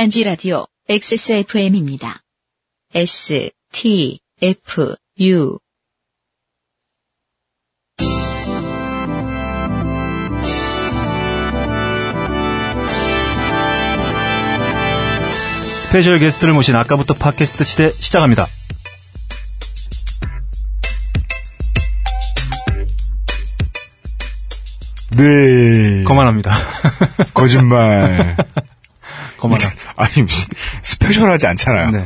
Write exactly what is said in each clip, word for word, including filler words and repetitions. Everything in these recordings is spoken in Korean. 딴지 라디오 엑스에스에프엠입니다. S, T, F, U 스페셜 게스트를 모신 아까부터 팟캐스트 시대 시작합니다. 네. 거만합니다. 거짓말. 거만함. 아니, 스페셜하지 않잖아요. 네.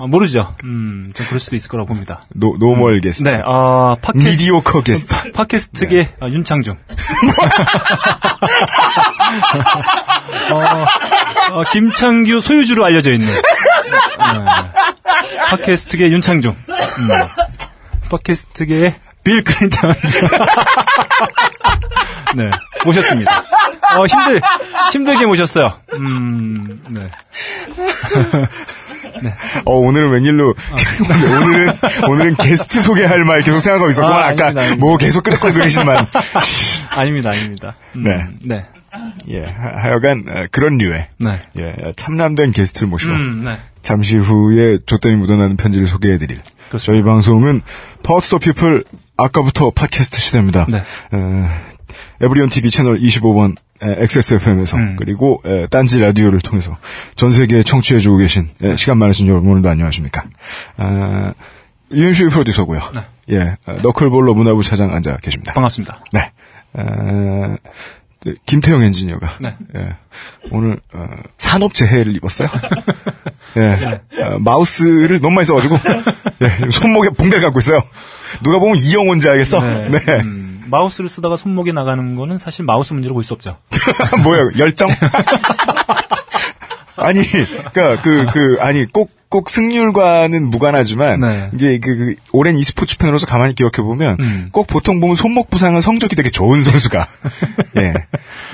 아, 모르죠. 음, 좀 그럴 수도 있을 거라고 봅니다. 노, 노멀 음. 게스트. 네, 아, 팟캐스트. 미디오커 게스트. 팟캐스트계, 네. 아, 윤창중. 어, 어, 김창규 소유주로 알려져 있는. 네. 팟캐스트계 윤창중. 음. 팟캐스트계 빌 클린턴. 네, 모셨습니다. 어, 힘들, 힘들게 모셨어요. 음, 네. 네. 어, 오늘은 웬일로, 아. 오늘은, 오늘은 게스트 소개할 말 계속 생각하고 있었고, 아, 아까 아닙니다, 아닙니다. 뭐 계속 끄덕거리시지만. 아닙니다, 아닙니다. 음, 네. 네. 예, 하여간, 그런 류의. 네. 예, 참남된 게스트를 모시고. 음, 네. 잠시 후에 좆땜이 묻어나는 편지를 소개해드릴. 그렇습니다. 저희 방송은, Power to the People, 아까부터 팟캐스트 시대입니다. 네. 에, 에브리온 티비 채널 이십오 번 엑스에스에프엠에서 음. 그리고 에, 딴지 라디오를 통해서 전 세계에 청취해주고 계신 에, 시간 많으신 여러분 오늘도 안녕하십니까. 아, 유윤식 프로듀서고요. 네. 예, 아, 너클볼러 문화부 차장 앉아 계십니다. 반갑습니다. 네. 아, 김태형 엔지니어가 네. 예, 오늘 어, 산업재해를 입었어요. 예, 네. 어, 마우스를 너무 많이 써가지고 예, 손목에 붕대를 갖고 있어요. 누가 보면 이영호인지 알겠어. 네. 네. 음. 마우스를 쓰다가 손목이 나가는 거는 사실 마우스 문제로 볼 수 없죠. 뭐야, 열정? 아니, 그니까, 그, 그, 아니, 꼭, 꼭 승률과는 무관하지만, 네. 이게, 그, 그, 오랜 e스포츠 팬으로서 가만히 기억해보면, 음. 꼭 보통 보면 손목 부상은 성적이 되게 좋은 선수가, 예.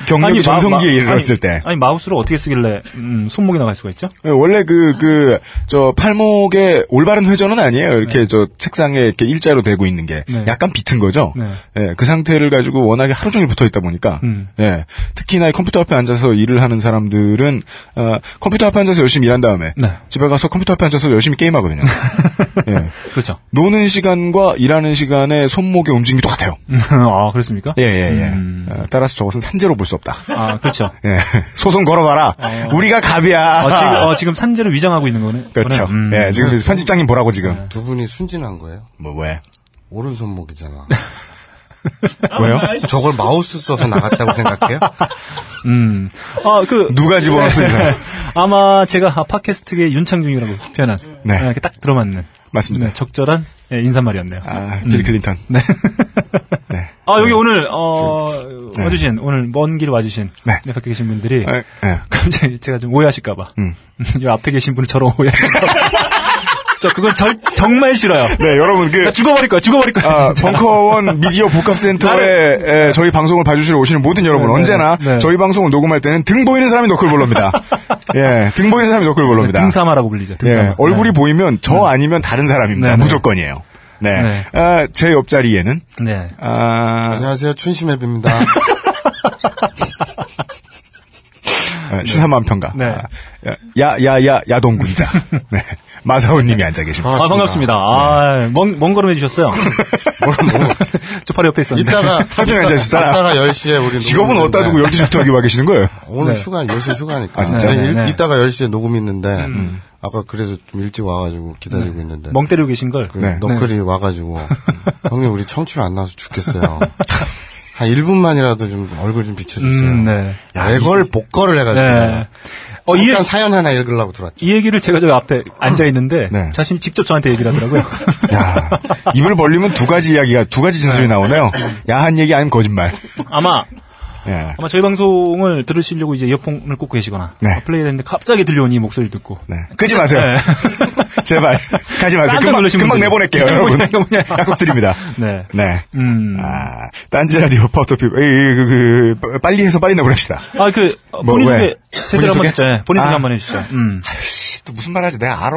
경력이 전성기에 이르렀을 때. 아니, 마우스를 어떻게 쓰길래, 음, 손목이 나갈 수가 있죠? 예, 원래 그, 그, 저, 팔목에 올바른 회전은 아니에요. 이렇게 네. 저, 책상에 이렇게 일자로 대고 있는 게, 네. 약간 비튼 거죠? 네. 예, 그 상태를 가지고 워낙에 하루 종일 붙어 있다 보니까, 음. 예. 특히나 이 컴퓨터 앞에 앉아서 일을 하는 사람들은, 어, 컴퓨터 앞에 앉아서 열심히 일한 다음에, 네. 집에 가서 컴퓨터 컴퓨터 앞에 앉아서 열심히 게임하거든요. 예. 그렇죠. 노는 시간과 일하는 시간에 손목의 움직임이 똑같아요. 아, 그렇습니까? 예, 예, 예. 음... 따라서 저것은 산재로 볼 수 없다. 아, 그렇죠. 예. 소송 걸어봐라. 어... 우리가 갑이야. 어, 지금, 어, 지금 산재로 위장하고 있는 거네. 그렇죠. 음... 예, 지금 두... 편집장님 보라고 지금. 네. 두 분이 순진한 거예요? 뭐, 왜? 오른손목이잖아. 왜요? 저걸 마우스 써서 나갔다고 생각해요? 음. 아, 그. 누가 집어넣었습니다. 아마 제가 아, 팟캐스트계 윤창중이라고 표현한. 네. 이렇게 딱 들어맞는. 맞습니다. 네, 적절한 예, 인사말이었네요. 아, 빌 음. 클린턴. 네. 네. 아, 여기 네. 오늘, 어, 네. 와주신, 오늘 먼 길 와주신. 네. 네. 밖에 계신 분들이. 네. 네. 갑자기 제가 좀 오해하실까봐. 음. 이 앞에 계신 분을 저러 오해하실까봐. 저 그건 절, 정말 싫어요. 네, 여러분 그 죽어버릴 거야, 죽어버릴 거야. 아, 벙커원 미디어 복합센터에 에, 에, 저희 방송을 봐주시러 오시는 모든 여러분 네, 언제나 네. 저희 방송을 녹음할 때는 등 보이는 사람이 너클볼러입니다. 예, 등 보이는 사람이 너클볼러입니다. 네, 등사마라고 불리죠. 등사마. 예, 얼굴이 네. 보이면 저 네. 아니면 다른 사람입니다. 네, 네. 무조건이에요. 네, 네. 아, 제 옆자리에는 네. 아... 안녕하세요, 춘심해비입니다. 시사만평가. 네. 야, 야, 야, 야동군자. 네. 마사오님이 앉아 계십니다. 아, 반갑습니다. 아, 먼, 먼 걸음 해주셨어요. 저 바로 옆에 있었는데. 이따가, 하루 앉아 있었잖아. 이따가 열 시에 우리 직업은 어디다 두고 열두 시부터 여기 와 계시는 거예요? 오늘 네. 휴가, 열 시 휴가니까. 아, 진짜? 네, 네. 이따가 열 시에 녹음 있는데, 음. 아까 그래서 좀 일찍 와가지고 기다리고 네. 있는데. 멍 때리고 계신 걸? 그 네. 너클이 네. 와가지고, 형님 우리 청취율 안 나와서 죽겠어요. 한 일 분만이라도 좀 얼굴 좀 비춰주세요. 음, 네. 야, 이걸 복거를 해가지고. 네. 어, 일단 얘기... 사연 하나 읽으려고 들어왔죠. 이 얘기를 제가 저 앞에 앉아있는데, 네. 자신이 직접 저한테 얘기를 하더라고요. 야, 입을 벌리면 두 가지 이야기가, 두 가지 진술이 나오네요. 야한 얘기 아니면 거짓말. 아마, 예. 아마 저희 방송을 들으시려고 이제 이어폰을 꽂고 계시거나, 네. 플레이 했는데 갑자기 들려오니 목소리를 듣고. 네. 끄지 마세요. 네. 제발, 가지 마세요. 금방, 금방 내보낼게요, 여러분. 약속드립니다. 네. 네. 음. 아, 딴지 라디오 파워토피, 그, 그, 빨리 해서 빨리 내보냅시다. 아, 그, 뭐, 본인 소개, 제대로 한번 해주죠. 네. 본인 소개 아. 한번 해주시죠. 음. 아이씨, 또 무슨 말 하지? 내가 알아.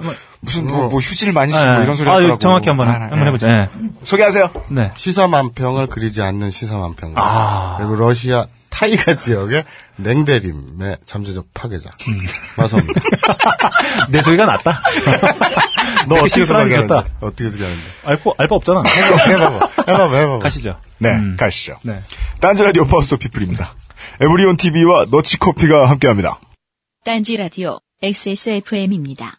네. 무슨, 뭐, 뭐, 휴지를 많이 쓰고 네. 뭐 이런 소리 하더라고. 아, 정확히 한번, 아, 한번 네. 해보자. 네. 소개하세요. 네. 시사만평을 그리지 않는 시사만평가. 아. 그리고 러시아 타이가 지역의 냉대림의 잠재적 파괴자 음. 마사오입니다. 내 소리가 낫다. 너 어떻게 소개하는데? 어떻게 소개하는데? 알바 알바 없잖아. 해봐봐, 해봐봐, 해봐봐. 가시죠. 네, 음. 가시죠. 네. 딴지 라디오 파우스 피플입니다. 에브리온 티비와 넛지커피가 함께합니다. 딴지 라디오 엑스에스에프엠입니다.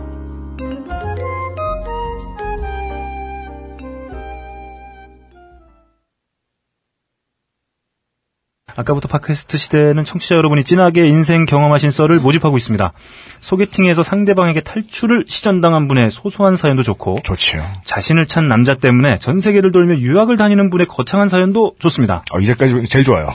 아까부터 팟캐스트 시대는 청취자 여러분이 진하게 인생 경험하신 썰을 모집하고 있습니다. 소개팅에서 상대방에게 탈출을 시전당한 분의 소소한 사연도 좋고 좋지요. 자신을 찾는 남자 때문에 전 세계를 돌며 유학을 다니는 분의 거창한 사연도 좋습니다. 어, 이제까지 제일 좋아요.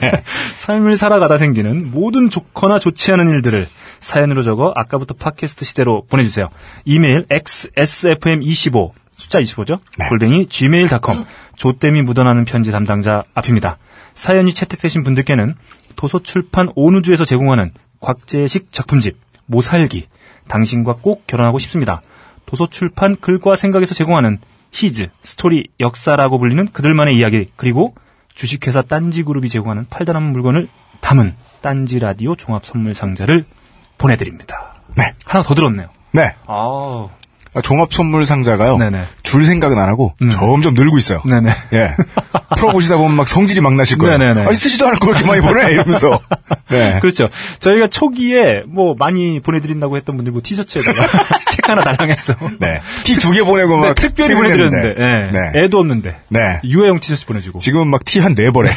네. 삶을 살아가다 생기는 모든 좋거나 좋지 않은 일들을 사연으로 적어 아까부터 팟캐스트 시대로 보내주세요. 이메일 엑스에스에프엠 이십오 숫자 이십오죠? 네. 골뱅이 지메일 닷컴 조땜이 묻어나는 편지 담당자 앞입니다. 사연이 채택되신 분들께는 도서출판 온우주에서 제공하는 곽재식 작품집 모살기 당신과 꼭 결혼하고 싶습니다. 도서출판 글과 생각에서 제공하는 히즈 스토리 역사라고 불리는 그들만의 이야기 그리고 주식회사 딴지그룹이 제공하는 팔다남 물건을 담은 딴지라디오 종합선물상자를 보내드립니다. 네. 하나 더 들었네요. 네. 아 종합선물상자가요. 네네. 줄 생각은 안 하고 음. 점점 늘고 있어요. 네네. 예. 풀어보시다 보면 막 성질이 막 나실 거예요. 네네네. 아니 쓰지도 않을 걸 이렇게 많이 보내 이러면서. 네. 그렇죠. 저희가 초기에 뭐 많이 보내드린다고 했던 분들 뭐 티셔츠에다가 책 하나 달랑해서. 네. 티 두 개 보내고 막 네, 특별히 보내드렸는데. 네. 네. 애도 없는데. 네. 유아용 티셔츠 보내주고. 지금은 막 티 한 네 벌에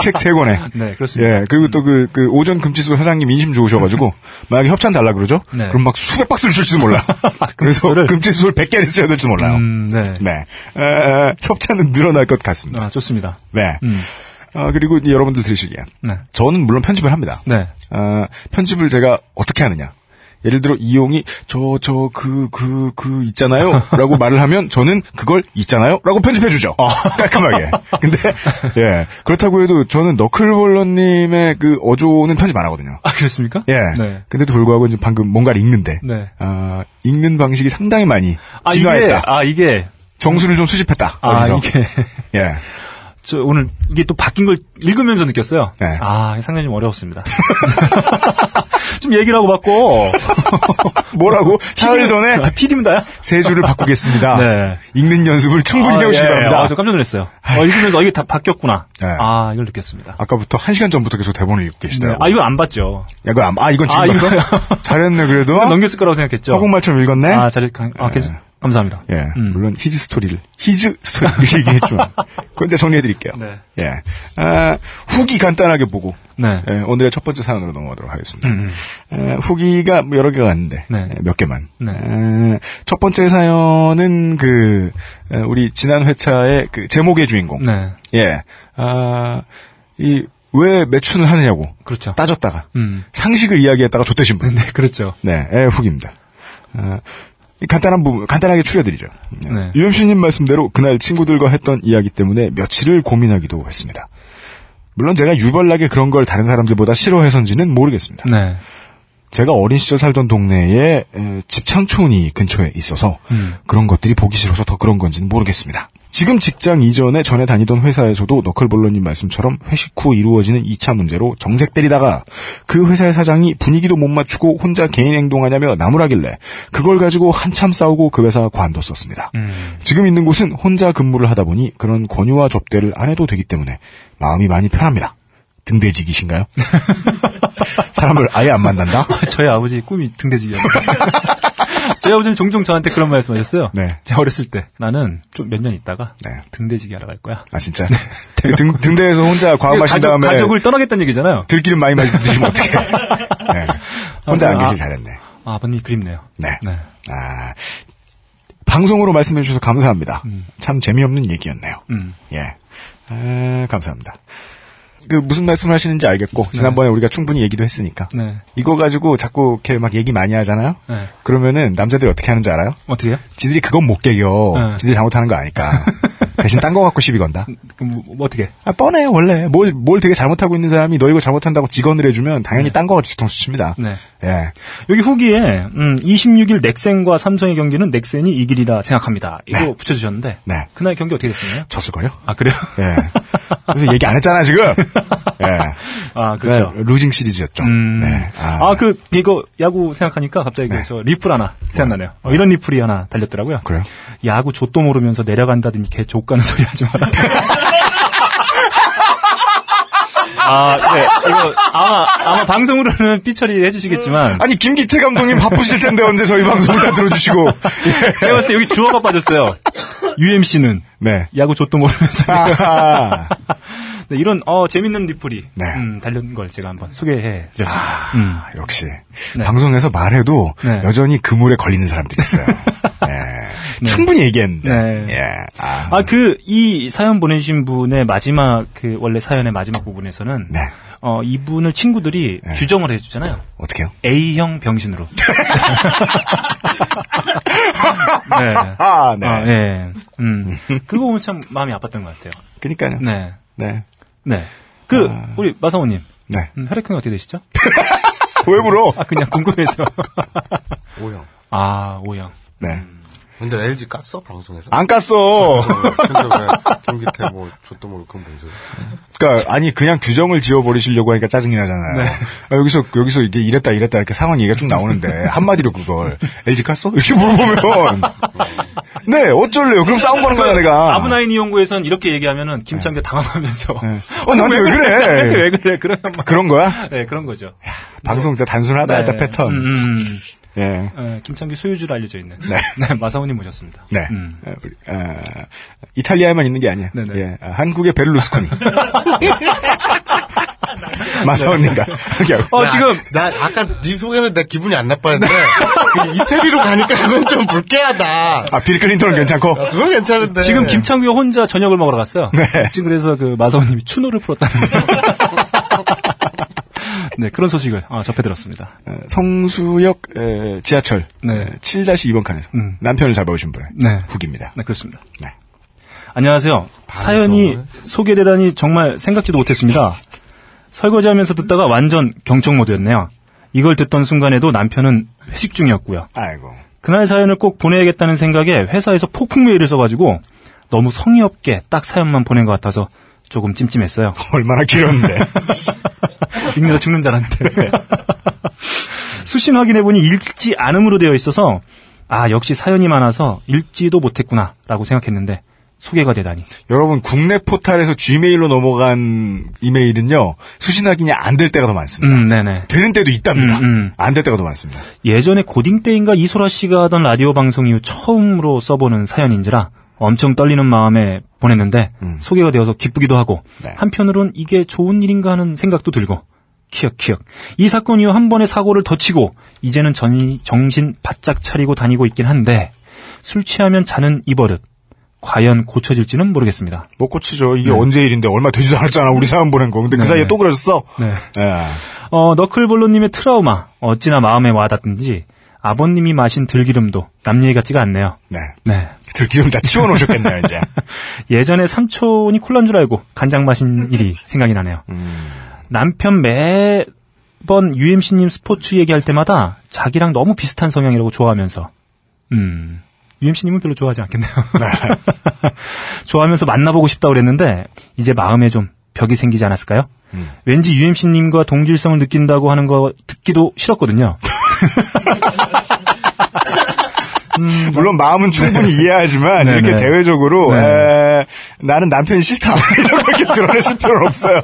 책 세 권에. 네. 그렇습니다. 예. 그리고 또 그 그 오전 금치소 사장님 인심 좋으셔가지고 만약에 협찬 달라 그러죠. 네. 그럼 막 수백 박스를 줄지도 몰라. 그래서 금치수를 백 개를 쓰셔야 될지 몰라요. 음, 네. 네. 에, 에, 협찬은 늘어날 것 같습니다. 아, 좋습니다. 네. 음. 어, 그리고 여러분들 들으시기에. 네. 저는 물론 편집을 합니다. 네. 어, 편집을 제가 어떻게 하느냐. 예를 들어 이용이 저, 저, 그, 그, 그 있잖아요. 라고 말을 하면 저는 그걸 있잖아요. 라고 편집해 주죠. 깔끔하게. 근데 예 그렇다고 해도 저는 너클볼러님의 그 어조는 편집 안 하거든요. 아 그렇습니까? 예. 네. 근데도 불구하고 지금 방금 뭔가를 읽는데 네. 아, 읽는 방식이 상당히 많이 아, 진화했다. 아 이게, 아, 이게. 정수를 좀 수집했다. 아 어디서. 이게 예. 저 오늘 이게 또 바뀐 걸 읽으면서 느꼈어요. 네. 아 상당히 좀 어려웠습니다. 좀 얘기를 하고 받고 뭐라고? 사흘 전에 피디입니다. 세 줄을 바꾸겠습니다. 네. 읽는 연습을 충분히 해오시기 바랍니다. 아, 예. 아, 저 깜짝 놀랐어요. 어, 읽으면서 이게 다 바뀌었구나. 네. 아 이걸 느꼈습니다. 아까부터 한 시간 전부터 계속 대본을 읽고 계시더라고요. 네. 아 이건 안 봤죠. 야, 이건 안, 아 이건 지금 아, 봤어? 이건... 잘했네 그래도. 넘겼을 거라고 생각했죠. 화곡말처럼 읽었네. 아 잘 읽었네. 아, 계속... 감사합니다. 예, 음. 물론 히즈 스토리를 히즈 스토리를 얘기했지만 그건 이제 정리해드릴게요. 네. 예, 아, 후기 간단하게 보고 네. 예, 오늘의 첫 번째 사연으로 넘어가도록 하겠습니다. 음, 음. 예, 후기가 여러 개가 왔는데 네. 예, 몇 개만. 네. 예, 첫 번째 사연은 그 예, 우리 지난 회차의 그 제목의 주인공. 네. 예, 아, 이 왜 매춘을 하느냐고. 그렇죠. 따졌다가 음. 상식을 이야기했다가 좆되신 분. 네, 그렇죠. 네, 예, 후기입니다. 아, 간단한 부분, 간단하게 추려드리죠. 네. 유엠씨님 말씀대로 그날 친구들과 했던 이야기 때문에 며칠을 고민하기도 했습니다. 물론 제가 유별나게 그런 걸 다른 사람들보다 싫어해서인지는 모르겠습니다. 네. 제가 어린 시절 살던 동네에 집창촌이 근처에 있어서 음. 그런 것들이 보기 싫어서 더 그런 건지는 모르겠습니다. 지금 직장 이전에 전에 다니던 회사에서도 너클볼러님 말씀처럼 회식 후 이루어지는 이 차 문제로 정색 때리다가 그 회사의 사장이 분위기도 못 맞추고 혼자 개인 행동하냐며 나무라길래 그걸 가지고 한참 싸우고 그 회사 관뒀었습니다. 음. 지금 있는 곳은 혼자 근무를 하다 보니 그런 권유와 접대를 안 해도 되기 때문에 마음이 많이 편합니다. 등대지기신가요? 사람을 아예 안 만난다? 저희 아버지 꿈이 등대지기였는데 저희 아버지는 종종 저한테 그런 말씀 하셨어요. 네. 제가 어렸을 때 나는 좀 몇 년 있다가 네. 등대지기 하러 갈 거야. 아 진짜? 네. 등, 등대에서 혼자 과음하신 가족, 다음에 가족을 떠나겠다는 얘기잖아요. 들기름 많이 많이 드시면 어떡해. 네. 혼자 아, 안 계시길 잘했네. 아, 아버님 그립네요. 네. 네. 아, 방송으로 말씀해 주셔서 감사합니다. 음. 참 재미없는 얘기였네요. 음. 예, 아, 감사합니다. 그 무슨 말씀을 하시는지 알겠고 지난번에 네. 우리가 충분히 얘기도 했으니까 네. 이거 가지고 자꾸 이렇게 막 얘기 많이 하잖아요. 네. 그러면은 남자들이 어떻게 하는 줄 알아요? 어떻게요? 지들이 그건 못 깨겨. 네. 지들이 잘못하는 거 아니까 대신 딴 거 갖고 시비 건다. 그럼 뭐 어떻게? 아 뻔해 원래 뭘 뭘 되게 잘못하고 있는 사람이 너 이거 잘못한다고 직언을 해주면 당연히 네. 딴 거 가지고 뒤통수 칩니다. 네. 예. 여기 후기에 음, 이십육 일 넥센과 삼성의 경기는 넥센이 이길이다 생각합니다. 이거 네. 붙여주셨는데 네. 그날 경기 어떻게 됐었나요? 졌을 거예요. 아 그래요? 예. 얘기 안 했잖아 지금. 예. 아 그렇죠. 네, 루징 시리즈였죠. 음... 네. 아 그 아, 이거 야구 생각하니까 갑자기 네. 저 리플 하나 생각나네요. 네. 어, 이런 리플이 하나 달렸더라고요. 그래요? 야구 좆도 모르면서 내려간다더니 걔 족가는 소리 하지 마라. 아, 네. 이거 아마 아마 방송으로는 삐처리 해주시겠지만 아니 김기태 감독님 바쁘실 텐데 언제 저희 방송 다 들어주시고 예. 제가 봤을 때 여기 주어가 빠졌어요. 유엠씨는 네. 야구 좆도 모르면서. 네, 이런 어, 재밌는 리플이 네. 음, 달린 걸 제가 한번 소개해드렸습니다. 아, 음. 역시 네. 방송에서 말해도 네. 여전히 그물에 걸리는 사람들이 있어요. 네. 네. 충분히 얘기했는데. 네. 예. 아, 아, 그 이 사연 보내주신 분의 마지막 그 원래 사연의 마지막 부분에서는 네. 어, 이분을 친구들이 네. 규정을 해주잖아요. 어떻게요? A형 병신으로. 네. 아, 네. 아, 네. 음. 그거 오늘 참 마음이 아팠던 것 같아요. 그러니까요. 네. 네. 네. 그, 아... 우리, 마사오님. 네. 음, 혈액형이 어떻게 되시죠? 왜 물어? 아, 그냥 궁금해서. O형. 아, O형. 네. 음. 근데 엘지 깠어? 방송에서? 안 깠어! 근데 왜, 김기태 뭐, 줬도 모르고 그런 문제. 그니까, 아니, 그냥 규정을 지워버리시려고 하니까 짜증이 나잖아요. 네. 아, 여기서, 여기서 이게 이랬다, 이랬다, 이렇게 상황 얘기가 쭉 나오는데, 한마디로 그걸, 엘지 깠어? 이렇게 물어보면. 네, 어쩔래요? 그럼 싸움 거는 거야, 내가. 아브나인 이용구에선 이렇게 얘기하면은, 김창규 네. 당황하면서. 네. 어, 나한테 왜 그래? 나한테 왜 그래? 그런, 그런 거야? 네, 그런 거죠. 야, 방송 진짜 단순하다, 진짜 네. 패턴. 음, 음. 예. 네. 김창규 소유주로 알려져 있는. 네. 네, 마사오님 모셨습니다. 네. 음. 아, 이탈리아에만 있는 게 아니야. 네네. 예. 아, 한국의 베를루스코니. 마사오님과. 어, 지금. 나, 아까 네 소개는 내 기분이 안 나빴는데, 이태리로 가니까 그건 좀 불쾌하다. 아, 빌 클린턴은 괜찮고? 아, 그건 괜찮은데. 지금 김창규 혼자 저녁을 먹으러 갔어요. 네. 지금 그래서 그 마사오님이 추노를 풀었다는. 네, 그런 소식을 아, 접해드렸습니다. 성수역 에, 지하철 네. 칠 이번 칸에서 음. 남편을 잡아오신 분의 네. 후기입니다. 네, 그렇습니다. 네. 안녕하세요. 방송... 사연이 소개되다니 정말 생각지도 못했습니다. 설거지하면서 듣다가 완전 경청 모드였네요. 이걸 듣던 순간에도 남편은 회식 중이었고요. 아이고. 그날 사연을 꼭 보내야겠다는 생각에 회사에서 폭풍 메일을 써가지고 너무 성의 없게 딱 사연만 보낸 것 같아서 조금 찜찜했어요. 얼마나 길었는데. 읽느라 죽는 줄 알았는데. 수신 확인해보니 읽지 않음으로 되어 있어서 아 역시 사연이 많아서 읽지도 못했구나 라고 생각했는데 소개가 되다니. 여러분 국내 포탈에서 지메일로 넘어간 이메일은요. 수신 확인이 안 될 때가 더 많습니다. 음, 네네. 되는 때도 있답니다. 음, 음. 안 될 때가 더 많습니다. 예전에 고딩 때인가 이소라 씨가 하던 라디오 방송 이후 처음으로 써보는 사연인지라 엄청 떨리는 마음에 보냈는데 음. 소개가 되어서 기쁘기도 하고 네. 한편으론 이게 좋은 일인가 하는 생각도 들고 키역키역 이 사건 이후 한 번의 사고를 더 치고 이제는 전, 정신 바짝 차리고 다니고 있긴 한데 술 취하면 자는 이 버릇 과연 고쳐질지는 모르겠습니다. 못 고치죠. 이게 네. 언제 일인데 얼마 되지도 않았잖아. 우리 사연 보낸 거. 근데 그 네. 사이에 또 그러셨어. 네. 네. 어, 너클볼러님의 트라우마 어찌나 마음에 와닿든지 아버님이 마신 들기름도 남 얘기 같지가 않네요. 네. 네. 들기름 다 치워놓으셨겠네요, 이제. 예전에 삼촌이 콜라인 줄 알고 간장 마신 일이 생각이 나네요. 음. 남편 매번 유엠씨님 스포츠 얘기할 때마다 자기랑 너무 비슷한 성향이라고 좋아하면서, 음, 유엠씨님은 별로 좋아하지 않겠네요. 네. 좋아하면서 만나보고 싶다고 그랬는데, 이제 마음에 좀 벽이 생기지 않았을까요? 음. 왠지 유엠씨님과 동질성을 느낀다고 하는 거 듣기도 싫었거든요. 음, 물론 마음은 충분히 네. 이해하지만 네, 이렇게 네. 대외적으로 네. 에, 나는 남편이 싫다 이렇게 드러내실 필요는 없어요.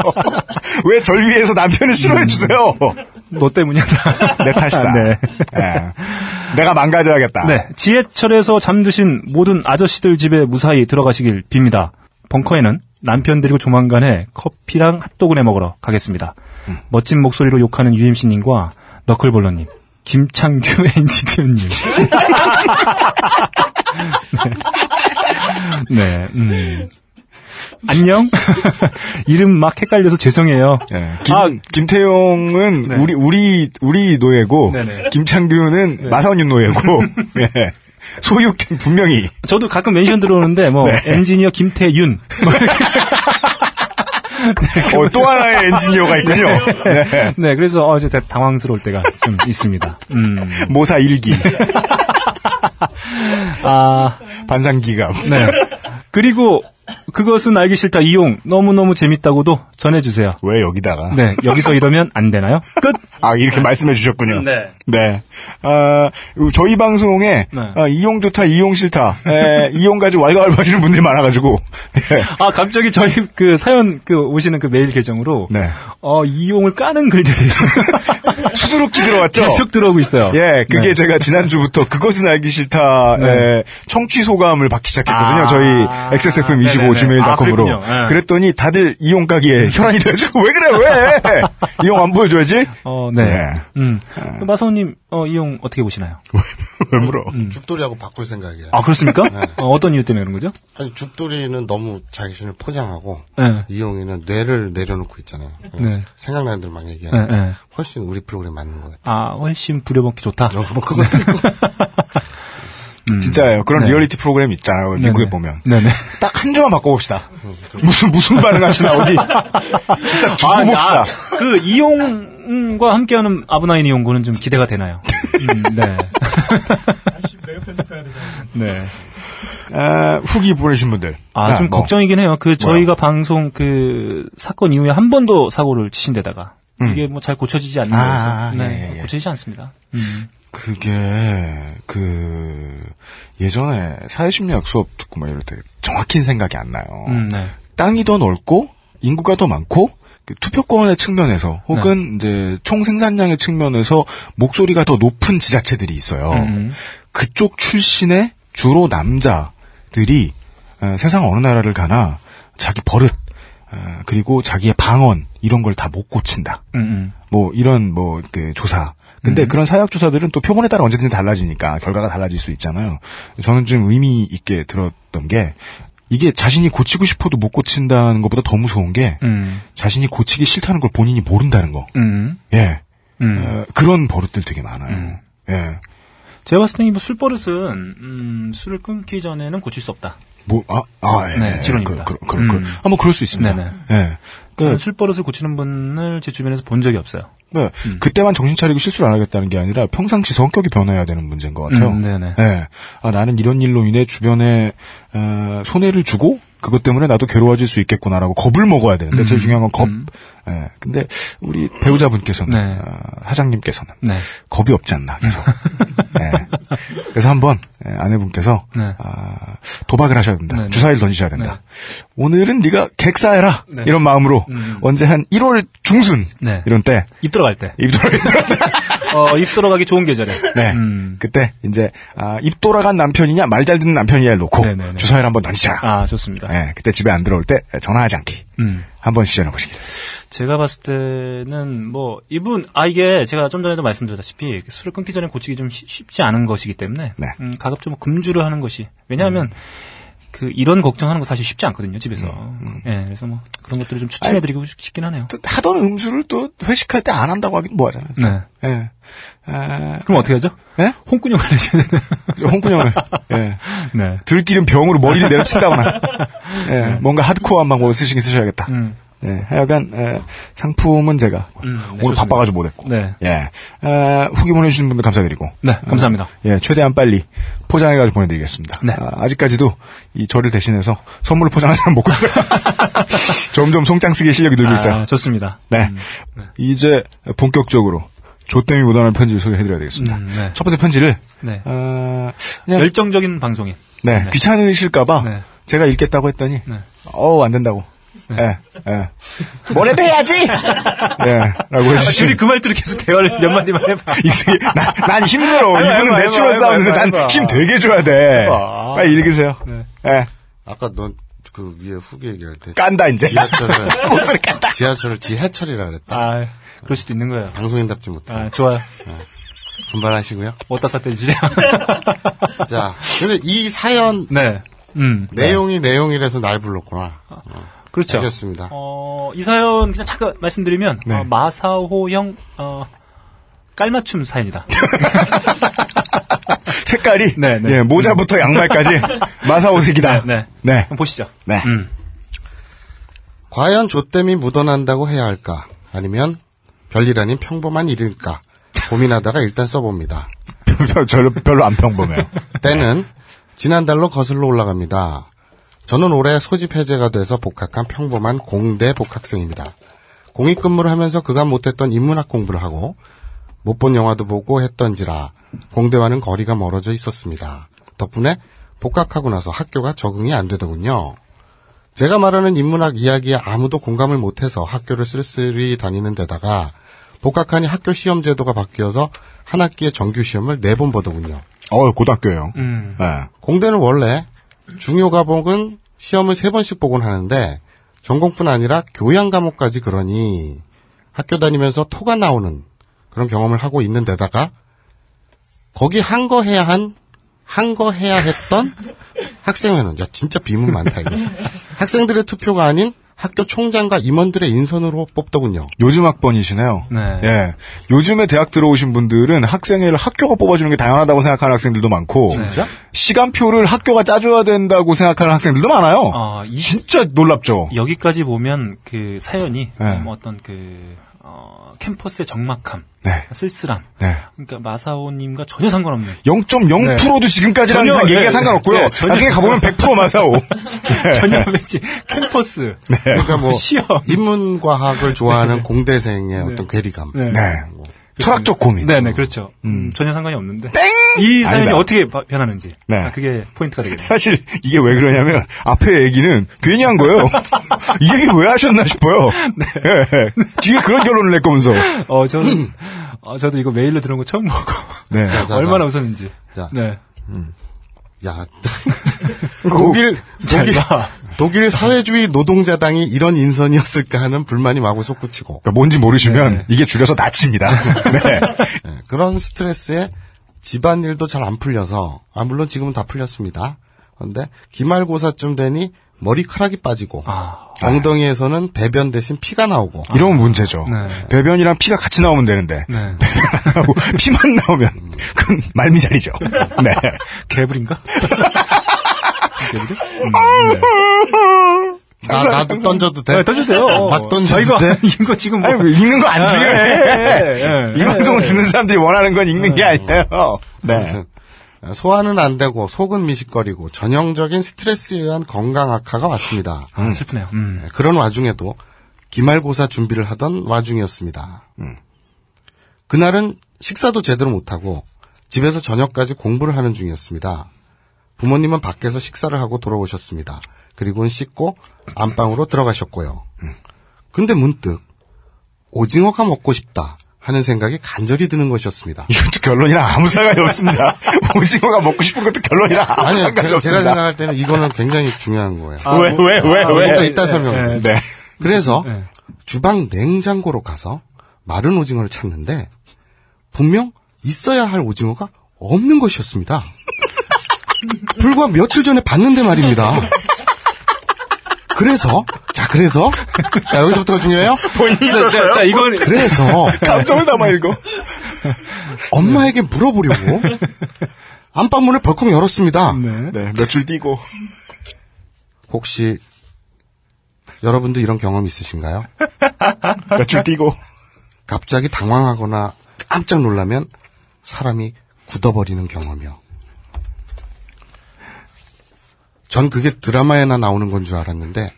왜 절 위해서 남편을 싫어해 주세요. 너 때문이야. 내 탓이다. 네. 네. 내가 망가져야겠다. 네. 지하철에서 잠드신 모든 아저씨들 집에 무사히 들어가시길 빕니다. 벙커에는 남편 데리고 조만간에 커피랑 핫도그를 먹으러 가겠습니다. 음. 멋진 목소리로 욕하는 유엠씨님과 너클볼러님 김창규 엔지니어님. 네. 네. 음. 안녕? 이름 막 헷갈려서 죄송해요. 네. 김, 아, 김태용은 네. 우리, 우리, 우리 노예고, 네네. 김창규는 네. 마사오님 노예고, 네. 소유권 분명히. 저도 가끔 멘션 들어오는데, 뭐, 네. 엔지니어 김태윤. 네, 어, 또 하나의 엔지니어가 있군요. 네, 네. 네 그래서 어, 제가 당황스러울 때가 좀 있습니다. 음. 모사 일기. 아, 반상기감. 네. 그리고 그것은 알기 싫다 이용 너무너무 재밌다고도 전해주세요. 왜 여기다가? 네, 여기서 이러면 안 되나요? 끝. 아 이렇게 말씀해 주셨군요. 네. 네. 아 저희 방송에 네. 아, 이용 좋다 이용 싫다 에, 이용 가지고 왈가왈부하시는 분들이 많아가지고. 네. 아 갑자기 저희 그 사연 그 오시는 그 메일 계정으로 네. 어 이용을 까는 글들이 수두룩히 들어왔죠. 계속 들어오고 있어요. 예, 그게 네. 제가 지난 주부터 그것은 알기 싫다 네. 청취 소감을 받기 시작했거든요. 아~ 저희 엑스에스에프엠 이십오 지메일 닷컴으로 아, 그랬더니 다들 이용 가기에 혈안이 돼가지고 왜 그래 왜 이용 안 보여줘야지. 어, 네. 네. 음. 네. 마사오님 어, 이용 어떻게 보시나요? 왜 물어? 음. 죽돌이하고 바꿀 생각이에요. 아 그렇습니까? 네. 어, 어떤 이유 때문에 그런 거죠? 아니 죽돌이는 너무 자신을 포장하고 네. 이용이는 뇌를 내려놓고 있잖아요. 네. 생각나는 대로 막 얘기하는. 네, 네. 훨씬 우리 프로그램 맞는 거 같아요. 아 훨씬 부려먹기 좋다. 뭐 그것도 있고. 음. 진짜예요. 그런 네. 리얼리티 프로그램 있잖아요. 네네. 미국에 보면. 네네. 딱 한 줄만 바꿔봅시다. 무슨, 무슨 반응하시나, 어디. 진짜 죽어봅시다. 아, 그, 이용과 함께하는 아브나인 이용고는 좀 기대가 되나요? 음, 네. 아이씨, 내가 편집해야 되잖아. 네. 아, 후기 보내주신 분들. 아, 야, 좀 뭐. 걱정이긴 해요. 그, 저희가 뭐야? 방송 그, 사건 이후에 한 번도 사고를 치신 데다가. 음. 이게 뭐 잘 고쳐지지 않는 거라서. 아, 네. 예, 예. 고쳐지지 않습니다. 음. 그게 그 예전에 사회심리학 수업 듣고 막 이럴 때 정확히 생각이 안 나요. 음, 네. 땅이 더 넓고 인구가 더 많고 투표권의 측면에서 혹은 네. 이제 총 생산량의 측면에서 목소리가 더 높은 지자체들이 있어요. 음. 그쪽 출신의 주로 남자들이 세상 어느 나라를 가나 자기 버릇 그리고 자기의 방언 이런 걸 다 못 고친다. 음. 뭐 이런 뭐 그 조사. 근데 음. 그런 사역 조사들은 또 표본에 따라 언제든지 달라지니까 결과가 달라질 수 있잖아요. 저는 좀 의미 있게 들었던 게 이게 자신이 고치고 싶어도 못 고친다는 것보다 더 무서운 게 음. 자신이 고치기 싫다는 걸 본인이 모른다는 거. 음. 예, 음. 어, 그런 버릇들 되게 많아요. 음. 예, 제가 봤을 때는 뭐 술 버릇은 음, 술을 끊기 전에는 고칠 수 없다. 뭐 아 아 예, 네, 지론입니다. 그, 그, 그, 음. 그, 아, 뭐 그럴 수 있습니다. 네네. 예. 그, 술 버릇을 고치는 분을 제 주변에서 본 적이 없어요. 네, 음. 그때만 정신 차리고 실수를 안 하겠다는 게 아니라 평상시 성격이 변해야 되는 문제인 것 같아요. 음, 네네. 네. 아, 나는 이런 일로 인해 주변에 어, 손해를 주고 그것 때문에 나도 괴로워질 수 있겠구나라고 겁을 먹어야 되는데 음. 제일 중요한 건 겁. 음. 네, 근데 우리 배우자분께서는 네. 어, 사장님께서는 네. 겁이 없지 않나 계속. 네. 그래서 한번 아내분께서 네. 아, 도박을 하셔야 된다. 네, 네. 주사위를 던지셔야 된다. 네. 오늘은 네가 객사해라 네. 이런 마음으로 음. 언제 한 일월 중순 네. 이런 때 입 들어갈 때 입 들어갈 때 어, 입 돌아가기 좋은 계절에. 네. 음. 그때, 이제, 아, 입 돌아간 남편이냐, 말 잘 듣는 남편이냐를 놓고, 네네네. 주사위를 한번 던지자. 아, 좋습니다. 네. 그때 집에 안 들어올 때, 전화하지 않기. 음. 한번 시전해보시길. 제가 봤을 때는, 뭐, 이분, 아, 이게, 제가 좀 전에도 말씀드렸다시피, 술을 끊기 전에 고치기 좀 쉬, 쉽지 않은 것이기 때문에, 네. 음, 가급적 금주를 하는 것이, 왜냐하면, 음. 그 이런 걱정하는 거 사실 쉽지 않거든요 집에서. 음, 음. 예, 그래서 뭐 그런 것들을 좀 추천해드리고 아니, 싶긴 하네요. 또 하던 음주를 또 회식할 때 안 한다고 하긴 뭐 하잖아요. 네. 예. 아, 그럼 어떻게 하죠? 예? 홍군형을 내셔야 되나? 홍군형을. 예. 네. 들기름 병으로 머리를 내려친다거나. 예. 뭔가 하드코어한 방법을 쓰시긴 쓰셔야겠다. 음. 네, 하여간 에, 상품은 제가 음, 네, 오늘 좋습니다. 바빠가지고 못했고, 네, 예, 에, 후기 보내주신 분들 감사드리고, 네, 감사합니다. 어, 예, 최대한 빨리 포장해가지고 보내드리겠습니다. 네, 아, 아직까지도 이 저를 대신해서 선물을 포장한 사람 먹고 있어요. 점점 송장 쓰기 실력이 늘고 있어요. 아, 좋습니다. 네, 음, 네, 이제 본격적으로 조땜이 묻어나는 편지를 소개해드려야 되겠습니다. 음, 네. 첫 번째 편지를, 네, 어, 그냥, 열정적인 방송인, 네, 네. 귀찮으실까봐 네. 제가 읽겠다고 했더니, 네. 어우 안 된다고. 예, 예. 뭐래도 해야지! 예, 라고 해주시죠. 둘이 그 말들을 계속 대화를 몇 마디만 해봐. 난, 난 힘들어. 이분은 내추럴 사운드인데 난 힘 되게 줘야 돼. 해봐. 빨리 읽으세요. 네. 예. 아까 넌 그 위에 후기 얘기할 때. 깐다, 이제. 지하철을. 목소리 깐다. 지하철을 지하철이라 그랬다. 아, 그럴 수도 있는 거예요. 방송인답지 못해. 아, 좋아요. 분발하시고요. 어디다 쌌대지래요. 자, 근데 이 사연. 네. 음. 내용이 네. 내용이라서 날 불렀구나. 어. 그렇죠. 알겠습니다. 어, 이 사연 그냥 잠깐 말씀드리면 네. 어, 마사오 형 어, 깔맞춤 사연이다. 색깔이 네, 네. 예, 모자부터 양말까지 마사오색이다. 네, 네. 네. 보시죠. 네. 음. 과연 좆댐이 묻어난다고 해야 할까? 아니면 별일 아닌 평범한 일일까? 고민하다가 일단 써봅니다. 별로, 별로 안 평범해요. 때는 지난달로 거슬러 올라갑니다. 저는 올해 소집 해제가 돼서 복학한 평범한 공대 복학생입니다. 공익 근무를 하면서 그간 못했던 인문학 공부를 하고 못 본 영화도 보고 했던지라 공대와는 거리가 멀어져 있었습니다. 덕분에 복학하고 나서 학교가 적응이 안 되더군요. 제가 말하는 인문학 이야기에 아무도 공감을 못해서 학교를 쓸쓸히 다니는 데다가 복학하니 학교 시험 제도가 바뀌어서 한 학기에 정규 시험을 네 번 보더군요. 어, 고등학교예요. 음. 네. 공대는 원래 중요 과목은 시험을 세 번씩 보곤 하는데 전공뿐 아니라 교양 과목까지 그러니 학교 다니면서 토가 나오는 그런 경험을 하고 있는 데다가 거기 한 거 해야 한 한 거 해야 했던 학생회는, 야, 진짜 비문 많다, 이거. 학생들의 투표가 아닌 학교 총장과 임원들의 인선으로 뽑더군요. 요즘 학번이시네요. 네. 예. 요즘에 대학 들어오신 분들은 학생회를 학교가 뽑아주는 게 당연하다고 생각하는 학생들도 많고. 진짜? 시간표를 학교가 짜줘야 된다고 생각하는 학생들도 많아요. 어, 이, 진짜 놀랍죠. 여기까지 보면 그 사연이, 네. 뭐 어떤 그, 어, 캠퍼스의 적막함. 네. 쓸쓸함. 네. 그러니까 마사오님과 전혀 상관없는. 영 점 영 퍼센트도 네. 지금까지랑 전혀, 얘기가 네. 상관없고요. 네. 전혀, 나중에 가보면 백 퍼센트 마사오. 네. 전혀 매치. 캠퍼스. 네. 그러니까 뭐 시험. 인문과학을 좋아하는 공대생의 네. 어떤 괴리감. 네. 네. 뭐. 철학적 고민. 네네 네. 그렇죠. 음. 전혀 상관이 없는데. 땡! 이 사연이 어떻게 변하는지. 네. 아, 그게 포인트가 되겠네요. 사실 이게 왜 그러냐면 앞에 얘기는 괜히 한 거예요. 이 얘기 왜 하셨나 싶어요. 네. 네. 뒤에 그런 결론을 낼 거면서. 어, 저는 음. 어, 저도 이거 메일로 들은 거 처음 보고. 네. 자, 자, 얼마나 자. 웃었는지. 자. 네. 음. 야. 독일 독일 독일 사회주의 노동자당이 이런 인선이었을까 하는 불만이 마구 솟구치고. 그러니까 뭔지 모르시면 네. 이게 줄여서 나치입니다. 네. 네. 그런 스트레스에 집안일도 잘 안 풀려서, 아 물론 지금은 다 풀렸습니다. 그런데 기말고사쯤 되니 머리카락이 빠지고 아. 엉덩이에서는 배변 대신 피가 나오고. 아. 이런 문제죠. 네. 배변이랑 피가 같이 나오면 되는데 네. 배변 나오고 피만 나오면 음. 그건 말미잘이죠. 네. 개불인가? 음, 네. 아, 나도 던져도 돼? 네, 던져도 돼요. 막 던져도 아, 돼? 이거 지금 뭐. 아니, 읽는 거 안 중요해. 이 방송을 듣는 사람들이 원하는 건 읽는 게 아니에요. 네. 소화는 안 되고 속은 미식거리고 전형적인 스트레스에 의한 건강 악화가 왔습니다. 아, 슬프네요. 음. 그런 와중에도 기말고사 준비를 하던 와중이었습니다. 음. 그날은 식사도 제대로 못하고 집에서 저녁까지 공부를 하는 중이었습니다. 부모님은 밖에서 식사를 하고 돌아오셨습니다. 그리고는 씻고 안방으로 들어가셨고요. 근데 문득 오징어가 먹고 싶다 하는 생각이 간절히 드는 것이었습니다. 이것도 결론이랑 아무 상관이 없습니다. 오징어가 먹고 싶은 것도 결론이랑 아무 아니요, 상관이 제가, 없습니다. 제가 생각할 때는 이거는 굉장히 중요한 거예요. 아, 왜, 왜, 왜, 아, 왜? 아, 이따 설명해요. 네. 그래서 네. 주방 냉장고로 가서 마른 오징어를 찾는데 분명 있어야 할 오징어가 없는 것이었습니다. 불과 며칠 전에 봤는데 말입니다. 그래서 자 그래서 자 여기서부터가 중요해요. 본인이 썼어요? 자 이건 그래서 감정을 담아 읽어. 엄마에게 물어보려고 안방문을 벌컥 열었습니다. 네. 네, 몇 줄 띄고. 혹시 여러분도 이런 경험 있으신가요? 몇 줄 띄고. 갑자기 당황하거나 깜짝 놀라면 사람이 굳어버리는 경험이요. 전 그게 드라마에나 나오는 건 줄 알았는데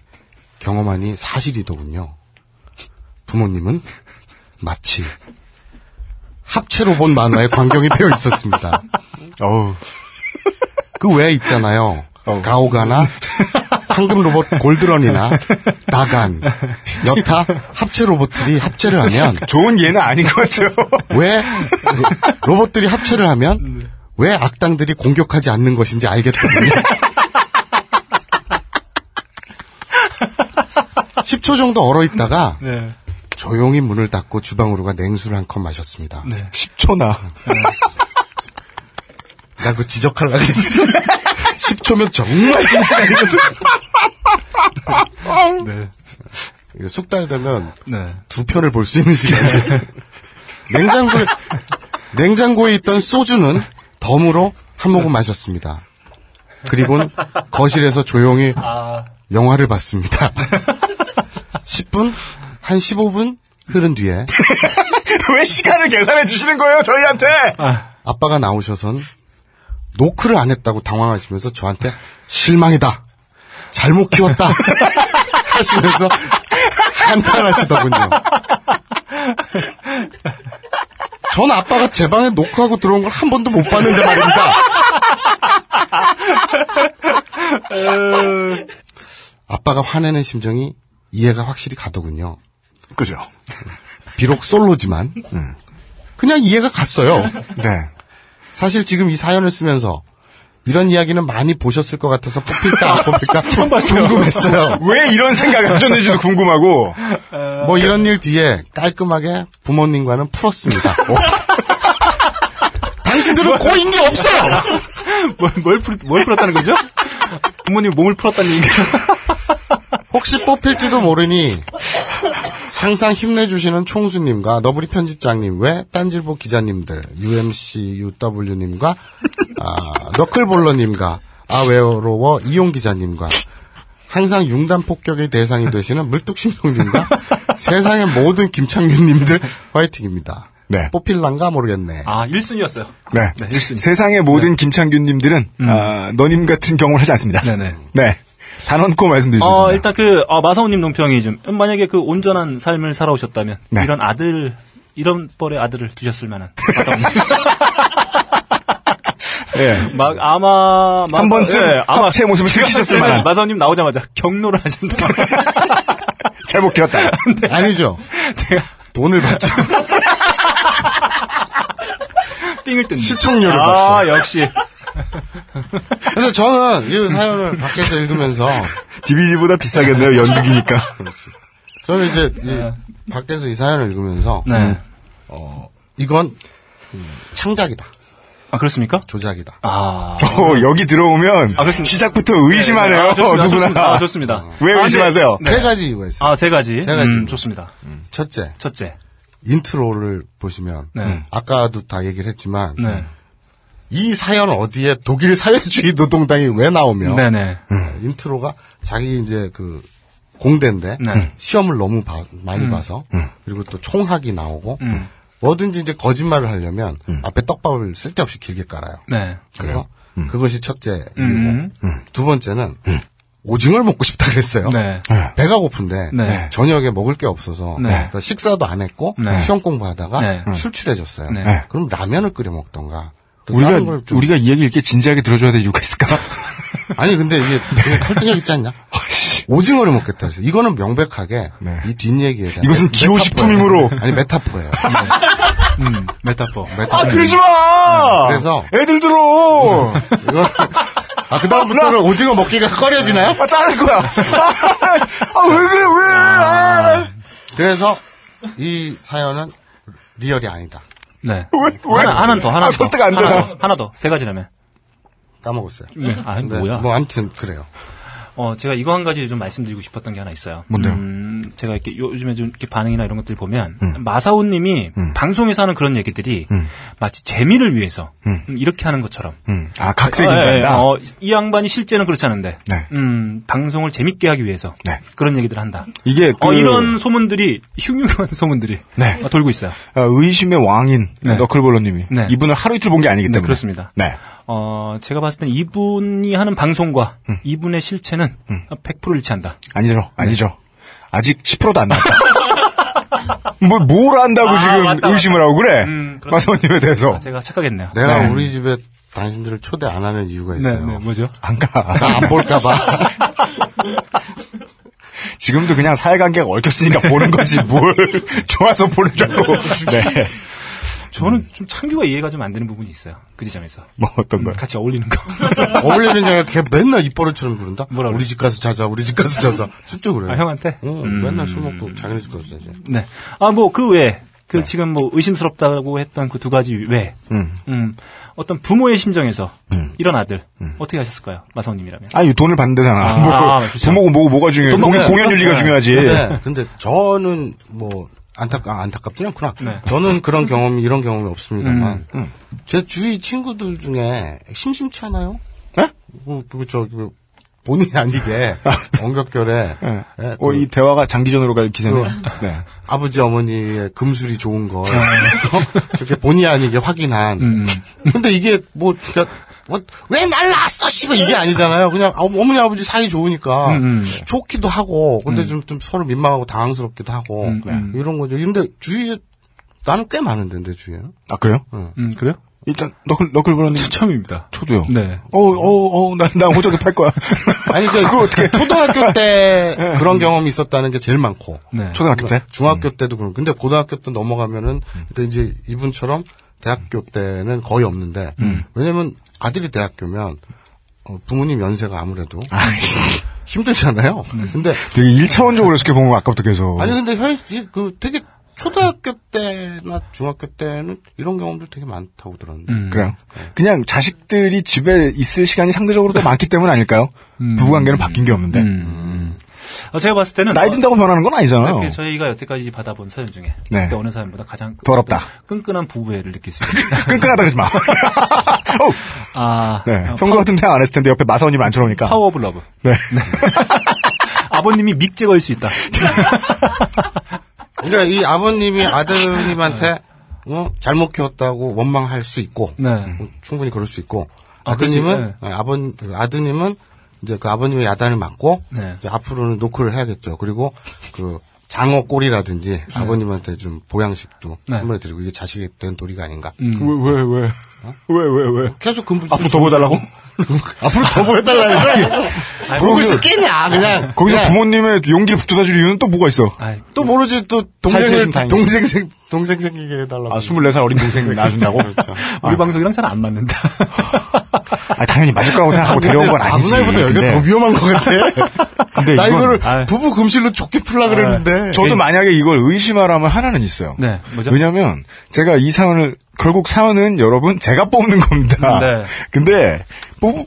경험하니 사실이더군요. 부모님은 마치 합체로 본 만화의 광경이 되어 있었습니다. 어우. 그 외에 있잖아요. 어우. 가오가나 황금 로봇 골드런이나 다간, 여타 합체 로봇들이 합체를 하면 좋은 예는 아닌 것 같아요. 왜 로봇들이 합체를 하면 왜 악당들이 공격하지 않는 것인지 알겠거든요. 십 초 정도 얼어있다가 네. 조용히 문을 닫고 주방으로 가 냉수를 한 컵 마셨습니다. 네. 십 초나. 네. 나 그거 지적하려고 했어. 십 초면 정말 긴 시간이거든. 네. 네. 숙달 되면 네. 두 편을 볼 수 있는 시간이에요. 냉장고에, 냉장고에 있던 소주는 덤으로 한 모금 마셨습니다. 그리고는 거실에서 조용히 아... 영화를 봤습니다. 십 분? 한 십오 분? 흐른 뒤에. 왜 시간을 계산해 주시는 거예요, 저희한테? 아... 아빠가 나오셔선 노크를 안 했다고 당황하시면서 저한테 실망이다. 잘못 키웠다. 하시면서 한탄하시더군요. 전 아빠가 제 방에 노크하고 들어온 걸 한 번도 못 봤는데 말입니다. 아빠가 화내는 심정이 이해가 확실히 가더군요. 그죠? 비록 솔로지만 음. 그냥 이해가 갔어요. 네. 사실 지금 이 사연을 쓰면서 이런 이야기는 많이 보셨을 것 같아서 뽑힐까 안 뽑힐까 처음 봤어요. 궁금했어요. 왜 이런 생각을 하셨는지도 궁금하고. 뭐 이런 일 뒤에 깔끔하게 부모님과는 풀었습니다. 당신들은 고인 게 없어. 뭘, 뭘, 풀, 뭘 풀었다는 거죠? 부모님 몸을 풀었다는 얘기죠. 혹시 뽑힐지도 모르니 항상 힘내주시는 총수님과 너브리 편집장님, 외 딴질보 기자님들, 유엠씨, 유더블유님과 아, 너클볼러님과 아 외로워 이용 기자님과 항상 융단 폭격의 대상이 되시는 물뚝심송님과 세상의 모든 김창규님들 화이팅입니다. 네. 뽑힐란가 모르겠네. 아, 일 순위였어요. 네. 네 일 순위. 세상의 모든 네. 김창규님들은, 음. 아, 너님 같은 경우를 하지 않습니다. 네네. 네. 단언코 말씀드리겠습니다. 어, 일단 그, 어, 마사오님 논평이 좀, 만약에 그 온전한 삶을 살아오셨다면, 네. 이런 아들, 이런 뻘의 아들을 두셨을 만한. 예. 막, 아마, 마사, 한 번쯤 예, 아마 합체의 모습을 들키셨을 만한. 마사오님 나오자마자 경로를 하신다. 잘못 기웠다. 네. 아니죠. 내가. 돈을 받죠. 빙을 뜬다. 시청료를 받죠. 아, 역시. 그래서 저는 이 사연을 밖에서 읽으면서. 디비디보다 비싸겠네요, 연극이니까. 그렇지. 저는 이제, 이 밖에서 이 사연을 읽으면서. 네. 어, 이건, 창작이다. 아, 그렇습니까? 조작이다. 아. 어, 여기 들어오면. 아, 그렇습니다. 시작부터 의심하네요, 네, 네. 아, 누구나. 아, 좋습니다. 아, 좋습니다. 어. 왜 의심하세요? 아, 네. 세 가지 이유가 있어요. 아, 세 가지. 세 가지. 음, 좋습니다. 음. 첫째. 첫째. 인트로를 보시면 네. 아까도 다 얘기를 했지만 네. 이 사연 어디에 독일 사회주의 노동당이 왜 나오며 네, 네. 음. 인트로가 자기 이제 그 공대인데 네. 시험을 너무 봐, 많이 음. 봐서 음. 그리고 또 총학이 나오고 음. 뭐든지 이제 거짓말을 하려면 음. 앞에 떡밥을 쓸데없이 길게 깔아요. 네. 그래서 음. 그것이 첫째 이유고 음. 음. 두 번째는 음. 오징어를 먹고 싶다 그랬어요. 네. 배가 고픈데 네. 저녁에 먹을 게 없어서 네. 그러니까 식사도 안 했고 네. 시험 공부하다가 네. 출출해졌어요. 네. 그럼 라면을 끓여 먹던가. 우리가 좀... 우리가 이 얘기를 이렇게 진지하게 들어줘야 될 이유가 있을까? 아니 근데 이게 되게 설득력 있지 않냐? 오징어를 먹겠다 그래서 이거는 명백하게 네. 이 뒷얘기에 대한 이것은 메, 기호식품이므로 아니 메타포예요. 네. 음, 메타포. 메타포. 아 그러지 마. 음, 그래서 애들 들어. 음, 이거 아, 그다음부터는 나... 오징어 먹기가 꺼려지나요? 아, 자를 거야. 아, 왜 그래, 왜. 아... 그래서, 이 사연은 리얼이 아니다. 네. 왜, 왜? 하나, 하나는 더, 하나 아, 더. 설득 안 되나? 하나 더, 하나 더. 세 가지라며. 까먹었어요. 네. 아, 뭐야. 뭐, 암튼, 그래요. 어, 제가 이거 한 가지 좀 말씀드리고 싶었던 게 하나 있어요. 뭔데요? 음, 제가 이렇게 요즘에 좀 이렇게 반응이나 이런 것들 보면, 음. 마사오 님이 음. 방송에서 하는 그런 얘기들이 음. 마치 재미를 위해서 음. 이렇게 하는 것처럼. 음. 아, 각색인 줄 안다? 어, 이 양반이 실제는 그렇지 않은데, 네. 음, 방송을 재밌게 하기 위해서 네. 그런 얘기들을 한다. 이게. 그... 어, 이런 소문들이, 흉흉한 소문들이 네. 돌고 있어요. 어, 의심의 왕인 네. 너클볼러 님이. 네. 이분을 하루 이틀 본 게 아니기 때문에. 네, 그렇습니다. 네. 어, 제가 봤을 땐 이분이 하는 방송과 음. 이분의 실체는 음. 백 퍼센트 일치한다. 아니죠. 아니죠. 네. 아직 십 퍼센트도 안 나왔다. 뭘, 뭘 안다고 아, 지금 맞다, 의심을 맞다. 하고 그래? 음, 마사오님에 대해서. 아, 제가 착각했네요. 내가 네. 우리 집에 당신들을 초대 안 하는 이유가 있어요. 네, 네. 뭐죠? 안 가. 나 안 볼까봐. 지금도 그냥 사회관계가 얽혔으니까 보는 거지. 뭘 좋아서 보는 줄 알고. 네. 저는 음. 좀 창규가 이해가 좀 안 되는 부분이 있어요. 그 지점에서. 뭐 어떤 거요? 같이 어울리는 거. 어울리는 게 걔 맨날 입버릇처럼 부른다? 뭐라고? 우리 집 가서 자자, 우리 집 가서 자자. 진짜 그래요. 아, 형한테? 응, 음. 맨날 술 먹고 자기네 집 가서 자자. 네. 아, 뭐 그 외에, 그 네. 지금 뭐 의심스럽다고 했던 그 두 가지 외에, 음. 음, 어떤 부모의 심정에서 음. 이런 아들 음. 어떻게 하셨을까요? 마사오님이라면. 아니 돈을 받는다잖아. 아, 뭐, 아, 그렇죠. 부모고 뭐고 뭐가 중요해. 공연, 공연윤리가 중요하지. 네. 근데 저는 뭐 안타깝 안타깝지 않구나. 네. 저는 그런 경험 이런 경험이 없습니다만 음. 음. 제 주위 친구들 중에 심심치 않아요. 네? 뭐, 뭐 저기 뭐, 본인 아니게 엉겹결에 네. 네, 그, 어, 이 대화가 장기전으로 갈 기세네요. 그, 네. 아버지 어머니의 금술이 좋은 걸 그렇게 본의 아니게 확인한. 음. 근데 이게 뭐 그러니까 뭐, 왜 날 낳았어 씨발 이게 아니잖아요. 그냥 어머니 아버지 사이 좋으니까 음, 음. 좋기도 하고 근데 좀, 좀 서로 민망하고 당황스럽기도 하고 음, 음. 이런 거죠. 근데 주위에 나는 꽤 많은데 내 주위에는. 아 그래요? 응. 음 그래요? 일단 너클 너클볼러님 처음입니다. 저도요. 네. 어어어나나 호적에 팔 거야. 아니 그 그걸 어떻게 초등학교 때 네. 그런 경험이 있었다는 게 제일 많고. 네. 초등학교 때? 중학교 음. 때도 그렇고. 근데 고등학교 때 넘어가면은 음. 그러니까 이제 이분처럼 대학교 때는 거의 없는데 음. 왜냐면 아들이 대학교면 어, 부모님 연세가 아무래도 아, 힘들잖아요. 음. 근데 되게 일 차원적으로 이렇게 보면 아까부터 계속. 아니 근데 현실 그 되게 초등학교 때나 중학교 때는 이런 경험들 되게 많다고 들었는데. 음. 그래요. 그냥 자식들이 집에 있을 시간이 상대적으로 더 많기 때문 아닐까요? 음. 부부관계는 바뀐 게 없는데. 음. 음. 어, 제가 봤을 때는 나이 든다고 어, 변하는 건 아니잖아요. 저희가 여태까지 받아본 사연 중에 네. 그때 어느 사연보다 가장 더럽다. 끈끈한 부부애를 느낄 수 있습니다. 끈끈하다 그러지 마. 아, 네. 어, 평소 같은 태양 안 했을 텐데 옆에 마사오님이 안 쳐놓으니까. 파워 오브 러브. 네. 네. 아버님이 믹재 걸 수 있다. 그러니까 이 아버님이 아드님한테 어? 잘못 키웠다고 원망할 수 있고 네. 충분히 그럴 수 있고 아, 아드님은 네. 아버 아드님은 이제 그 아버님의 야단을 맞고 네. 이제 앞으로는 노크를 해야겠죠. 그리고 그 장어 꼬리라든지 네. 아버님한테 좀 보양식도 네. 선물해드리고 이게 자식이 된 도리가 아닌가. 음. 왜 왜 왜 왜 왜 왜, 왜, 왜? 계속 금부 앞으로 더 보여달라고. 앞으로 더 보여달라는 거야. 보고 싶겠냐, 그냥. 거기서 그냥. 부모님의 용기를 북돋아줄 이유는 또 뭐가 있어? 아이, 또 모르지, 또, 동생을, 동생, 생, 동생 생기게 해달라고. 아, 스물네 살 어린 동생을 낳아준다고? 그렇죠. 우리 아. 방송이랑 잘 안 맞는다. 아, 당연히 맞을 거라고 생각하고 데려온 건 아니지. 아무나이보다 여기가 근데. 더 위험한 것 같아. 근데 나 이거를 부부 금실로 좋게 풀라 그랬는데. 아, 저도 에이. 만약에 이걸 의심하라면 하나는 있어요. 네, 뭐죠? 왜냐면, 제가 이 사연을, 결국 사연은 여러분, 제가 뽑는 겁니다. 네. 근데,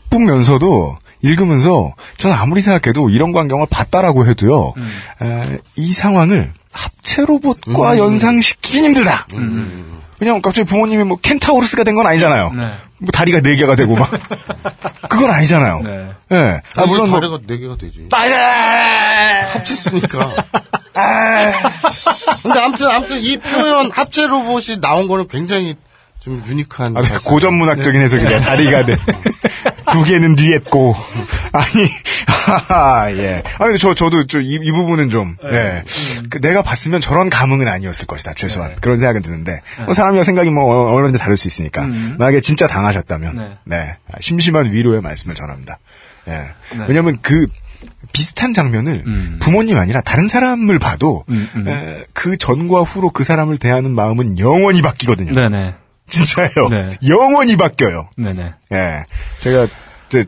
뽑으면서도 읽으면서 저는 아무리 생각해도 이런 광경을 봤다라고 해도요. 음. 에, 이 상황을 합체 로봇과 음. 연상시키긴 힘들다. 음. 그냥 갑자기 부모님이 뭐 켄타우루스가 된 건 아니잖아요. 네. 뭐 다리가 네 개가 되고 막 그건 아니잖아요. 네. 네. 아 물론 다리가 뭐... 네 개가 되지. 합쳤으니까. 근데 아무튼 아무튼 이 표현 합체 로봇이 나온 거는 굉장히 좀 유니크한. 아, 고전 문학적인 해석이네. 다리가 돼. 두 개는 뒤에고 아니, 하하, 예. 아니, 저, 저도, 저, 이, 이 부분은 좀, 네. 예. 음. 그, 내가 봤으면 저런 감흥은 아니었을 것이다. 최소한. 네. 그런 생각은 드는데. 네. 뭐, 사람이랑 생각이 뭐, 얼마든지 다를 수 있으니까. 음. 만약에 진짜 당하셨다면, 네. 네. 심심한 위로의 말씀을 전합니다. 예. 네. 왜냐면 그, 비슷한 장면을 음. 부모님 아니라 다른 사람을 봐도, 음, 음. 에, 그 전과 후로 그 사람을 대하는 마음은 영원히 바뀌거든요. 네네. 진짜요. 네. 영원히 바뀌어요. 네네. 예, 제가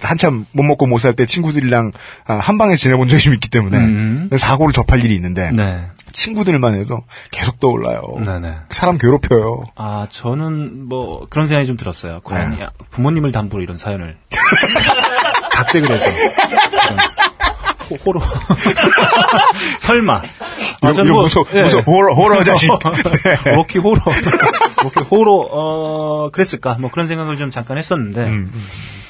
한참 못 먹고 못 살 때 친구들이랑 한 방에 지내본 적이 있기 때문에 음. 사고를 접할 일이 있는데 네. 친구들만 해도 계속 떠올라요. 네네. 사람 괴롭혀요. 아, 저는 뭐 그런 생각이 좀 들었어요. 과연 네. 부모님을 담보로 이런 사연을 각색을 해서. 호, 호러. 설마. 아, 이런, 이런 무서, 네. 무서, 호러, 호러 자식. 네. 로키 호러. 로키 호러, 어, 그랬을까. 뭐 그런 생각을 좀 잠깐 했었는데. 음.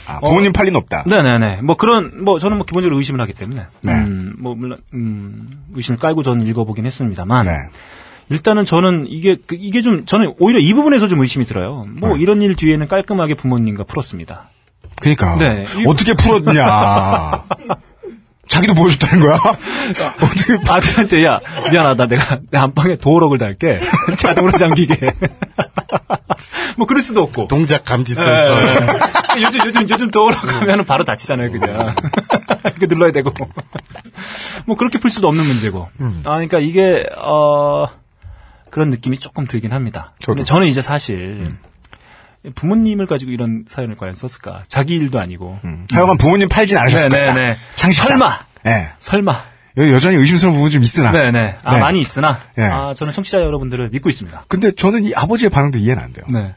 아, 부모님 어, 팔 리는 없다. 네네네. 뭐 그런, 뭐 저는 뭐 기본적으로 의심을 하기 때문에. 네. 음, 뭐 물론, 음, 의심을 깔고 저는 읽어보긴 했습니다만. 네. 일단은 저는 이게, 이게 좀, 저는 오히려 이 부분에서 좀 의심이 들어요. 뭐 네. 이런 일 뒤에는 깔끔하게 부모님과 풀었습니다. 그니까. 네. 어떻게 풀었냐. 자기도 보여줬다는 거야? 어떻게 아들한테 야 미안하다 내가 내 안방에 도어록을 달게 자동으로 잠기게 뭐 그럴 수도 없고 동작 감지 센서 요즘 요즘 요즘 도어록 하면은 바로 다치잖아요 그냥 이렇게 눌러야 되고 뭐 그렇게 풀 수도 없는 문제고 음. 아 그러니까 이게 어 그런 느낌이 조금 들긴 합니다. 저도. 근데 저는 이제 사실. 음. 부모님을 가지고 이런 사연을 과연 썼을까? 자기 일도 아니고. 음. 하여간 부모님 팔진 않으셨을 것이다. 상식상. 설마. 네. 설마. 여전히 의심스러운 부분 좀 있으나. 네네. 아, 네. 많이 있으나. 네. 아, 저는 청취자 여러분들을 믿고 있습니다. 근데 저는 이 아버지의 반응도 이해는 안 돼요. 네.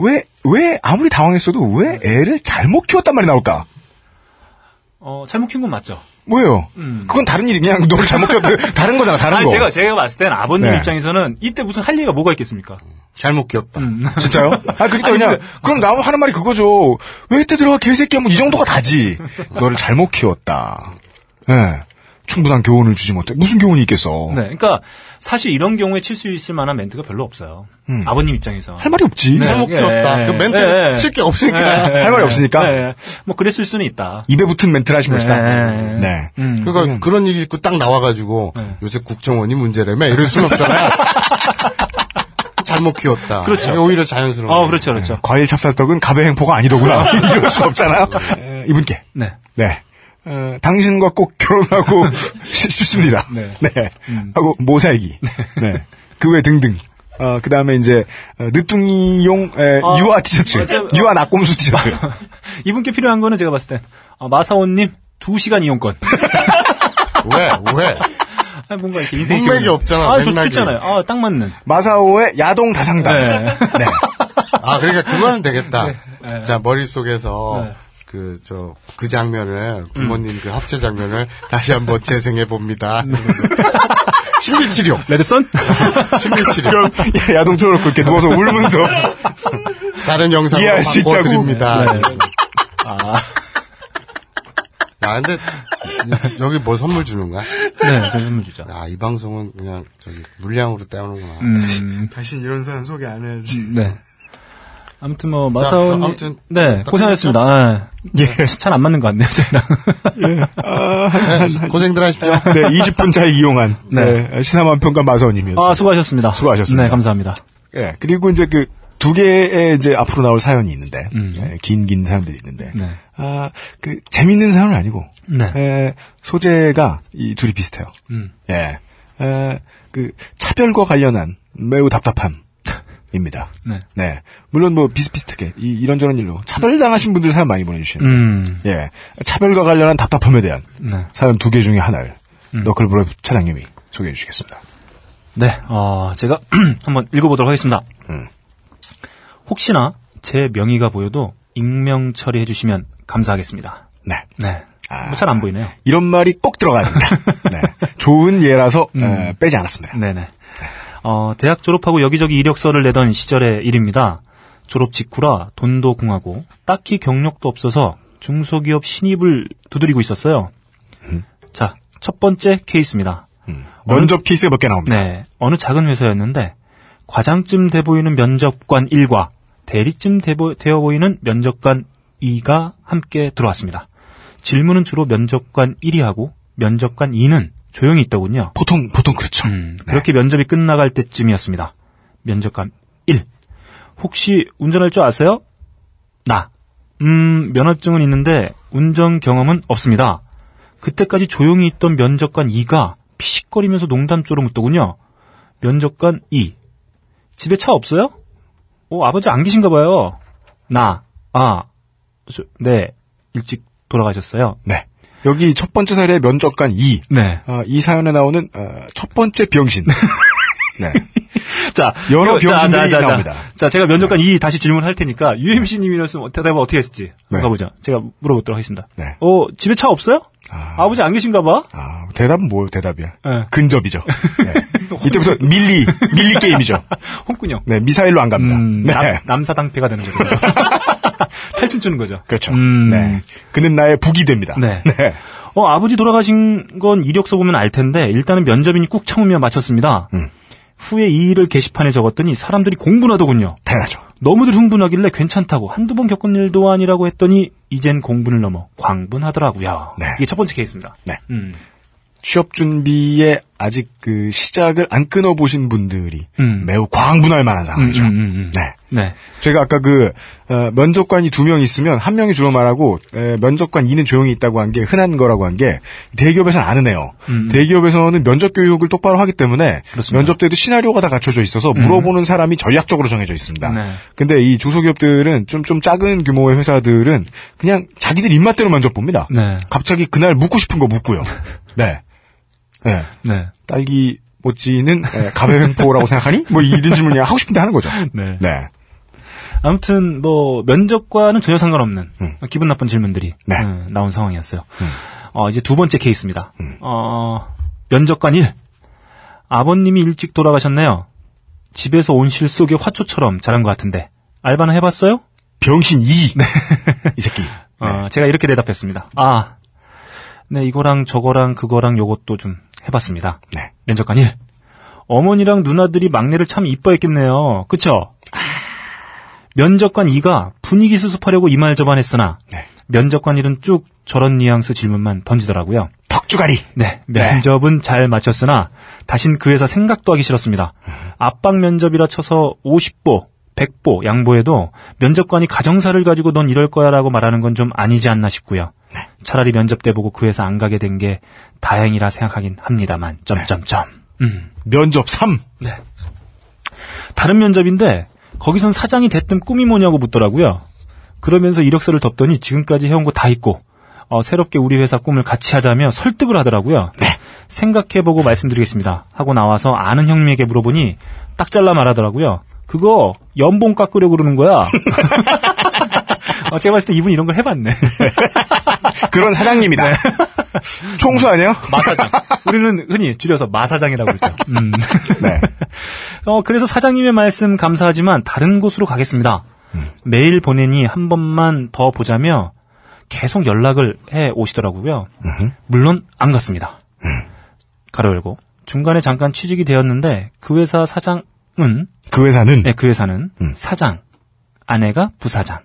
왜, 왜 아무리 당황했어도 왜 애를 잘못 키웠단 말이 나올까? 어, 잘못 키운 건 맞죠. 뭐예요? 음. 그건 다른 일이 그냥 너를 잘못 키웠다. 다른 거잖아, 다른 아니, 거. 제가, 제가 봤을 땐 아버님 네. 입장에서는 이때 무슨 할 얘기가 뭐가 있겠습니까? 잘못 키웠다. 음. 진짜요? 아, 그러니까 아니, 그냥, 근데, 그럼 나 하는 말이 그거죠. 왜 이때 들어가 개새끼 하면 이 정도가 다지. 너를 잘못 키웠다. 예. 네. 충분한 교훈을 주지 못해. 무슨 교훈이 있겠어. 네. 그러니까 사실 이런 경우에 칠 수 있을 만한 멘트가 별로 없어요. 음. 아버님 입장에서. 할 말이 없지. 네. 잘못 키웠다. 예. 그 멘트는 예. 칠 게 없으니까. 예. 할 말이 없으니까. 예. 뭐 그랬을 수는 있다. 입에 붙은 멘트를 하신 것이다. 예. 네. 음. 그러니까 음. 그런 일이 있고 딱 나와가지고 예. 요새 국정원이 문제라며 이럴 수는 없잖아요. 잘못 키웠다. 그렇죠. 오히려 자연스러워. 어, 그렇죠. 그렇죠. 네. 과일 찹쌀떡은 갑의 행포가 아니더구나. 이럴 수 없잖아요. 네. 이분께. 네. 네. 어, 당신과 꼭 결혼하고 싶습니다. 네. 네. 음. 하고, 모살기. 네. 네. 그 외 등등. 어, 그 다음에 이제, 늦둥이용, 에, 어, 유아 티셔츠. 어, 저, 유아 낙곰수 티셔츠. 이분께 필요한 거는 제가 봤을 땐, 어, 마사오님, 두 시간 이용권. 왜, 왜? 아니, 뭔가 이렇게 인생이. 맥락이 없잖아. 아, 좋잖아요. 아, 딱 맞는. 마사오의 야동 다상담. 네. 네. 아, 그러니까 그거는 되겠다. 네. 네. 자, 머릿속에서. 네. 그, 저, 그 장면을, 부모님 음. 그 합체 장면을 다시 한번 재생해 봅니다. 심리치료. 레드썬? 심리치료. 그럼 야동 틀어놓고 이렇게 누워서 울면서. 다른 영상으로 바꿔드립니다. 네. 아. 아, 근데, 여기 뭐 선물 주는 거야? 네, 저 선물 주죠. 아, 이 방송은 그냥, 저기, 물량으로 때우는구나. 음. 다시 이런 사람 소개 안 해야지. 네. 아무튼 뭐 마사오님 아무튼 네 고생하셨습니다. 아, 예. 잘 안 맞는 것 같네요, 저랑. 예. 아, 네, 고생들 하십시오. 네, 이십 분 잘 이용한 네. 네. 시사만 평가 마사오님이었습니다. 아, 수고하셨습니다. 수고하셨습니다. 네, 감사합니다. 예. 그리고 이제 그 두 개의 이제 앞으로 나올 사연이 있는데 음. 예, 긴 긴 사연들이 있는데 네. 아, 그 재밌는 사연은 아니고 네. 예, 소재가 이 둘이 비슷해요. 음. 예. 예, 그 차별과 관련한 매우 답답함. 입니다. 네. 네. 물론 뭐 비슷비슷하게 이, 이런저런 일로 차별당하신 분들 사연 많이 보내주시는데 음. 예. 차별과 관련한 답답함에 대한 네. 사연 두 개 중에 하나를 음. 너클볼러 차장님이 소개해 주시겠습니다. 네. 어, 제가 한번 읽어보도록 하겠습니다. 음. 혹시나 제 명의가 보여도 익명 처리해 주시면 감사하겠습니다. 네. 네. 아, 뭐 잘 안 보이네요. 이런 말이 꼭 들어가야 됩니다. 네. 좋은 예라서 음. 에, 빼지 않았습니다. 네네. 어, 대학 졸업하고 여기저기 이력서를 내던 시절의 일입니다. 졸업 직후라 돈도 궁하고 딱히 경력도 없어서 중소기업 신입을 두드리고 있었어요. 음. 자, 첫 번째 케이스입니다. 음. 면접 어느, 케이스가 몇 개 나옵니다. 네, 어느 작은 회사였는데 과장쯤 돼 보이는 면접관 일과 대리쯤 돼 보, 되어 보이는 면접관 이가 함께 들어왔습니다. 질문은 주로 면접관 일이 하고 면접관 이는 조용히 있더군요. 보통, 보통 그렇죠. 음, 네. 그렇게 면접이 끝나갈 때쯤이었습니다. 면접관 일. 혹시 운전할 줄 아세요? 나. 음, 면허증은 있는데 운전 경험은 없습니다. 그때까지 조용히 있던 면접관 이가 피식거리면서 농담조로 묻더군요. 면접관 이. 집에 차 없어요? 어, 아버지 안 계신가 봐요. 나. 아. 저, 네. 일찍 돌아가셨어요. 네. 여기 첫 번째 사례의 면접관 이. 네. 어, 이 사연에 나오는 어, 첫 번째 병신. 네. 자, 여러 병신들이 자, 자, 자, 나옵니다. 자, 자, 제가 면접관 네. 이 다시 질문할 테니까 유엠씨님이었으면 대답을 어떻게 했을지 네. 가보자. 제가 물어보도록 하겠습니다. 네. 어, 집에 차 없어요? 아, 아버지 안 계신가 봐. 아, 대답은 뭐 대답이야. 네. 근접이죠. 네. 이때부터 밀리 밀리 게임이죠. 홍군요. 네, 미사일로 안 갑니다. 음, 네. 남, 남사당패가 되는 거죠. 탈춤 추는 거죠. 그렇죠. 음. 네. 그는 나의 북이 됩니다. 네. 네. 어, 아버지 돌아가신 건 이력서 보면 알 텐데 일단은 면접인이 꾹 참으며 마쳤습니다. 음. 후에 이 일을 게시판에 적었더니 사람들이 공분하더군요. 당연하죠. 너무들 흥분하길래 괜찮다고 한두 번 겪은 일도 아니라고 했더니 이젠 공분을 넘어 광분하더라고요. 네. 이게 첫 번째 케이스입니다. 네. 음. 취업 준비에 아직 그 시작을 안 끊어 보신 분들이 음. 매우 광분할 만한 상황이죠. 음, 음, 음, 음. 네. 네. 제가 아까 그 어, 면접관이 두 명 있으면 한 명이 주로 말하고 에, 면접관 이는 조용히 있다고 한 게 흔한 거라고 한 게 대기업에서는 안 해요. 음. 대기업에서는 면접 교육을 똑바로 하기 때문에 그렇습니다. 면접 때도 시나리오가 다 갖춰져 있어서 물어보는 음. 사람이 전략적으로 정해져 있습니다. 네. 근데 이 중소기업들은 좀 좀 작은 규모의 회사들은 그냥 자기들 입맛대로 면접 봅니다. 네. 갑자기 그날 묻고 싶은 거 묻고요. 네. 네. 네. 딸기 모찌는 가벼운 행포라고 생각하니? 뭐 이런 질문이야. 하고 싶은데 하는 거죠. 네. 네. 아무튼 뭐 면접과는 전혀 상관없는 음. 기분 나쁜 질문들이 네. 음, 나온 상황이었어요. 음. 어, 이제 두 번째 케이스입니다. 음. 어, 면접관 일. 아버님이 일찍 돌아가셨네요. 집에서 온 실 속의 화초처럼 자란 것 같은데 알바는 해봤어요? 병신 이. 네. 이 새끼. 네. 어, 제가 이렇게 대답했습니다. 아, 네 이거랑 저거랑 그거랑 요것도 좀 해봤습니다. 네. 면접관 일. 어머니랑 누나들이 막내를 참 이뻐했겠네요. 그쵸? 아... 면접관 이가 분위기 수습하려고 이말저말했으나 네. 면접관 일은 쭉 저런 뉘앙스 질문만 던지더라고요. 턱주가리. 네, 면접은 네. 잘 마쳤으나 다신 그 회사 생각도 하기 싫었습니다. 음. 압박 면접이라 쳐서 오십 보, 백 보 양보해도 면접관이 가정사를 가지고 넌 이럴 거야 라고 말하는 건 좀 아니지 않나 싶고요. 네. 차라리 면접 때 보고 그 회사 안 가게 된 게 다행이라 생각하긴 합니다만 점점점. 네. 음. 면접 삼. 네. 다른 면접인데 거기선 사장이 대뜸 꿈이 뭐냐고 묻더라고요. 그러면서 이력서를 덮더니 지금까지 해온 거 다 있고 어, 새롭게 우리 회사 꿈을 같이 하자며 설득을 하더라고요. 네. 생각해보고 말씀드리겠습니다. 하고 나와서 아는 형님에게 물어보니 딱 잘라 말하더라고요. 그거 연봉 깎으려고 그러는 거야. 어, 제가 봤을 때 이분이 이런 걸 해봤네. 그런 사장님이다. 네. 총수 아니에요? 마사장. 우리는 흔히 줄여서 마사장이라고 그러죠. 음. 네. 어, 그래서 사장님의 말씀 감사하지만 다른 곳으로 가겠습니다. 음. 메일 보내니 한 번만 더 보자며 계속 연락을 해 오시더라고요. 음흠. 물론 안 갔습니다. 음. 가로 열고 중간에 잠깐 취직이 되었는데 그 회사 사장은 그 회사는 네, 그 회사는 음. 사장, 아내가 부사장,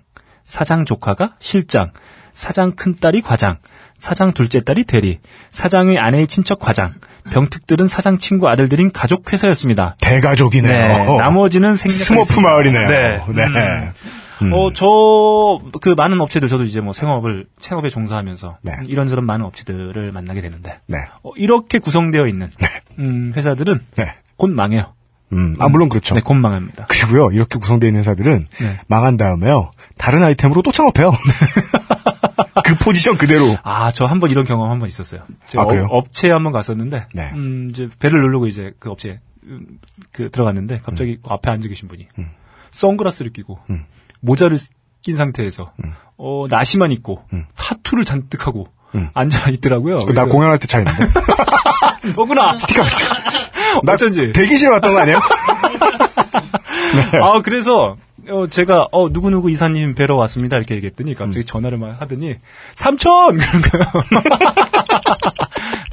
사장 조카가 실장, 사장 큰딸이 과장, 사장 둘째 딸이 대리, 사장의 아내의 친척 과장, 병특들은 사장 친구 아들들인 가족 회사였습니다. 대가족이네요. 네, 나머지는 생략하겠습니다. 스머프 마을이네요. 네. 네. 음. 음. 어, 저, 그 많은 업체들, 저도 이제 뭐 생업을, 생업에 종사하면서 네. 이런저런 많은 업체들을 만나게 되는데, 네. 어, 이렇게 구성되어 있는 네. 음, 회사들은 네. 곧 망해요. 음, 아, 물론 그렇죠. 네, 곧 망합니다. 그리고요, 이렇게 구성되어 있는 회사들은 네. 망한 다음에요, 다른 아이템으로 또 창업해요. 그 포지션 그대로. 아, 저 한 번 이런 경험 한 번 있었어요. 제가 아, 그래요? 어, 업체에 한 번 갔었는데, 네. 음, 이제 배를 누르고 이제 그 업체에 음, 그, 들어갔는데, 갑자기 음. 그 앞에 앉아 계신 분이, 음. 선글라스를 끼고, 음. 모자를 낀 상태에서 음. 어, 나시만 입고 음. 타투를 잔뜩 하고 음. 앉아 있더라고요. 그, 나 공연할 때 차인데. 뭐구나. 스티커 같이. 나 어쩐지. 대기실 왔던 거 아니에요? 네. 아 그래서 어, 제가 어, 누구 누구 이사님 뵈러 왔습니다 이렇게 얘기했더니 갑자기 음. 전화를 막 하더니 삼촌 그런 거요.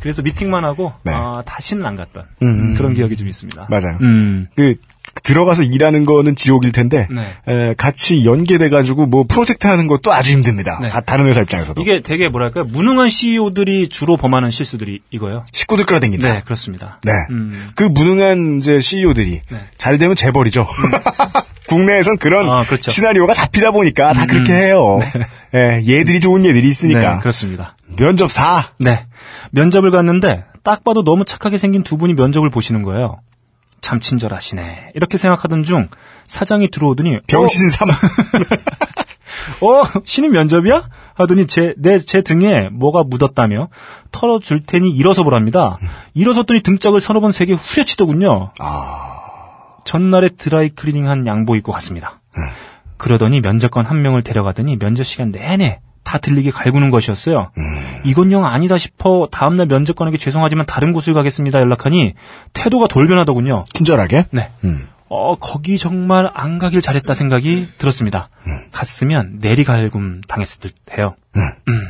그래서 미팅만 하고 네. 아, 다시는 안 갔던 음. 그런 기억이 좀 있습니다. 맞아요. 음. 그 들어가서 일하는 거는 지옥일 텐데 네. 에, 같이 연계돼가지고 뭐 프로젝트 하는 것도 아주 힘듭니다. 네. 다른 회사 입장에서도. 이게 되게 뭐랄까요. 무능한 씨이오들이 주로 범하는 실수들이 이거예요. 식구들 끌어당긴다. 네. 그렇습니다. 네. 음. 그 무능한 이제 씨이오들이 네. 잘 되면 재벌이죠. 음. 국내에선 그런 아, 그렇죠. 시나리오가 잡히다 보니까 다 음. 그렇게 해요. 네. 예, 얘들이 좋은 얘들이 있으니까. 네, 그렇습니다. 면접 사. 네. 면접을 갔는데 딱 봐도 너무 착하게 생긴 두 분이 면접을 보시는 거예요. 참 친절하시네. 이렇게 생각하던 중 사장이 들어오더니 병신 삼아. 어? 신입 면접이야? 하더니 제, 내, 제 등에 뭐가 묻었다며 털어줄 테니 일어서 보랍니다. 일어섰더니 등짝을 서너 번 세게 후려치더군요. 아... 전날에 드라이클리닝한 양복 입고 갔습니다. 음. 그러더니 면접관 한 명을 데려가더니 면접 시간 내내 다 들리게 갈구는 것이었어요. 음. 이건 영 아니다 싶어 다음날 면접관에게 죄송하지만 다른 곳을 가겠습니다 연락하니 태도가 돌변하더군요. 친절하게? 네. 음. 어, 거기 정말 안 가길 잘했다 생각이 들었습니다. 음. 갔으면 내리갈굼 당했을 듯 해요. 음. 음.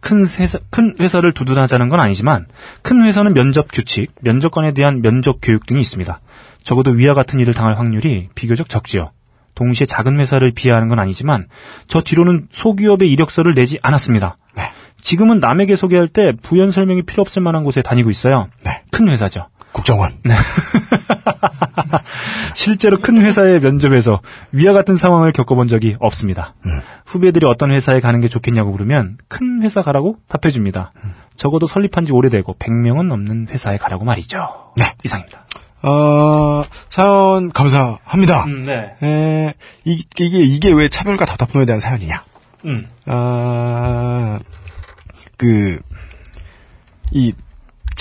큰 회사, 큰 회사를 두둔하자는 건 아니지만 큰 회사는 면접 규칙, 면접관에 대한 면접 교육 등이 있습니다. 적어도 위와 같은 일을 당할 확률이 비교적 적지요. 동시에 작은 회사를 비하하는 건 아니지만 저 뒤로는 소기업의 이력서를 내지 않았습니다. 네. 지금은 남에게 소개할 때 부연 설명이 필요 없을 만한 곳에 다니고 있어요. 네. 큰 회사죠. 국정원. 네. 실제로 큰 회사의 면접에서 위와 같은 상황을 겪어본 적이 없습니다. 음. 후배들이 어떤 회사에 가는 게 좋겠냐고 물으면 큰 회사 가라고 답해줍니다. 음. 적어도 설립한 지 오래되고 백 명은 넘는 회사에 가라고 말이죠. 네. 이상입니다. 어, 사연 감사합니다. 음, 네. 에, 이, 이게 이게 왜 차별과 답답함에 대한 사연이냐? 음. 아, 그 이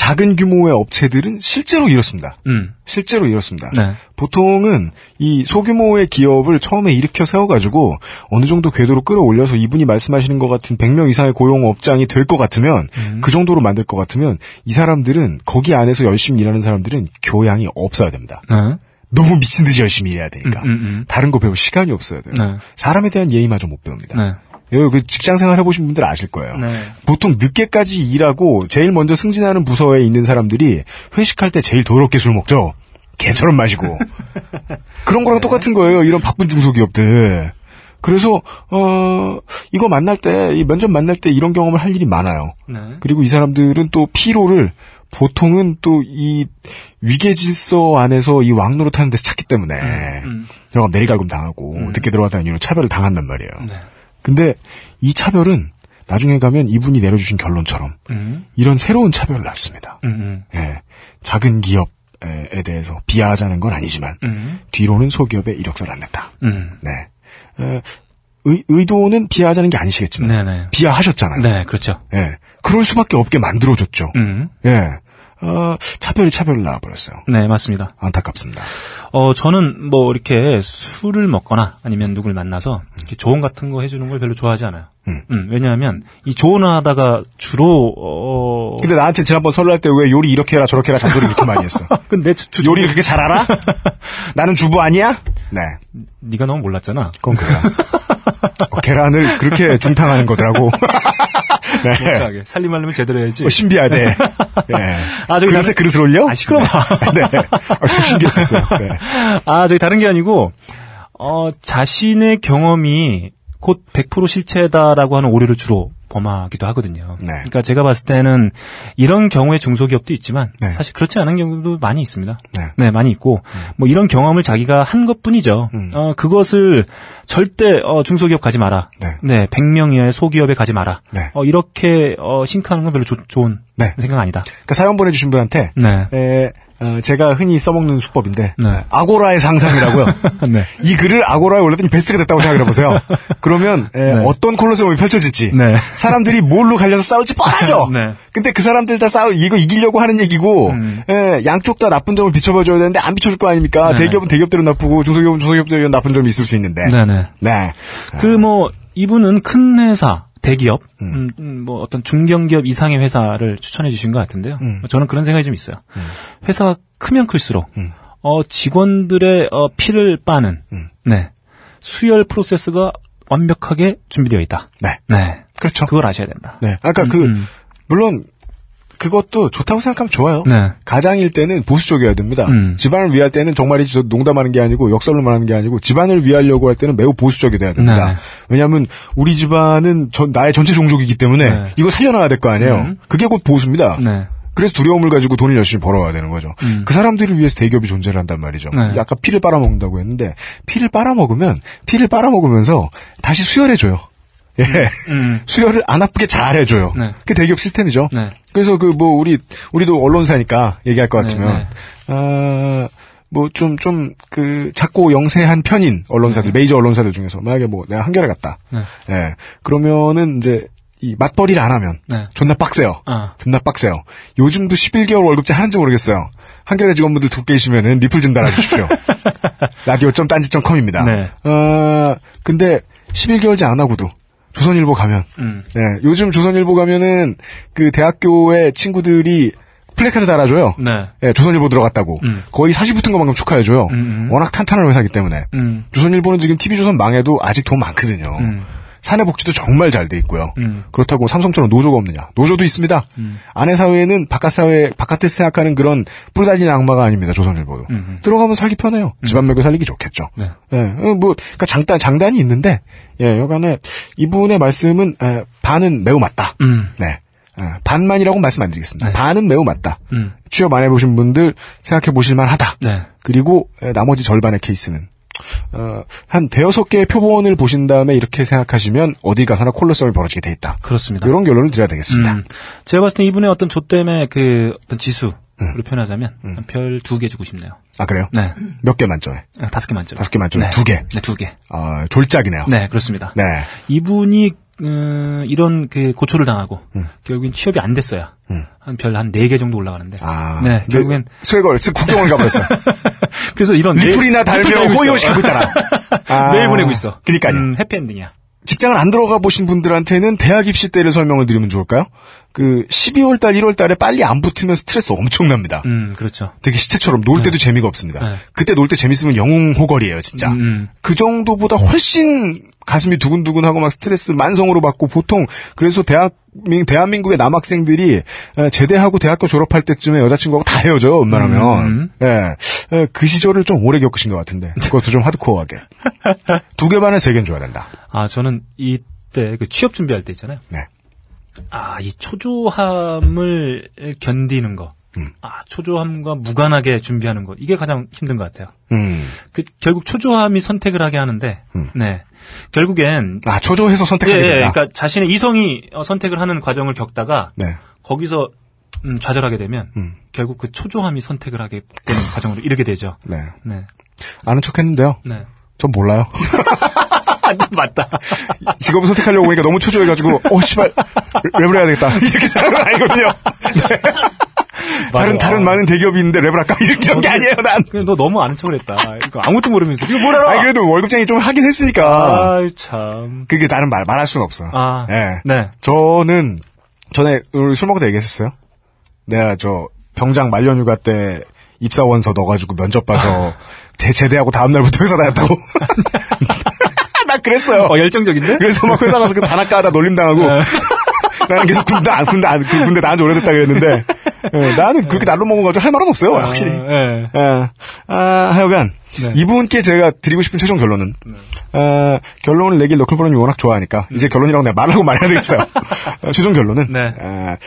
작은 규모의 업체들은 실제로 이렇습니다. 음. 실제로 이렇습니다. 네. 보통은 이 소규모의 기업을 처음에 일으켜 세워가지고 어느 정도 궤도로 끌어올려서 이분이 말씀하시는 것 같은 백 명 이상의 고용업장이 될 것 같으면 음. 그 정도로 만들 것 같으면 이 사람들은 거기 안에서 열심히 일하는 사람들은 교양이 없어야 됩니다. 네. 너무 미친 듯이 열심히 일해야 되니까. 음, 음, 음. 다른 거 배울 시간이 없어야 돼요. 네. 사람에 대한 예의마저 못 배웁니다. 네. 그 직장 생활 해보신 분들 아실 거예요. 네. 보통 늦게까지 일하고 제일 먼저 승진하는 부서에 있는 사람들이 회식할 때 제일 더럽게 술 먹죠. 개처럼 마시고. 그런 거랑 네. 똑같은 거예요. 이런 바쁜 중소기업들. 그래서 어 이거 만날 때, 이 면접 만날 때 이런 경험을 할 일이 많아요. 네. 그리고 이 사람들은 또 피로를 보통은 또 이 위계 질서 안에서 이 왕노릇 하는 데서 찾기 때문에 음, 음. 들어가면 내리갈굼 당하고 음. 늦게 들어갔다는 이유로 차별을 당한단 말이에요. 네. 근데 이 차별은 나중에 가면 이분이 내려주신 결론처럼 음. 이런 새로운 차별을 낳습니다. 음, 음. 예, 작은 기업에 대해서 비하하자는 건 아니지만 음. 뒤로는 소기업에 이력서를 안 냈다. 음. 네, 에, 의, 의도는 비하하자는 게 아니시겠지만 네네. 비하하셨잖아요. 네, 그렇죠. 예, 그럴 수밖에 없게 만들어줬죠. 음. 예. 어, 차별이 차별을 낳아버렸어요. 네, 맞습니다. 안타깝습니다. 어, 저는 뭐 이렇게 술을 먹거나 아니면 누굴 만나서 이렇게 조언 같은 거 해주는 걸 별로 좋아하지 않아요. 음. 음, 왜냐하면 이 조언을 하다가 주로 어. 근데 나한테 지난번 설날 때 왜 요리 이렇게 해라 저렇게 해라 잔소리 이렇게 많이 했어. 근데 주, 주, 요리 그렇게 잘 알아? 나는 주부 아니야? 네. 네가 너무 몰랐잖아. 그건 그래요. 어, 계란을 그렇게 중탕하는 거더라고. 네. 살림하려면 제대로 해야지. 어, 신비하대. 네. 아, 저기. 그릇에 다른... 그릇을 올려? 아, 시끄러워. 네. 네. 아, 좀 신기했었어요. 네. 아, 저기 다른 게 아니고, 어, 자신의 경험이 곧 백 퍼센트 실체다라고 하는 오류를 주로 범하기도 하거든요. 네. 그러니까 제가 봤을 때는 이런 경우에 중소기업도 있지만 네. 사실 그렇지 않은 경우도 많이 있습니다. 네, 네 많이 있고 음. 뭐 이런 경험을 자기가 한 것뿐이죠. 음. 어, 그것을 절대 어, 중소기업 가지 마라. 네, 네 백 명 이하의 소기업에 가지 마라. 네. 어, 이렇게 어, 싱크하는 건 별로 조, 좋은 네. 생각 아니다. 그러니까 사연 보내주신 분한테 네. 에... 어, 제가 흔히 써먹는 수법인데 네. 아고라의 상상이라고요. 네. 이 글을 아고라에 올렸더니 베스트가 됐다고 생각해보세요. 그러면 에, 네. 어떤 콜로세움이 펼쳐질지 네. 사람들이 뭘로 갈려서 싸울지 뻔하죠. 네. 근데 그 사람들 다 싸우 이거 이기려고 하는 얘기고 음. 에, 양쪽 다 나쁜 점을 비춰봐줘야 되는데 안 비춰줄 거 아닙니까. 네. 대기업은 대기업대로 나쁘고 중소기업은 중소기업대로 나쁜 점이 있을 수 있는데 네, 네. 네. 그 뭐 이분은 큰 회사 대기업, 음. 음, 뭐 어떤 중견기업 이상의 회사를 추천해 주신 것 같은데요. 음. 저는 그런 생각이 좀 있어요. 음. 회사가 크면 클수록 음. 어, 직원들의 어, 피를 빠는 음. 네. 수혈 프로세스가 완벽하게 준비되어 있다. 네, 네, 그렇죠. 그걸 아셔야 된다. 네, 아까 음, 그 음. 물론 그것도 좋다고 생각하면 좋아요. 네. 가장일 때는 보수 쪽이어야 됩니다. 음. 집안을 위할 때는 정말이지 농담하는 게 아니고 역설로 말하는 게 아니고 집안을 위하려고 할 때는 매우 보수 쪽이 돼야 됩니다. 네. 왜냐하면 우리 집안은 전, 나의 전체 종족이기 때문에 네. 이거 살려놔야 될 거 아니에요. 음. 그게 곧 보수입니다. 네. 그래서 두려움을 가지고 돈을 열심히 벌어와야 되는 거죠. 음. 그 사람들을 위해서 대기업이 존재를 한단 말이죠. 네. 아까 피를 빨아먹는다고 했는데 피를 빨아먹으면 피를 빨아먹으면서 다시 수혈해줘요. 예. 음. 수혈을 안 아프게 잘 해줘요. 네. 그게 대기업 시스템이죠. 네. 그래서 그 뭐 우리 우리도 언론사니까 얘기할 것 같으면 아 뭐 좀 좀 그 작고 영세한 편인 언론사들 네. 메이저 언론사들 중에서 만약에 뭐 내가 한겨레 갔다. 네. 예. 그러면은 이제 이 맞벌이를 안 하면 네. 존나 빡세요. 아. 존나 빡세요. 요즘도 십일 개월 월급제 하는지 모르겠어요. 한겨레 직원분들 두 계시면은 리플 좀 달아주십시오. 라디오 닷 딴지 닷 컴입니다. 네. 어 근데 십일 개월제 안 하고도 조선일보 가면, 음. 네, 요즘 조선일보 가면은, 그, 대학교에 친구들이 플래카드 달아줘요. 네. 네 조선일보 들어갔다고. 음. 거의 사시 붙은 것만큼 축하해줘요. 음음. 워낙 탄탄한 회사이기 때문에. 음. 조선일보는 지금 티비조선 망해도 아직 돈 많거든요. 음. 사내복지도 정말 잘 돼 있고요. 음. 그렇다고 삼성처럼 노조가 없느냐. 노조도 있습니다. 음. 안의 사회는 바깥 사회, 바깥에서 생각하는 그런 뿔 달린 악마가 아닙니다. 조선일보도. 음음. 들어가면 살기 편해요. 음. 집안 먹여 살리기 좋겠죠. 네. 예, 뭐, 그러니까 장단, 장단이 있는데, 예, 여간에 이분의 말씀은, 에, 반은 매우 맞다. 음. 네. 에, 반만이라고 말씀 안 드리겠습니다. 네. 반은 매우 맞다. 음. 취업 안 해보신 분들 생각해 보실만 하다. 네. 그리고 에, 나머지 절반의 케이스는 어, 한 대여섯 개의 표본을 보신 다음에 이렇게 생각하시면 어디 가서나 콜로세움이 벌어지게 돼 있다. 그렇습니다. 이런 결론을 드려야 되겠습니다. 음, 제가 봤을 때 이분의 어떤 조땜의 그 어떤 지수로 음. 표현하자면 음. 별 두 개 주고 싶네요. 아 그래요? 네. 몇 개 만점에? 아, 다섯 개 만점. 다섯 개 만점. 네. 두 개. 네, 두 개. 아 어, 졸작이네요. 네, 그렇습니다. 네. 이분이 음, 이런 그 고초를 당하고 음. 결국엔 취업이 안 됐어요. 음. 한 별 한 네 개 정도 올라가는데. 아, 네, 결국엔 쇠걸 지금 국정원 가버렸어. 그래서 이런 리플이나 달며 호의호시키고 있잖아. 아, 매일 보내고 있어. 그러니까요. 음, 해피엔딩이야. 직장을 안 들어가 보신 분들한테는 대학 입시 때를 설명을 드리면 좋을까요? 그 십이월 달, 일월 달에 빨리 안 붙으면 스트레스 엄청납니다. 음, 그렇죠. 되게 시체처럼 놀 때도 네. 재미가 없습니다. 네. 그때 놀 때 재밌으면 영웅호걸이에요, 진짜. 음, 음. 그 정도보다 훨씬 가슴이 두근두근하고 막 스트레스 만성으로 받고 보통 그래서 대학 대한민국의 남학생들이 제대하고 대학교 졸업할 때쯤에 여자친구하고 다 헤어져요, 웬만하면. 음, 음. 예, 그 시절을 좀 오래 겪으신 것 같은데 그것도 좀 하드코어하게. 두 개 반에 세 개는 줘야 된다. 아, 저는 이때 그 취업 준비할 때 있잖아요. 네. 아, 이 초조함을 견디는 거. 음. 아, 초조함과 무관하게 준비하는 것. 이게 가장 힘든 것 같아요. 음. 그, 결국 초조함이 선택을 하게 하는데, 음. 네. 결국엔. 아, 초조해서 선택하게 된다. 예, 예, 그러니까 자신의 이성이 선택을 하는 과정을 겪다가, 네. 거기서 음, 좌절하게 되면, 음. 결국 그 초조함이 선택을 하게 되는 과정으로 이르게 되죠. 네. 네. 아는 척 했는데요. 네. 전 몰라요. 맞다. 직업을 선택하려고 보니까 너무 초조해가지고, 어, 씨발, 랩을 해야 되겠다. 이렇게 생각은 아니거든요. 네. 다른, 맞아. 다른 많은 대기업이 있는데 랩을 할까? 이렇게 한 게 아니에요, 난. 그냥 너 너무 아는 척을 했다. 이거 아무것도 모르면서. 이거 뭘 알아? 아니, 그래도 월급쟁이 좀 하긴 했으니까. 아이, 참. 그게 나는 말, 말할 수는 없어. 아. 예. 네. 저는, 전에, 우리 술 먹을 때 얘기했었어요. 내가 저, 병장 말년 휴가 때 입사원서 넣어가지고 면접 봐서, 제대하고 다음날부터 회사 다녔다고. 나 그랬어요. 어, 열정적인데? 그래서 막 회사 가서 그 단학가 하다 놀림당하고. 나는 계속 군대 안, 군대 안, 군대 나온 지 오래됐다 그랬는데. 예, 나는 그렇게 날로 먹어가지고 할 말은 없어요, 아, 확실히. 예. 예. 아, 하여간, 네. 이분께 제가 드리고 싶은 최종 결론은, 네. 아, 결론을 내길 너클볼러님 워낙 좋아하니까, 음. 이제 결론이라고 내가 말하고 말해야 되겠어요. 최종 결론은, 네. 아,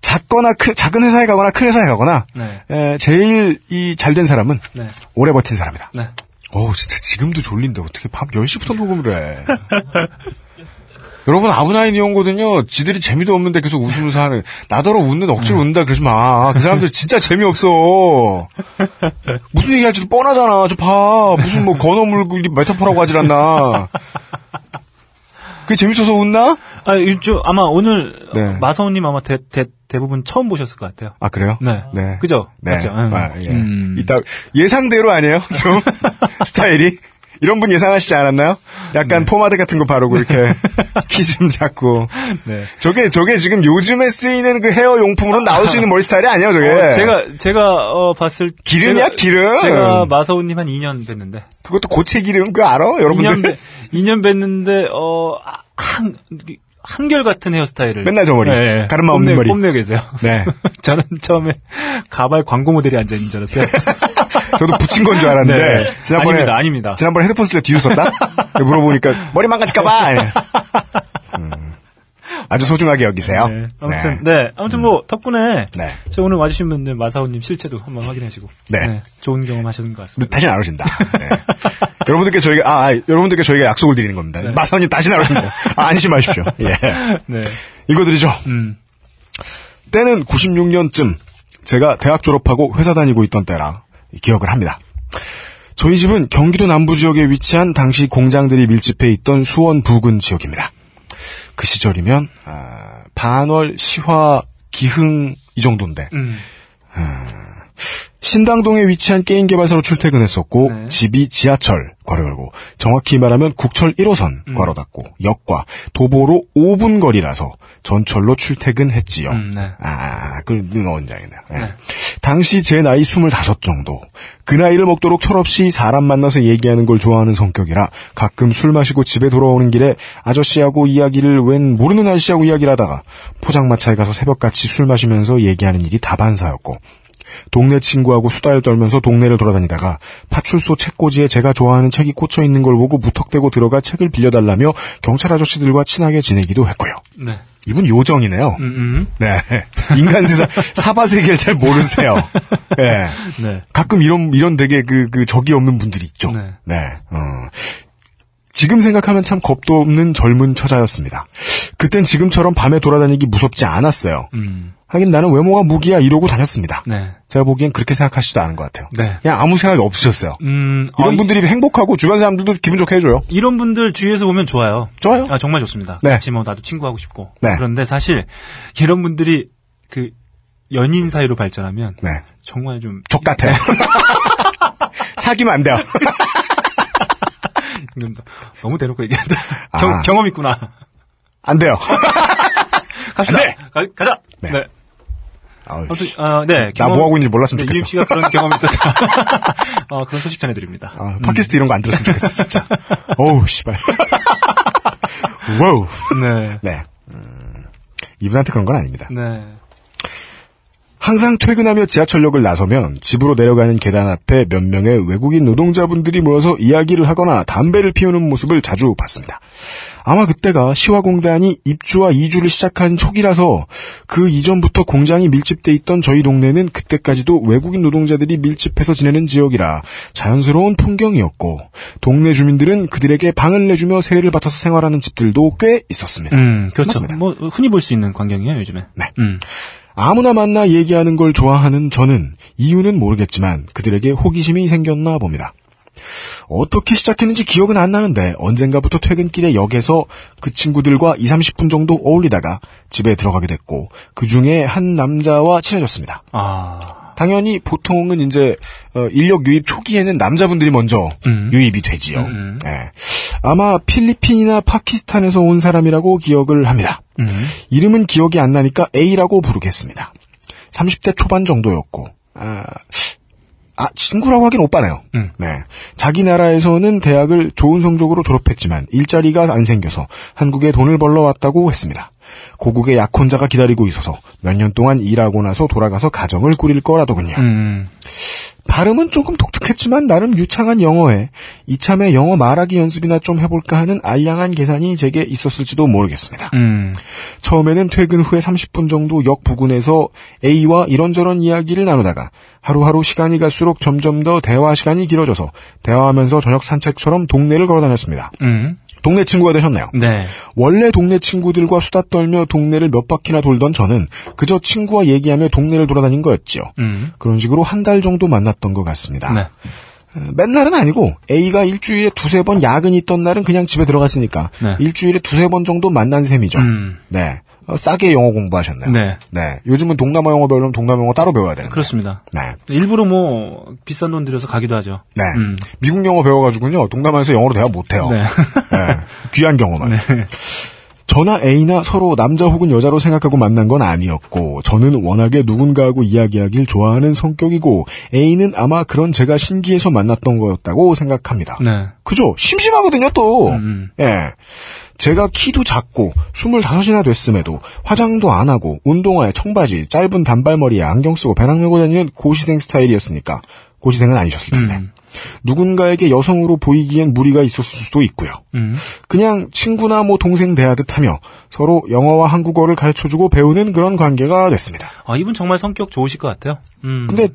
작거나, 크, 작은 회사에 가거나 큰 회사에 가거나, 네. 에, 제일 이 잘된 사람은, 네. 오래 버틴 사람이다. 네. 어우, 진짜 지금도 졸린데 어떻게 밤 열 시부터 녹음을 해. 여러분, 아브나인 이온거든요. 지들이 재미도 없는데 계속 웃으면서 하는. 나더러 웃는, 억지로 웃는다 그러지 마. 그 사람들 진짜 재미없어. 무슨 얘기할지도 뻔하잖아. 저 봐. 무슨 뭐 건어물 메타포라고 하질 않나. 그게 재밌어서 웃나? 아, 저, 아마 오늘 네. 마사오님 아마 대, 대, 대부분 처음 보셨을 것 같아요. 아, 그래요? 네. 네. 그죠? 네. 맞죠? 네. 아, 예. 음. 이따 예상대로 아니에요? 좀 스타일이? 이런 분 예상하시지 않았나요? 약간 네. 포마드 같은 거 바르고 이렇게 키 좀 작고. 네. 저게 저게 지금 요즘에 쓰이는 그 헤어 용품으로 나올 수 있는 머리 스타일이 아니에요, 저게. 어, 제가 제가 어, 봤을 기름이야, 제가, 기름. 제가 마사오님 한 이 년 뵀는데. 그것도 고체 기름 그거 알아? 여러분들. 이 년, 이 년 뵀는데 어 한 한결같은 헤어스타일을. 맨날 저 머리. 네, 네. 가르마 없는 뽐내, 머리. 뽐내고 계세요. 네. 저는 처음에 가발 광고 모델이 앉아있는 줄 알았어요. 저도 붙인 건 줄 알았는데. 네. 지난번에. 아닙니다, 아닙니다. 지난번에 헤드폰 쓸 때 뒤웃었다? 물어보니까 머리 망가질까봐. 음, 아주 소중하게 여기세요. 네. 아무튼, 네. 네. 아무튼 뭐, 덕분에. 네. 저 오늘 와주신 분들, 마사오님 실체도 한번 확인하시고. 네. 네. 좋은 경험 하셨는 것 같습니다. 다시는 안 오신다. 네. 여러분들께 저희가, 아, 아, 여러분들께 저희가 약속을 드리는 겁니다. 네. 마사오님 다시는 안 오신다. 아, 안심하십시오. 예. 네. 이거 드리죠. 음. 때는 구십육 년쯤. 제가 대학 졸업하고 회사 다니고 있던 때라. 기억을 합니다. 저희 집은 경기도 남부 지역에 위치한 당시 공장들이 밀집해 있던 수원 부근 지역입니다. 그 시절이면 아, 반월, 시화, 기흥 이 정도인데 음. 아, 신당동에 위치한 게임 개발사로 출퇴근했었고 네. 집이 지하철 괄호 열고 정확히 말하면 국철 일 호선 음. 괄호 닫고 역과 도보로 오 분 거리라서 전철로 출퇴근했지요. 음, 네. 아, 그건 원장이네요. 네. 네. 당시 제 나이 스물다섯 정도. 그 나이를 먹도록 철없이 사람 만나서 얘기하는 걸 좋아하는 성격이라 가끔 술 마시고 집에 돌아오는 길에 아저씨하고 이야기를 웬 모르는 아저씨하고 이야기를 하다가 포장마차에 가서 새벽같이 술 마시면서 얘기하는 일이 다반사였고 동네 친구하고 수다를 떨면서 동네를 돌아다니다가 파출소 책꽂이에 제가 좋아하는 책이 꽂혀있는 걸 보고 무턱대고 들어가 책을 빌려달라며 경찰 아저씨들과 친하게 지내기도 했고요. 네. 이분 요정이네요. 음음. 네. 인간 세상, 사바세계를 잘 모르세요. 네. 네. 가끔 이런, 이런 되게 그, 그, 적이 없는 분들이 있죠. 네. 네. 어. 지금 생각하면 참 겁도 없는 젊은 처자였습니다. 그땐 지금처럼 밤에 돌아다니기 무섭지 않았어요. 음. 하긴 나는 외모가 무기야 이러고 다녔습니다. 네. 제가 보기엔 그렇게 생각하시지도 않은 것 같아요. 네. 그냥 아무 생각이 없으셨어요. 음, 이런 어, 분들이 행복하고 주변 사람들도 기분 좋게 해줘요. 이런 분들 주위에서 보면 좋아요. 좋아요. 아, 정말 좋습니다. 네. 같이 뭐 나도 친구하고 싶고. 네. 그런데 사실 이런 분들이 그 연인 사이로 발전하면 네. 정말 좀 족같아요. 사귀면 안 돼요. 너무 대놓고 얘기한다. 아. 경, 경험 있구나. 안 돼요. 갑시다. 안 가, 가자. 네. 네. 아무튼, 어, 네. 경험, 나 뭐하고 있는지 몰랐으면 좋겠어. 유임 씨가 그런 경험이 있었다. 어, 그런 소식 전해드립니다. 아, 팟캐스트 음. 이런 거 안 들었으면 좋겠어, 진짜. 어우, 씨발. 와우. 네. 네. 음, 이분한테 그런 건 아닙니다. 네. 항상 퇴근하며 지하철역을 나서면 집으로 내려가는 계단 앞에 몇 명의 외국인 노동자분들이 모여서 이야기를 하거나 담배를 피우는 모습을 자주 봤습니다. 아마 그때가 시화공단이 입주와 이주를 시작한 초기라서 그 이전부터 공장이 밀집돼 있던 저희 동네는 그때까지도 외국인 노동자들이 밀집해서 지내는 지역이라 자연스러운 풍경이었고 동네 주민들은 그들에게 방을 내주며 세를 받아서 생활하는 집들도 꽤 있었습니다. 음, 그렇죠. 맞습니다. 뭐 흔히 볼 수 있는 광경이에요, 요즘에. 네. 음. 아무나 만나 얘기하는 걸 좋아하는 저는 이유는 모르겠지만 그들에게 호기심이 생겼나 봅니다. 어떻게 시작했는지 기억은 안 나는데 언젠가부터 퇴근길에 역에서 그 친구들과 이삼십 분 정도 어울리다가 집에 들어가게 됐고 그중에 한 남자와 친해졌습니다. 아... 당연히 보통은 이제 인력 유입 초기에는 남자분들이 먼저 음. 유입이 되지요. 음. 네. 아마 필리핀이나 파키스탄에서 온 사람이라고 기억을 합니다. 음. 이름은 기억이 안 나니까 A라고 부르겠습니다. 삼십 대 초반 정도였고 아, 아 친구라고 하긴 오빠네요. 음. 네, 자기 나라에서는 대학을 좋은 성적으로 졸업했지만 일자리가 안 생겨서 한국에 돈을 벌러 왔다고 했습니다. 고국의 약혼자가 기다리고 있어서 몇 년 동안 일하고 나서 돌아가서 가정을 꾸릴 거라더군요. 음. 발음은 조금 독특했지만 나름 유창한 영어에 이참에 영어 말하기 연습이나 좀 해볼까 하는 알량한 계산이 제게 있었을지도 모르겠습니다. 음. 처음에는 퇴근 후에 삼십 분 정도 역 부근에서 A와 이런저런 이야기를 나누다가 하루하루 시간이 갈수록 점점 더 대화 시간이 길어져서 대화하면서 저녁 산책처럼 동네를 걸어다녔습니다. 음. 동네 친구가 되셨나요? 네. 원래 동네 친구들과 수다 떨며 동네를 몇 바퀴나 돌던 저는 그저 친구와 얘기하며 동네를 돌아다닌 거였지요. 음. 그런 식으로 한 달 정도 만났던 것 같습니다. 네. 맨날은 아니고 A가 일주일에 두세 번 야근이 있던 날은 그냥 집에 들어갔으니까 네. 일주일에 두세 번 정도 만난 셈이죠. 음. 네. 어, 싸게 영어 공부하셨나요? 네. 네. 요즘은 동남아 영어 배우려면 동남아 영어 따로 배워야 되는데. 그렇습니다. 네. 일부러 뭐 비싼 돈 들여서 가기도 하죠. 네. 음. 미국 영어 배워가지고요. 동남아에서 영어로 대화 못해요. 네. 네. 귀한 경험만. 네. 저나 A나 서로 남자 혹은 여자로 생각하고 만난 건 아니었고 저는 워낙에 누군가하고 이야기하길 좋아하는 성격이고 A는 아마 그런 제가 신기해서 만났던 거였다고 생각합니다. 네. 그죠? 심심하거든요 또. 음. 예. 제가 키도 작고 스물다섯이나 됐음에도 화장도 안 하고 운동화에 청바지, 짧은 단발머리에 안경 쓰고 배낭 메고 다니는 고시생 스타일이었으니까 고시생은 아니셨을 텐데. 음. 누군가에게 여성으로 보이기엔 무리가 있었을 수도 있고요. 음. 그냥 친구나 뭐 동생 대하듯 하며 서로 영어와 한국어를 가르쳐주고 배우는 그런 관계가 됐습니다. 아, 이분 정말 성격 좋으실 것 같아요. 음. 근데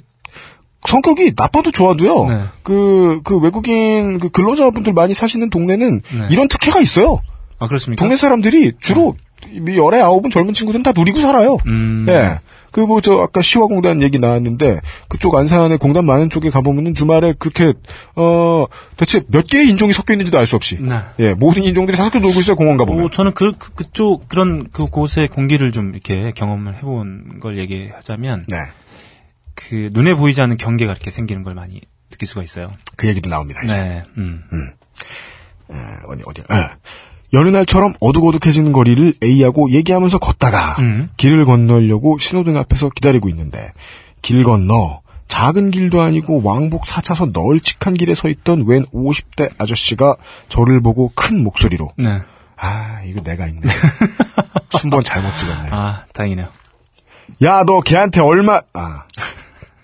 성격이 나빠도 좋아도요. 네. 그, 그 외국인 그 근로자분들 많이 사시는 동네는 네. 이런 특혜가 있어요. 아, 그렇습니까? 동네 사람들이 주로 네. 열에 아홉은 젊은 친구들은 다 누리고 살아요. 음. 예. 그, 뭐, 저, 아까 시화공단 얘기 나왔는데, 그쪽 안산에 공단 많은 쪽에 가보면은 주말에 그렇게, 어, 대체 몇 개의 인종이 섞여 있는지도 알 수 없이. 네. 예, 모든 인종들이 다 섞여 놀고 있어요, 공원 가보면. 오, 저는 그, 그, 그쪽, 그런, 그 곳의 공기를 좀 이렇게 경험을 해본 걸 얘기하자면, 네. 그, 눈에 보이지 않는 경계가 이렇게 생기는 걸 많이 느낄 수가 있어요. 그 얘기도 나옵니다, 이제. 네, 음. 음. 어, 어디, 어디, 어. 여느 날처럼 어둑어둑해지는 거리를 A하고 얘기하면서 걷다가 음. 길을 건너려고 신호등 앞에서 기다리고 있는데 길 건너 작은 길도 아니고 왕복 사 차선 널찍한 길에 서 있던 웬 오십 대 아저씨가 저를 보고 큰 목소리로 네. 아 이거 내가 있네. 춘번 잘못 찍었네. 아 다행이네요. 야 너 걔한테 얼마 아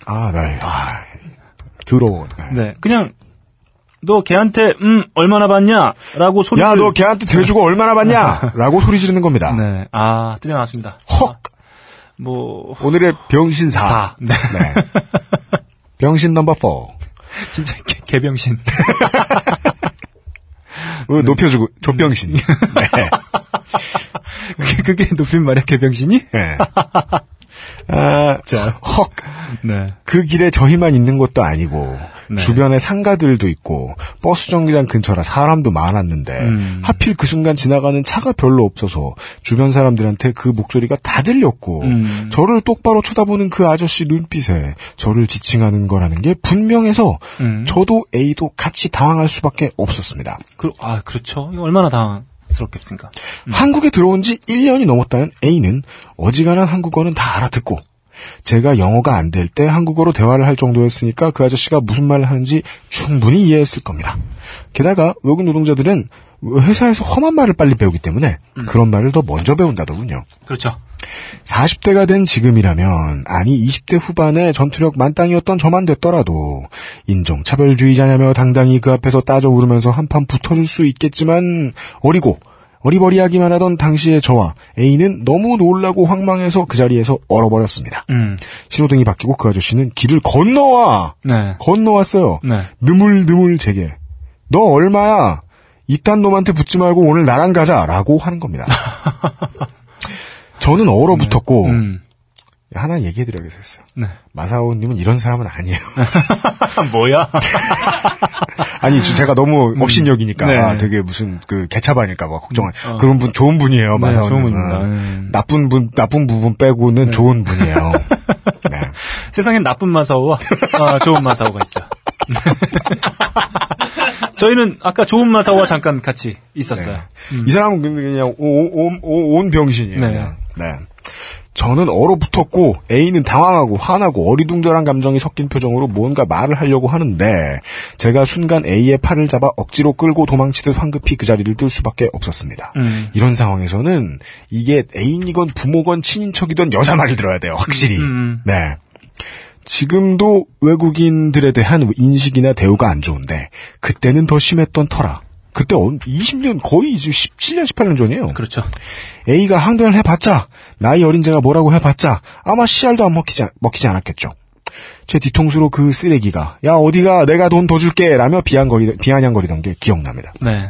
아 나 아 더러워. 네 그냥 너 걔한테 음 얼마나 받냐라고 소리. 야 너 걔한테 대주고 얼마나 받냐라고 소리 지르는 겁니다. 네, 아 뜨려 나왔습니다. 헉, 아, 뭐 오늘의 병신사. 사. 네. 네. 병신 넘버 포. 진짜 개, 개병신. 높여주고 조병신. 네. 그게 높임말이야, 개병신이? 네. 아, 자, 헉. 네. 그 길에 저희만 있는 것도 아니고, 네. 주변에 상가들도 있고, 버스 정류장 근처라 사람도 많았는데, 음. 하필 그 순간 지나가는 차가 별로 없어서, 주변 사람들한테 그 목소리가 다 들렸고, 음. 저를 똑바로 쳐다보는 그 아저씨 눈빛에 저를 지칭하는 거라는 게 분명해서, 음. 저도 A도 같이 당황할 수밖에 없었습니다. 그, 아, 그렇죠. 이거 얼마나 당황. 스럽겠습니까? 음. 한국에 들어온 지 일 년이 넘었다는 A는 어지간한 한국어는 다 알아듣고 제가 영어가 안 될 때 한국어로 대화를 할 정도였으니까 그 아저씨가 무슨 말을 하는지 충분히 이해했을 겁니다. 게다가 외국 노동자들은 회사에서 험한 말을 빨리 배우기 때문에 음. 그런 말을 더 먼저 배운다더군요. 그렇죠. 사십 대가 된 지금이라면 아니 이십 대 후반에 전투력 만땅이었던 저만 됐더라도 인종차별주의자냐며 당당히 그 앞에서 따져 오르면서 한판 붙어줄 수 있겠지만 어리고 어리버리하기만 하던 당시의 저와 A는 너무 놀라고 황망해서 그 자리에서 얼어버렸습니다. 음. 신호등이 바뀌고 그 아저씨는 길을 건너와 네. 건너왔어요. 네. 느물느물 제게 너 얼마야? 이딴 놈한테 붙지 말고 오늘 나랑 가자라고 하는 겁니다. 저는 얼어붙었고 네. 음. 하나 얘기해드려야 됐어요. 네. 마사오님은 이런 사람은 아니에요. 뭐야? 아니 제가 너무 음. 업신여기니까 네. 아, 되게 무슨 그 개차반일까 봐 걱정한 어. 그런 분 좋은 분이에요. 마사오님은 네, 좋은 음. 나쁜 분 나쁜 부분 빼고는 네. 좋은 분이에요. 네. 세상엔 나쁜 마사오와 아, 좋은 마사오가 있죠. 저희는 아까 좋은 마사오와 잠깐 같이 있었어요. 네. 음. 이 사람은 그냥 온 병신이에요. 네. 그냥. 네. 저는 얼어붙었고 A는 당황하고 화나고 어리둥절한 감정이 섞인 표정으로 뭔가 말을 하려고 하는데 제가 순간 A의 팔을 잡아 억지로 끌고 도망치듯 황급히 그 자리를 뜰 수밖에 없었습니다. 음. 이런 상황에서는 이게 애인이건 부모건 친인척이든 여자 말이 들어야 돼요. 확실히. 음. 네. 지금도 외국인들에 대한 인식이나 대우가 안 좋은데 그때는 더 심했던 터라. 그때 이십 년 거의 십칠 년 십팔 년 전이에요. 그렇죠. A가 항변을 해봤자 나이 어린 제가 뭐라고 해봤자 아마 씨알도 안 먹히지, 먹히지 않았겠죠. 제 뒤통수로 그 쓰레기가 야 어디가 내가 돈 더 줄게 라며 비아냥거리, 비아냥거리던 게 기억납니다. 네.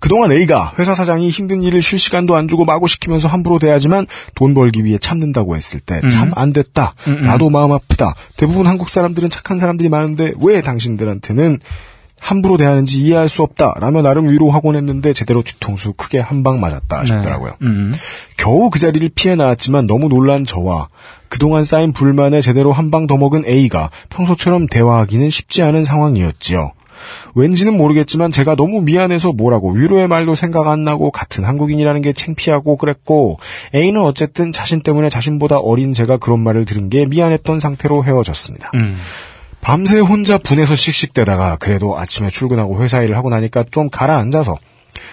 그동안 A가 회사 사장이 힘든 일을 쉴 시간도 안 주고 마구 시키면서 함부로 대하지만 돈 벌기 위해 참는다고 했을 때 참 안 음. 됐다. 음음. 나도 마음 아프다. 대부분 한국 사람들은 착한 사람들이 많은데 왜 당신들한테는 함부로 대하는지 이해할 수 없다 라며 나름 위로하곤 했는데 제대로 뒤통수 크게 한 방 맞았다 싶더라고요. 네. 음. 겨우 그 자리를 피해 나왔지만 너무 놀란 저와 그동안 쌓인 불만에 제대로 한 방 더 먹은 A가 평소처럼 대화하기는 쉽지 않은 상황이었지요. 왠지는 모르겠지만 제가 너무 미안해서 뭐라고 위로의 말도 생각 안 나고 같은 한국인이라는 게 창피하고 그랬고 A는 어쨌든 자신 때문에 자신보다 어린 제가 그런 말을 들은 게 미안했던 상태로 헤어졌습니다. 음. 밤새 혼자 분해서 씩씩대다가 그래도 아침에 출근하고 회사 일을 하고 나니까 좀 가라앉아서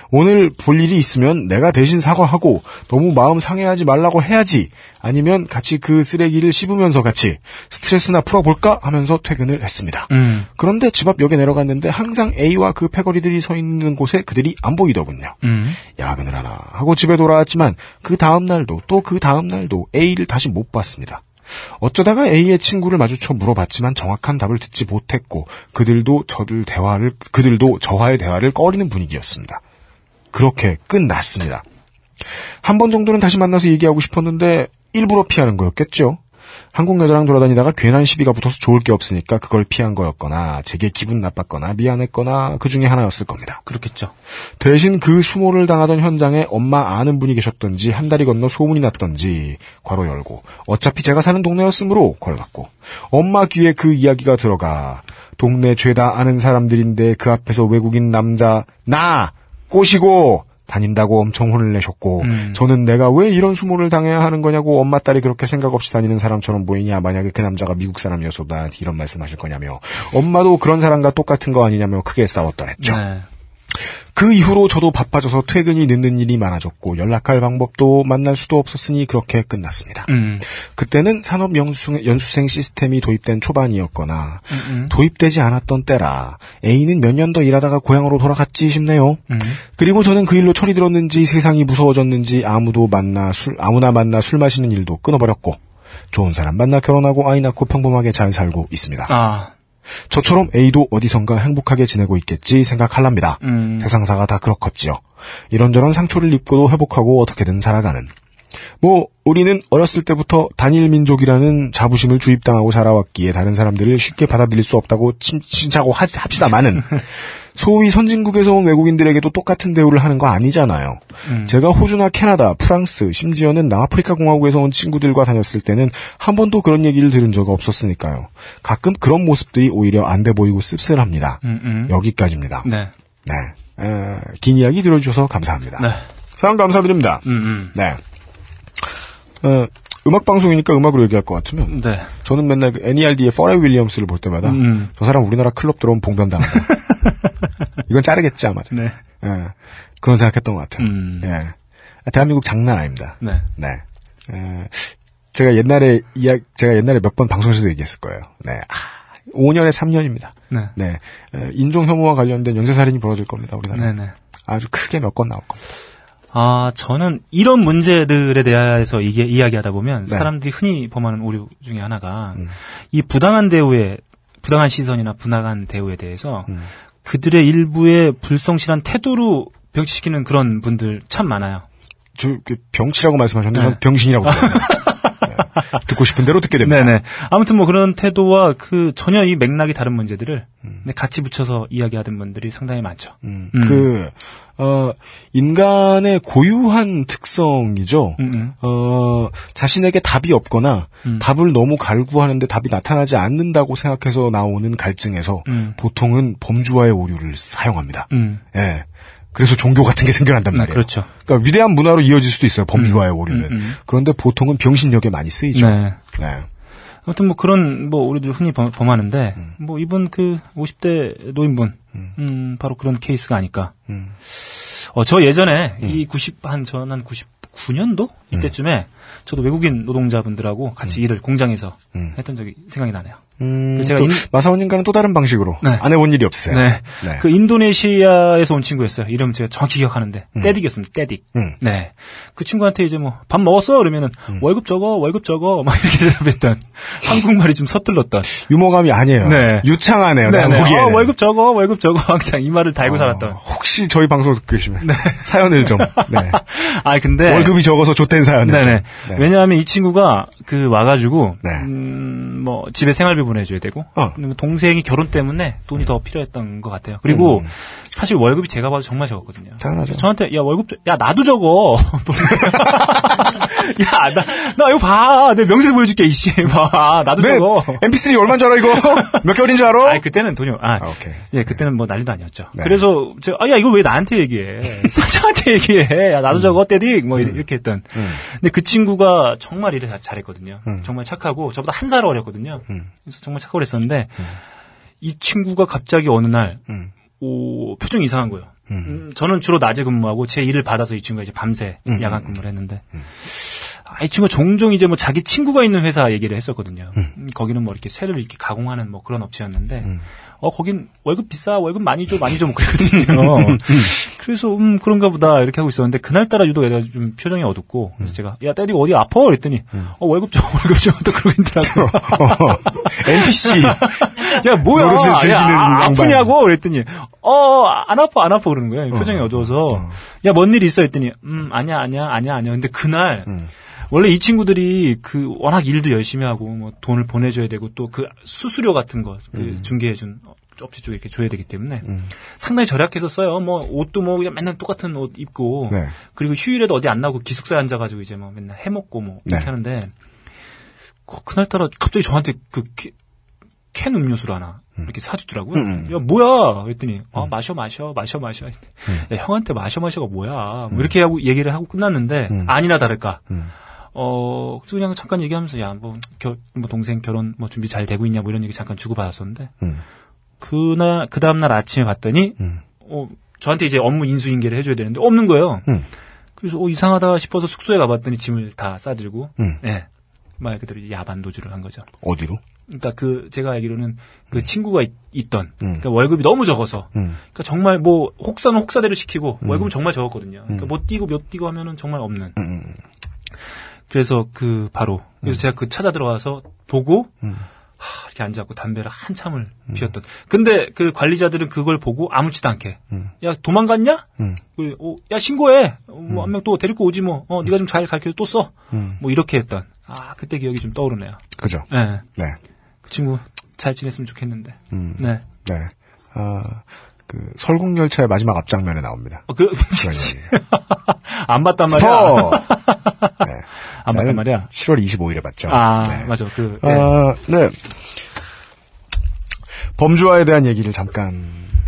오늘 볼 일이 있으면 내가 대신 사과하고 너무 마음 상해하지 말라고 해야지 아니면 같이 그 쓰레기를 씹으면서 같이 스트레스나 풀어볼까 하면서 퇴근을 했습니다. 음. 그런데 집 앞 역에 내려갔는데 항상 A와 그 패거리들이 서 있는 곳에 그들이 안 보이더군요. 음. 야근을 하나 하고 집에 돌아왔지만 그 다음날도 또 그 다음날도 A를 다시 못 봤습니다. 어쩌다가 A의 친구를 마주쳐 물어봤지만 정확한 답을 듣지 못했고 그들도 저들 대화를 그들도 저와의 대화를 꺼리는 분위기였습니다. 그렇게 끝났습니다. 한 번 정도는 다시 만나서 얘기하고 싶었는데 일부러 피하는 거였겠죠. 한국 여자랑 돌아다니다가 괜한 시비가 붙어서 좋을 게 없으니까 그걸 피한 거였거나 제게 기분 나빴거나 미안했거나 그 중에 하나였을 겁니다. 그렇겠죠. 대신 그 수모를 당하던 현장에 엄마 아는 분이 계셨던지 한 다리 건너 소문이 났던지 괄호 열고 어차피 제가 사는 동네였으므로 괄호 닫고 엄마 귀에 그 이야기가 들어가 동네 죄다 아는 사람들인데 그 앞에서 외국인 남자 나 꼬시고 다닌다고 엄청 혼을 내셨고 음. 저는 내가 왜 이런 수모를 당해야 하는 거냐고 엄마 딸이 그렇게 생각 없이 다니는 사람처럼 보이냐 만약에 그 남자가 미국 사람이어서 나한테 이런 말씀하실 거냐며 엄마도 그런 사람과 똑같은 거 아니냐며 크게 싸웠더랬죠. 네. 그 이후로 저도 바빠져서 퇴근이 늦는 일이 많아졌고 연락할 방법도 만날 수도 없었으니 그렇게 끝났습니다. 음. 그때는 산업연수생 시스템이 도입된 초반이었거나 음음. 도입되지 않았던 때라 A는 몇 년 더 일하다가 고향으로 돌아갔지 싶네요. 음. 그리고 저는 그 일로 철이 들었는지 세상이 무서워졌는지 아무도 만나 술, 아무나 만나 술 마시는 일도 끊어버렸고 좋은 사람 만나 결혼하고 아이 낳고 평범하게 잘 살고 있습니다. 아. 저처럼 A도 어디선가 행복하게 지내고 있겠지 생각할랍니다. 음. 세상사가 다 그렇겠지요. 이런저런 상처를 입고도 회복하고 어떻게든 살아가는 뭐 우리는 어렸을 때부터 단일민족이라는 자부심을 주입당하고 자라왔기에 다른 사람들을 쉽게 받아들일 수 없다고 침침차고 합시다마는 소위 선진국에서 온 외국인들에게도 똑같은 대우를 하는 거 아니잖아요. 음. 제가 호주나 캐나다, 프랑스, 심지어는 남아프리카 공화국에서 온 친구들과 다녔을 때는 한 번도 그런 얘기를 들은 적 없었으니까요. 가끔 그런 모습들이 오히려 안 돼 보이고 씁쓸합니다. 음, 음. 여기까지입니다. 네. 네. 에, 긴 이야기 들어주셔서 감사합니다. 네. 사연 감사드립니다. 음, 음. 네. 어, 음악 방송이니까 음악으로 얘기할 것 같으면 네. 저는 맨날 그 엔이알디의 퍼레이 윌리엄스를 볼 때마다 음. 저 사람 우리나라 클럽 들어오면 봉변당한다. 이건 자르겠지 아마. 네. 예, 그런 생각했던 것 같아요. 음. 예, 대한민국 장난 아닙니다. 네. 네. 예, 제가 옛날에 이야 제가 옛날에 몇 번 방송에서도 얘기했을 거예요. 네. 아, 오 년에 삼 년입니다. 네. 네. 예, 인종 혐오와 관련된 연쇄살인이 벌어질 겁니다. 우리나라. 네. 아주 크게 몇 건 나올 겁니다. 아, 저는 이런 문제들에 대해서 이게, 이야기하다 보면 네. 사람들이 흔히 범하는 오류 중에 하나가 음. 이 부당한 대우에, 부당한 시선이나 부당한 대우에 대해서 음. 그들의 일부의 불성실한 태도로 병치시키는 그런 분들 참 많아요. 저 병치라고 말씀하셨는데 네. 저는 병신이라고 네. 듣고 싶은 대로 듣게 됩니다. 네네. 아무튼 뭐 그런 태도와 그 전혀 이 맥락이 다른 문제들을 음. 같이 붙여서 이야기하던 분들이 상당히 많죠. 음. 음. 그 어, 인간의 고유한 특성이죠. 음음. 어, 자신에게 답이 없거나 음. 답을 너무 갈구하는데 답이 나타나지 않는다고 생각해서 나오는 갈증에서 음. 보통은 범주화의 오류를 사용합니다. 음. 예. 그래서 종교 같은 게 생겨난단 말이에요. 네, 그렇죠. 그러니까 위대한 문화로 이어질 수도 있어요. 범주화의 음. 오류는. 음음. 그런데 보통은 병신력에 많이 쓰이죠. 네. 네. 아무튼 뭐 그런 뭐 오류들 흔히 범, 범하는데 음. 뭐 이번 그 오십 대 노인분 음. 음, 바로 그런 케이스가 아닐까. 음. 어, 저 예전에 음. 이 구십 한 전 한 구십구 년도 이때쯤에 음. 저도 외국인 노동자분들하고 같이 음. 일을 공장에서 음. 했던 적이 생각이 나네요. 음, 제가 인... 마사오님과는 또 다른 방식으로 네. 안 해본 일이 없어요. 네. 네. 그 인도네시아에서 온 친구였어요. 이름 제가 정확히 기억하는데 음. 떼딕이었습니다. 떼딕. 음. 네. 그 친구한테 이제 뭐 밥 먹었어 그러면은 음. 월급 적어, 월급 적어 막 이렇게 대답했던 한국말이 좀 서툴렀던 유머감이 아니에요. 네. 유창하네요. 네. 네. 어, 월급 적어, 월급 적어 항상 이 말을 달고 어, 살았던. 혹시 저희 방송 듣고 계시면 네. 사연을 좀. 네. 아 근데 월급이 적어서 좆된 사연을. 네네. 좀. 네. 왜냐하면 이 친구가 그 와가지고 네. 음, 뭐 집에 생활비 보내줘야 되고 어. 동생이 결혼 때문에 돈이 음. 더 필요했던 것 같아요. 그리고 음. 사실 월급이 제가 봐도 정말 적었거든요. 당연하죠. 저한테 야 월급 야 나도 적어. 야 나 나 이거 봐 내 명세 보여줄게 이씨 봐 나도 적어. 엠피쓰리 얼마인 줄 알아 이거 몇 개월인 줄 알아? 아 그때는 돈이 아, 아 오케이. 예 그때는 뭐 난리도 아니었죠. 네. 그래서 제가 아, 야 이거 왜 나한테 얘기해 사장한테 얘기해 야 나도 음. 적어 때디 뭐 음. 이렇게 했던. 음. 근데 그 친구가 정말 일을 잘했거든요. 음. 정말 착하고 저보다 한 살 어렸거든요. 음. 그래서 정말 착하고 그랬었는데 음. 이 친구가 갑자기 어느 날 음. 오, 표정이 이상한 거예요. 음. 음, 저는 주로 낮에 근무하고 제 일을 받아서 이 친구가 이제 밤새 음. 야간 근무를 했는데 음. 아, 이 친구가 종종 이제 뭐 자기 친구가 있는 회사 얘기를 했었거든요. 음. 거기는 뭐 이렇게 쇠를 이렇게 가공하는 뭐 그런 업체였는데 음. 어 거긴 월급 비싸 월급 많이 줘 많이 줘 뭐 그랬거든요. 음. 그래서 음 그런가 보다 이렇게 하고 있었는데 그날따라 유독 애가 좀 표정이 어둡고 그래서 음. 제가 야 떼디 어디 아파 그랬더니 음. 어 월급 줘 월급 줘 또 그러고 있더라고요. 어, 엔피씨 야 뭐야 야, 아, 아프냐고 그랬더니 어 안 아파 안 아파 그러는 거예요. 표정이 어. 어두워서 어. 야 뭔 일 있어 했더니 음 아니야 아니야 아니야 아니야 근데 그날 음. 원래 이 친구들이 그 워낙 일도 열심히 하고 뭐 돈을 보내줘야 되고 또 그 수수료 같은 거 그 음. 중개해준 업체 쪽에 이렇게 줘야 되기 때문에 음. 상당히 절약해서 써요. 뭐 옷도 뭐 그냥 맨날 똑같은 옷 입고 네. 그리고 휴일에도 어디 안 나고 기숙사에 앉아가지고 이제 뭐 맨날 해먹고 뭐 이렇게 네. 하는데 그날따라 갑자기 저한테 그 캔 음료수를 하나 이렇게 사주더라고요. 음, 음. 야 뭐야 그랬더니 아 마셔 마셔 마셔 마셔 음. 야, 형한테 마셔 마셔가 뭐야 뭐 이렇게 하고 얘기를 하고 끝났는데 음. 아니나 다를까 음. 어, 그냥 잠깐 얘기하면서, 야, 뭐, 결, 뭐, 동생 결혼, 뭐, 준비 잘 되고 있냐, 뭐, 이런 얘기 잠깐 주고받았었는데, 음. 그날, 그 다음날 아침에 봤더니, 음. 어, 저한테 이제 업무 인수인계를 해줘야 되는데, 없는 거예요. 음. 그래서, 어, 이상하다 싶어서 숙소에 가봤더니 짐을 다 싸들고, 음. 예. 말 그대로 야반도주를 한 거죠. 어디로? 그러니까 그, 제가 알기로는 그 음. 친구가 있, 있던, 음. 그러니까 월급이 너무 적어서, 음. 그러니까 정말 뭐, 혹사는 혹사대로 시키고, 음. 월급은 정말 적었거든요. 음. 그러니까 못 뛰고 몇 뛰고 하면은 정말 없는. 음. 그래서 그 바로 그래서 음. 제가 그 찾아 들어가서 보고 음. 하, 이렇게 앉아갖고 담배를 한참을 음. 피웠던. 근데 그 관리자들은 그걸 보고 아무렇지도 않게 음. 야 도망갔냐? 음. 어, 야 신고해. 뭐 한 명 또 음. 데리고 오지 뭐. 어, 네가 좀 잘 가르쳐서 또 써. 음. 뭐 이렇게 했던. 아 그때 기억이 좀 떠오르네요. 그죠? 네. 네. 그 친구 잘 지냈으면 좋겠는데. 음. 네. 네. 아. 그 설국열차의 마지막 앞장면에 나옵니다. 어, 그, 안 봤단 말이야. 네. 안 봤단 말이야. 칠월 이십오일에 봤죠. 아, 네. 맞아. 그, 네. 아, 네. 범주화에 대한 얘기를 잠깐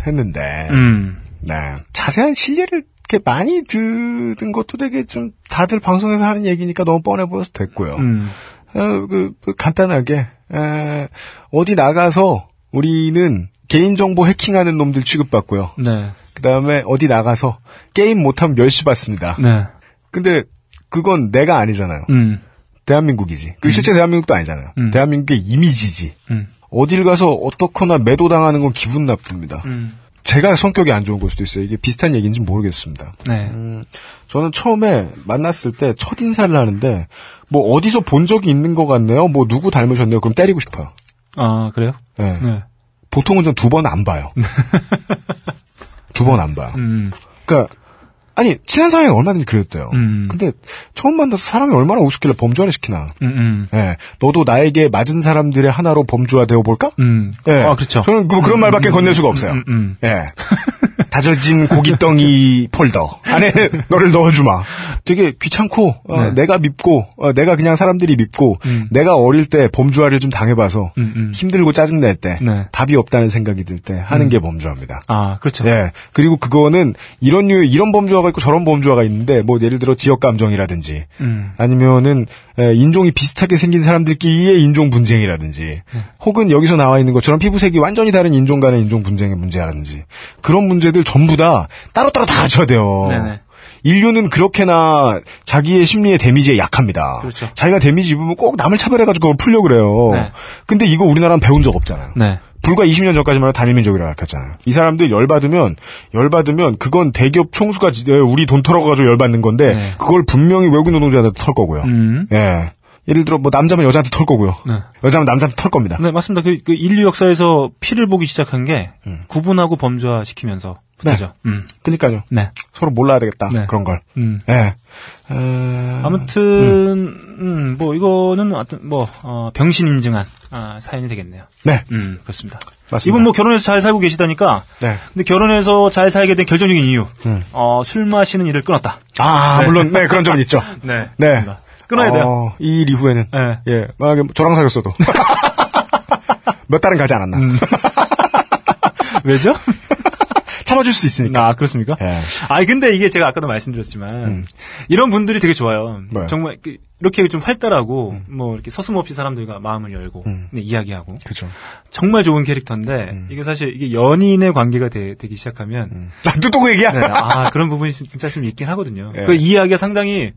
했는데, 음. 네. 자세한 실례를 이렇게 많이 듣는 것도 되게 좀 다들 방송에서 하는 얘기니까 너무 뻔해 보여서 됐고요. 음. 아, 그, 그 간단하게, 아, 어디 나가서 우리는 개인정보 해킹하는 놈들 취급받고요. 네. 그 다음에 어디 나가서 게임 못하면 멸시받습니다. 네. 근데 그건 내가 아니잖아요. 음. 대한민국이지. 그 음. 실제 대한민국도 아니잖아요. 음. 대한민국의 이미지지. 음. 어딜 가서 어떻거나 매도당하는 건 기분 나쁩니다. 음. 제가 성격이 안 좋은 걸 수도 있어요. 이게 비슷한 얘기인지 모르겠습니다. 네. 음, 저는 처음에 만났을 때 첫 인사를 하는데 뭐 어디서 본 적이 있는 것 같네요. 뭐 누구 닮으셨네요. 그럼 때리고 싶어요. 아 그래요? 네. 네. 보통은 전 두 번 안 봐요. 두 번 안 봐요. 음. 그러니까 아니 친한 사이는 얼마든지 그랬대요. 음. 근데 처음 만나서 사람이 얼마나 우습길래 범주화를 시키나. 음, 음. 예, 너도 나에게 맞은 사람들의 하나로 범주화 되어볼까? 음. 예, 아 그렇죠. 저는 그, 그런 말밖에 음, 음, 건넬 수가 없어요. 음, 음, 음. 예, 다져진 고깃덩이 폴더 안에 너를 넣어주마. 되게 귀찮고 어, 네. 내가 밉고 어, 내가 그냥 사람들이 밉고 음. 내가 어릴 때 범주화를 좀 당해봐서 음, 음. 힘들고 짜증낼 때 네. 답이 없다는 생각이 들 때 하는 음. 게 범주화입니다. 아 그렇죠. 예, 그리고 그거는 이런 류 이런 범주화가 있고 저런 범주화가 있는데 뭐 예를 들어 지역 감정이라든지 음. 아니면은 인종이 비슷하게 생긴 사람들끼리의 인종 분쟁이라든지 음. 혹은 여기서 나와 있는 것처럼 피부색이 완전히 다른 인종 간의 인종 분쟁의 문제라든지 그런 문제들 전부 다 따로따로 다 가져야 돼요. 네네. 인류는 그렇게나 자기의 심리의 데미지에 약합니다. 그렇죠. 자기가 데미지 입으면 꼭 남을 차별해가지고 그걸 풀려고 그래요. 네. 근데 이거 우리나라는 배운 적 없잖아요. 네. 불과 이십 년 전까지만 해도 단일민족이라고 밝혔잖아요. 이 사람들 열받으면 열받으면 그건 대기업 총수가 우리 돈 털어가지고 열받는 건데 네. 그걸 분명히 외국인 노동자한테 털 거고요. 음. 예. 예를 들어 뭐 남자면 여자한테 털 거고요. 네. 여자면 남자한테 털 겁니다. 네 맞습니다. 그, 그 인류 역사에서 피를 보기 시작한 게 음. 구분하고 범주화시키면서 네. 그죠. 음. 그러니까요. 네. 서로 몰라야 되겠다. 네. 그런 걸. 음. 예. 에... 아무튼 음. 음, 뭐 이거는 어떤 뭐 어, 병신 인증한 아, 사연이 되겠네요. 네. 음, 그렇습니다. 맞습니다. 이분 뭐 결혼해서 잘 살고 계시다니까. 네. 근데 결혼해서 잘 살게 된 결정적인 이유. 음. 어, 술 마시는 일을 끊었다. 아, 네. 물론 네, 그런 점은 있죠. 네. 네. 그렇습니다. 끊어야 돼요. 어, 이 일 이후에는 네. 예. 만약에 저랑 사귀었어도 몇 달은 가지 않았나. 음. 왜죠? 참아줄 수 있으니까. 아 그렇습니까? 예. 아니 근데 이게 제가 아까도 말씀드렸지만 음. 이런 분들이 되게 좋아요. 뭐요? 정말 이렇게 좀 활달하고 음. 뭐 이렇게 서슴없이 사람들과 마음을 열고 음. 네, 이야기하고. 그렇죠. 정말 좋은 캐릭터인데 음. 이게 사실 이게 연인의 관계가 되, 되기 시작하면 음. 나도 또 그 얘기야. 네, 아 그런 부분이 진짜 좀 있긴 하거든요. 예. 그 이야기가 상당히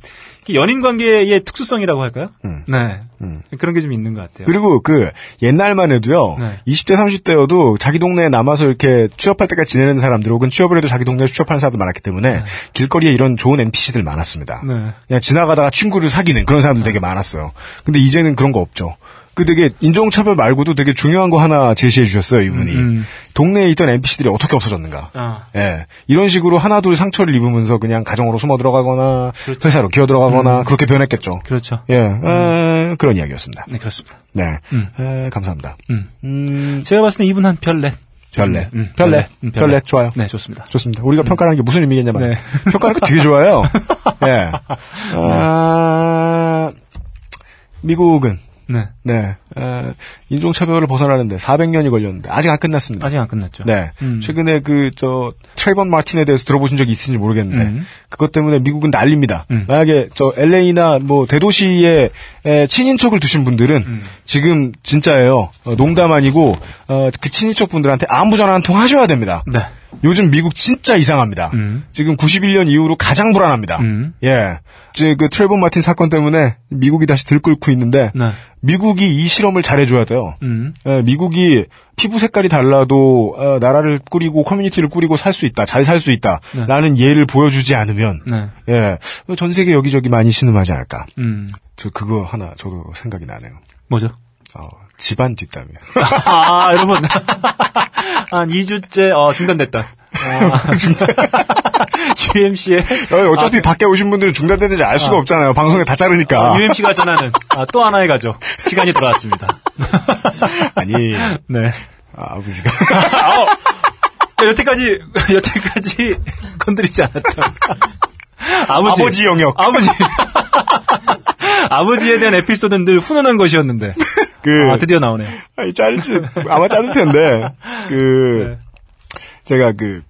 연인 관계의 특수성이라고 할까요? 음. 네. 음. 그런 게 좀 있는 것 같아요. 그리고 그 옛날만 해도요. 네. 이십 대 삼십 대여도 자기 동네에 남아서 이렇게 취업할 때까지 지내는 사람들 혹은 취업을 해도 자기 동네에서 취업하는 사람들 많았기 때문에 네. 길거리에 이런 좋은 엔피씨들 많았습니다. 네. 그냥 지나가다가 친구를 사귀는 그런 사람들 네. 되게 많았어요. 근데 이제는 그런 거 없죠. 그 되게 인종차별 말고도 되게 중요한 거 하나 제시해 주셨어요, 이분이. 음. 동네에 있던 엔피씨들이 어떻게 없어졌는가. 아. 예. 이런 식으로 하나둘 상처를 입으면서 그냥 가정으로 숨어 들어가거나 그렇죠. 회사로 기어 들어가거나 음. 그렇게 변했겠죠. 그렇죠. 예. 음. 에, 그런 이야기였습니다. 네, 그렇습니다. 네. 음. 에, 감사합니다. 음. 음. 제가 봤을 때 이분 한 별넷. 별넷. 음. 별넷. 별넷. 음. 별넷. 별넷. 좋아요. 네, 좋습니다. 좋습니다. 우리가 음. 평가하는 게 무슨 의미겠냐면. 네. 평가하는 거 되게 좋아요. 예. 아, 미국은 네. 네. 에, 인종차별을 벗어나는데 사백 년이 걸렸는데 아직 안 끝났습니다. 아직 안 끝났죠. 네. 음. 최근에 그, 저, 트레이번 마틴에 대해서 들어보신 적이 있으신지 모르겠는데 음. 그것 때문에 미국은 난립니다. 음. 만약에 저 엘에이나 뭐 대도시에 에, 친인척을 두신 분들은 음. 지금 진짜예요. 어, 농담 아니고 어, 그 친인척 분들한테 아무 전화 한 통 하셔야 됩니다. 네. 요즘 미국 진짜 이상합니다. 음. 지금 구십일 년 이후로 가장 불안합니다. 음. 예. 이제 그 트레이번 마틴 사건 때문에 미국이 다시 들끓고 있는데 네. 미국이 이 실험을 잘해줘야 돼요. 음. 예, 미국이 피부 색깔이 달라도 어, 나라를 꾸리고 커뮤니티를 꾸리고 살 수 있다, 잘 살 수 있다라는 네. 예를 보여주지 않으면 네. 예, 전 세계 여기저기 많이 신음하지 않을까. 음. 저 그거 하나 저도 생각이 나네요. 뭐죠? 어, 집안 뒷담이야. 아, 여러분. 한 이 주째, 어, 중단됐다. 아, 유엠씨의. 어차피 아, 밖에 오신 분들은 중단됐는지 알 수가 아, 없잖아요. 방송에 다 자르니까. 어, 유엠씨가 전하는 아, 또 하나의 가족. 시간이 돌아왔습니다. 아니. 네. 아, 아버지가. 아, 어, 여태까지, 여태까지 건드리지 않았다. 아버지. 아버지 영역. 아버지. 아버지에 대한 에피소드는 늘 훈훈한 것이었는데. 그, 아, 드디어 나오네. 아니, 자를지, 아마 자를 텐데. 그, 네. 제가 그,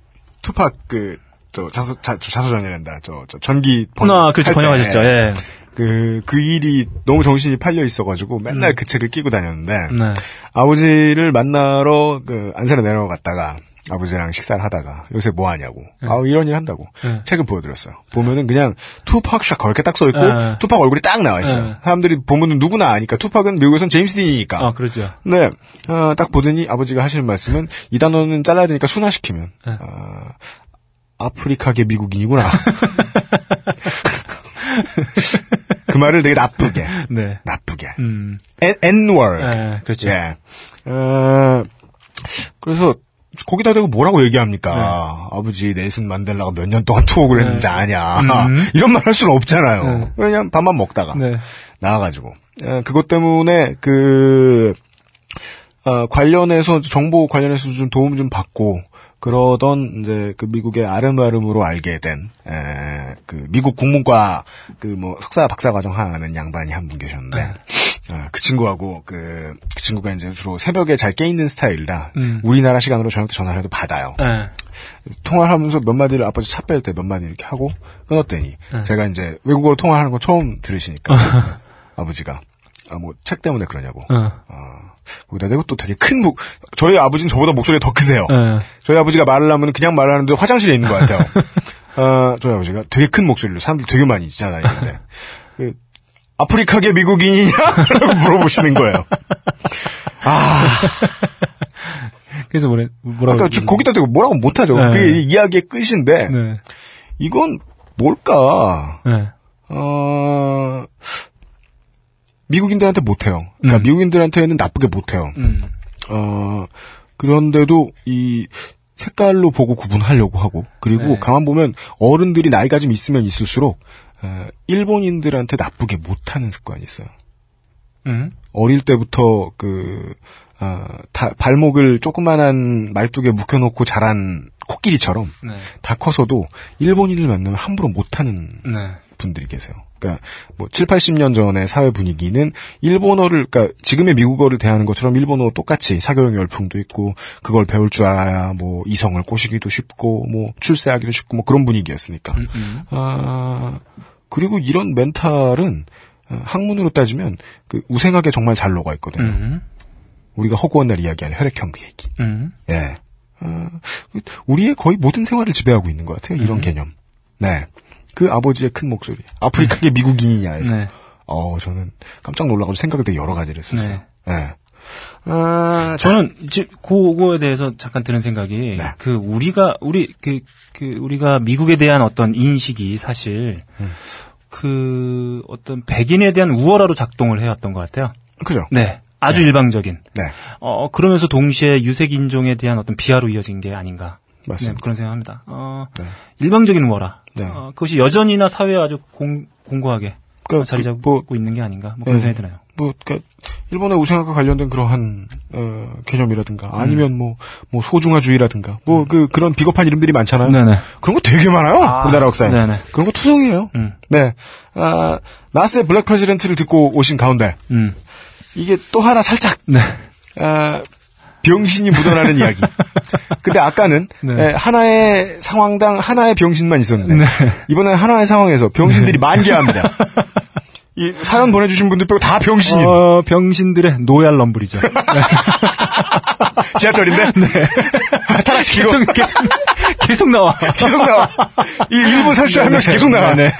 투팍 그, 저, 자소, 자, 자소전이란다. 저, 저, 전기 번역. 아, 그렇죠. 번역하셨죠. 예. 그, 그 일이 너무 정신이 팔려 있어가지고 맨날 음. 그 책을 끼고 다녔는데. 네. 아버지를 만나러 그, 안산에 내려갔다가. 아버지랑 식사를 하다가 요새 뭐 하냐고. 네. 아, 이런 일 한다고. 네. 책을 보여드렸어요. 보면은 그냥 투팍 샷 그렇게 딱 써있고 네. 투팍 얼굴이 딱 나와있어요. 네. 사람들이 보면은 누구나 아니까 투팍은 미국에선 제임스 딘이니까. 아, 그렇죠. 네. 어, 딱 보더니 아버지가 하시는 말씀은 이 단어는 잘라야 되니까 순화시키면 네. 어, 아프리카계 미국인이구나. 그 말을 되게 나쁘게. 네. 나쁘게. 음. N-word. 네, 그렇죠. 예. 어, 그래서 거기다 대고 뭐라고 얘기합니까? 네. 아버지 넬슨 만델라가 몇 년 동안 투옥을 네. 했는지 아냐. 음. 이런 말 할 수는 없잖아요. 네. 왜냐면 밥만 먹다가 네. 나와가지고 그것 때문에 그 어, 관련해서 정보 관련해서 좀 도움 좀 받고 그러던 이제 그 미국의 아름아름으로 알게 된 그 미국 국문과 그 뭐 석사 박사 과정 하는 양반이 한 분 계셨는데. 네. 아, 그 친구하고, 그, 그 친구가 이제 주로 새벽에 잘 깨있는 스타일이라, 음. 우리나라 시간으로 저녁 때 전화를 해도 받아요. 에. 통화를 하면서 몇 마디를 아버지 차 뺄 때 몇 마디 이렇게 하고, 끊었더니, 에. 제가 이제 외국어로 통화하는 거 처음 들으시니까, 아버지가, 아, 뭐, 책 때문에 그러냐고. 어. 아, 거기다 대고 또 되게 큰 목, 저희 아버지는 저보다 목소리가 더 크세요. 에. 저희 아버지가 말을 하면 그냥 말하는데 화장실에 있는 것 같아요. 아, 저희 아버지가 되게 큰 목소리로 사람들 되게 많이 있잖아요. 그, 아프리카계 미국인이냐? 라고 물어보시는 거예요. 아. 그래서 뭐래, 뭐라고. 아까 저 거기다 대고 뭐라고 못하죠. 네. 그게 이야기의 끝인데. 네. 이건 뭘까. 네. 어, 미국인들한테 못해요. 그러니까 음. 미국인들한테는 나쁘게 못해요. 음. 어, 그런데도 이, 색깔로 보고 구분하려고 하고, 그리고 네. 가만 보면 어른들이 나이가 좀 있으면 있을수록, 일본인들한테 나쁘게 못하는 습관이 있어요. 음. 어릴 때부터 그 어, 다, 발목을 조그만한 말뚝에 묶여놓고 자란 코끼리처럼 네. 다 커서도 일본인을 만나면 함부로 못하는 네. 분들이 계세요. 그러니까 뭐 칠팔십 년 전의 사회 분위기는 일본어를 그러니까 지금의 미국어를 대하는 것처럼 일본어 똑같이 사교육 열풍도 있고 그걸 배울 줄 알아야 뭐 이성을 꼬시기도 쉽고 뭐 출세하기도 쉽고 뭐 그런 분위기였으니까. 음, 음. 아. 그리고 이런 멘탈은 학문으로 따지면 그 우생학에 정말 잘 녹아 있거든요. 음. 우리가 허구한 날 이야기하는 혈액형 그 얘기. 음. 예, 어, 우리의 거의 모든 생활을 지배하고 있는 것 같아요. 이런 음. 개념. 네, 그 아버지의 큰 목소리. 아프리카계 음. 미국인이냐에서. 네. 어, 저는 깜짝 놀라가지고 생각을 되게 여러 가지를 했었어요. 네. 예. 아, 저는 지금 그거에 대해서 잠깐 드는 생각이 네. 그 우리가 우리 그, 그 우리가 미국에 대한 어떤 인식이 사실 음. 그 어떤 백인에 대한 우월화로 작동을 해왔던 것 같아요. 그죠? 네, 아주 네. 일방적인. 네. 어 그러면서 동시에 유색 인종에 대한 어떤 비하로 이어진 게 아닌가. 맞습니다. 네, 그런 생각합니다. 어 네. 일방적인 우월화. 네. 어, 그것이 여전히나 사회에 아주 공, 공고하게 그러니까 자리 잡고 그, 뭐, 있는 게 아닌가. 뭐 그런 네. 생각이 드나요? 뭐, 그니까, 일본의 우생학과 관련된 그러한, 어, 개념이라든가, 아니면 음. 뭐, 뭐, 소중화주의라든가, 뭐, 그, 그런 비겁한 이름들이 많잖아요. 네네. 그런 거 되게 많아요. 아, 우리나라 역사에. 네네. 그런 거 투성이에요. 음. 네. 아, 나스의 블랙 프레지던트를 듣고 오신 가운데, 음. 이게 또 하나 살짝, 네. 아, 병신이 묻어나는 이야기. 근데 아까는 네. 하나의 상황당 하나의 병신만 있었는데, 네. 이번에 하나의 상황에서 병신들이 네. 만개합니다. 이 사연 보내주신 분들 빼고 다 병신이에요. 어, 병신들의 노얄 럼블이죠. 지하철인데? 네. 타락시키고. 계속, 계속, 계속 나와. 계속 나와. 이 일 분 삼십 초 한 명씩 계속 나와. 네네.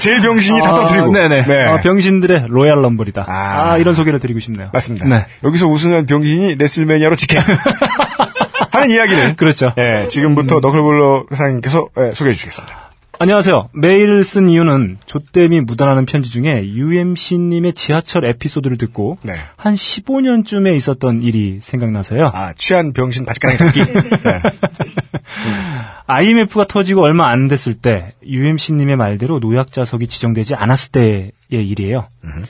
제일 병신이 어, 다 떨어뜨리고. 네네. 네. 어, 병신들의 로얄 럼블이다. 아, 아, 이런 소개를 드리고 싶네요. 맞습니다. 네. 여기서 우승한 병신이 레슬매니아로 직행. 하는 이야기를. 그렇죠. 예, 지금부터 음. 너클볼러 사장님께서 예, 소개해 주시겠습니다. 안녕하세요. 메일을 쓴 이유는 좆댐이 묻어나는 편지 중에 유엠씨님의 지하철 에피소드를 듣고 네. 한 십오 년쯤에 있었던 일이 생각나서요. 아, 취한 병신 바지가랑이 잡기. 네. 아이엠에프가 터지고 얼마 안 됐을 때 유엠씨님의 말대로 노약자석이 지정되지 않았을 때의 일이에요. 으흠.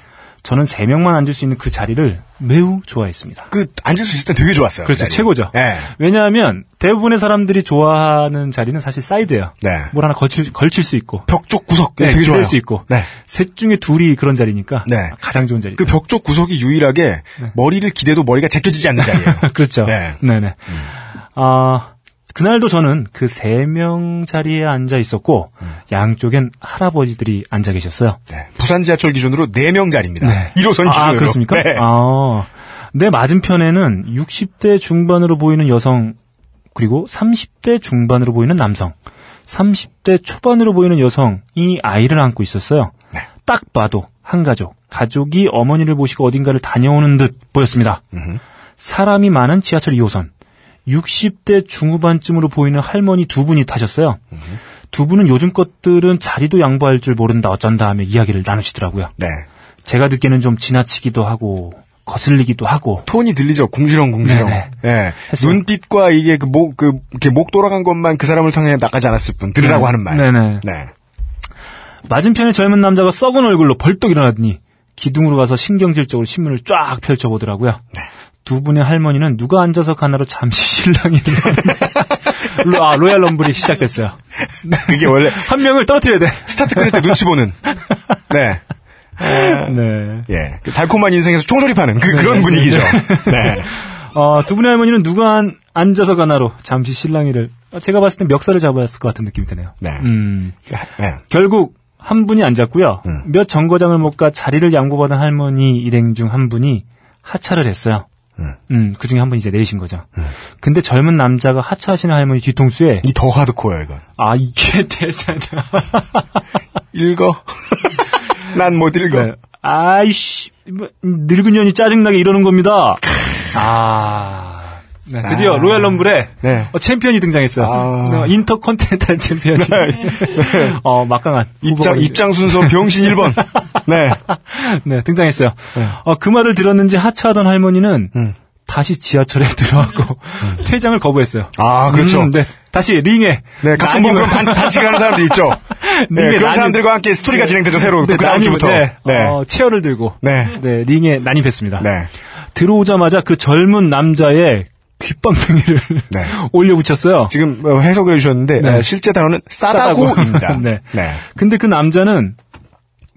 저는 세 명만 앉을 수 있는 그 자리를 매우 좋아했습니다. 그 앉을 수 있을 때 되게 좋았어요. 그렇죠. 그 최고죠. 네. 왜냐하면 대부분의 사람들이 좋아하는 자리는 사실 사이드예요. 네. 뭘 하나 걸칠, 걸칠 수 있고 벽 쪽 구석이 네, 되게 좋아요. 수 있고 네. 셋 중에 둘이 그런 자리니까 네. 가장 좋은 자리. 그 벽 쪽 구석이 유일하게 네. 머리를 기대도 머리가 제껴지지 않는 자리예요. 그렇죠. 네, 네, 네. 음. 어, 그날도 저는 그 세 명 자리에 앉아 있었고 음. 양쪽엔 할아버지들이 앉아 계셨어요. 네. 부산 지하철 기준으로 네 명 자리입니다. 네. 일 호선 기준으로. 아, 그렇습니까? 네. 아, 내 맞은편에는 육십 대 중반으로 보이는 여성 그리고 삼십 대 중반으로 보이는 남성, 삼십 대 초반으로 보이는 여성이 아이를 안고 있었어요. 네. 딱 봐도 한 가족, 가족이 어머니를 모시고 어딘가를 다녀오는 듯 보였습니다. 음흠. 사람이 많은 지하철 이 호선. 육십 대 중후반쯤으로 보이는 할머니 두 분이 타셨어요. 음흠. 두 분은 요즘 것들은 자리도 양보할 줄 모른다 어쩐다 하며 이야기를 나누시더라고요. 네. 제가 듣기에는 좀 지나치기도 하고 거슬리기도 하고 톤이 들리죠. 궁시렁궁시렁. 예. 눈빛과 이게 그 목 그 이렇게 목 돌아간 것만 그 사람을 통해 나가지 않았을 뿐 들으라고 네. 하는 말. 네네. 네. 맞은편의 젊은 남자가 썩은 얼굴로 벌떡 일어나더니 기둥으로 가서 신경질적으로 신문을 쫙 펼쳐보더라고요. 네. 두 분의 할머니는 누가 앉아서 가나로 잠시 신랑이 로, 아, 로얄 럼블이 시작됐어요. 이게 원래 한 명을 떨어뜨려야 돼. 스타트 끊을 때 눈치 보는. 네. 어, 네. 예. 달콤한 인생에서 총조립하는 그, 네, 그런 분위기죠. 네. 네. 어, 두 분의 할머니는 누가 안, 앉아서 가나로 잠시 신랑이를, 제가 봤을 땐 멱살을 잡았을 것 같은 느낌이 드네요. 네. 음. 네. 결국 한 분이 앉았고요. 음. 몇 정거장을 못 가 자리를 양보받은 할머니 일행 중 한 분이 하차를 했어요. 음. 음, 그 중에 한 분이 이제 내리신 거죠. 음. 근데 젊은 남자가 하차하시는 할머니 뒤통수에. 이 더 하드코어야, 이건. 아, 이게 대사다. 읽어. 난 못 읽어. 네. 아이씨, 늙은 년이 짜증나게 이러는 겁니다. 아. 네, 드디어 아. 로얄 럼블에 네. 어, 챔피언이 등장했어요. 아. 인터컨티넨탈 챔피언이. 네. 네. 어, 막강한. 입장, 입장 순서 병신 일 번. 네. 네, 등장했어요. 네. 어, 그 말을 들었는지 하차하던 할머니는 음. 다시 지하철에 들어가고 음. 퇴장을 거부했어요. 아, 그렇죠. 음, 네. 다시 링에. 네, 같은 분 그런 반칙을 하는 사람들 있죠. 네, 링에 그런 사람들과 함께 스토리가 네. 진행되죠, 새로. 네, 그 다음 주부터. 네. 네. 어, 체어를 들고. 네. 네, 링에 난입했습니다. 네. 들어오자마자 그 젊은 남자의 귓방망이를 네. 올려붙였어요. 지금 해석을 해주셨는데 네. 실제 단어는 싸다구입니다. 네. 네. 근데 그 남자는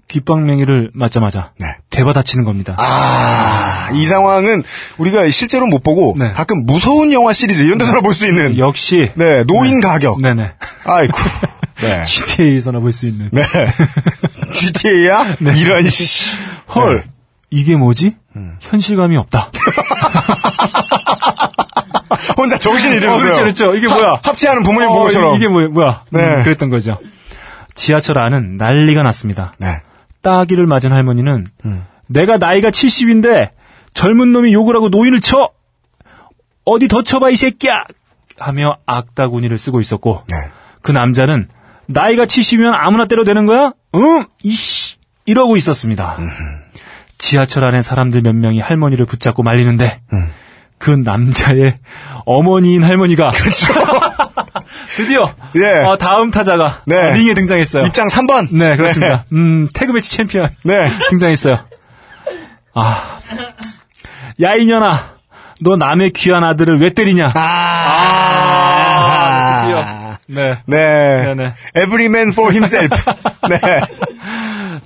귓방망이를 맞자마자 네. 대바다치는 겁니다. 아, 이 상황은 우리가 실제로 못 보고 네. 가끔 무서운 영화 시리즈 이런 데서나 볼 수 있는 역시 네 노인 네. 가격. 네네. 아이쿠. 네. 지티에이에서나 볼 수 있는. 네. 지티에이야? 네. 이런 씨. 헐. 네. 이게 뭐지? 음. 현실감이 없다. 혼자 정신이 들었어요. 그렇죠, 이게 뭐야? 합치하는 부모님 어, 보고처럼. 이게 뭐야? 뭐야? 네, 음, 그랬던 거죠. 지하철 안은 난리가 났습니다. 네. 따귀를 맞은 할머니는 음. 내가 나이가 칠십인데 젊은 놈이 욕을 하고 노인을 쳐 어디 더 쳐봐 이 새끼야 하며 악다구니를 쓰고 있었고 네. 그 남자는 나이가 칠십이면 아무나 때려 되는 거야? 응? 이씨 이러고 있었습니다. 음. 지하철 안에 사람들 몇 명이 할머니를 붙잡고 말리는데 음. 그 남자의 어머니인 할머니가 그렇죠. 드디어 네. 어, 다음 타자가 네. 어, 링에 등장했어요. 입장 삼 번. 네, 그렇습니다. 네. 음, 태그매치 챔피언 네. 등장했어요. 아, 야 이년아, 너 남의 귀한 아들을 왜 때리냐? 아, 아~, 아~ 드디어. 네. 네. 네, 네. Every man for himself. 네.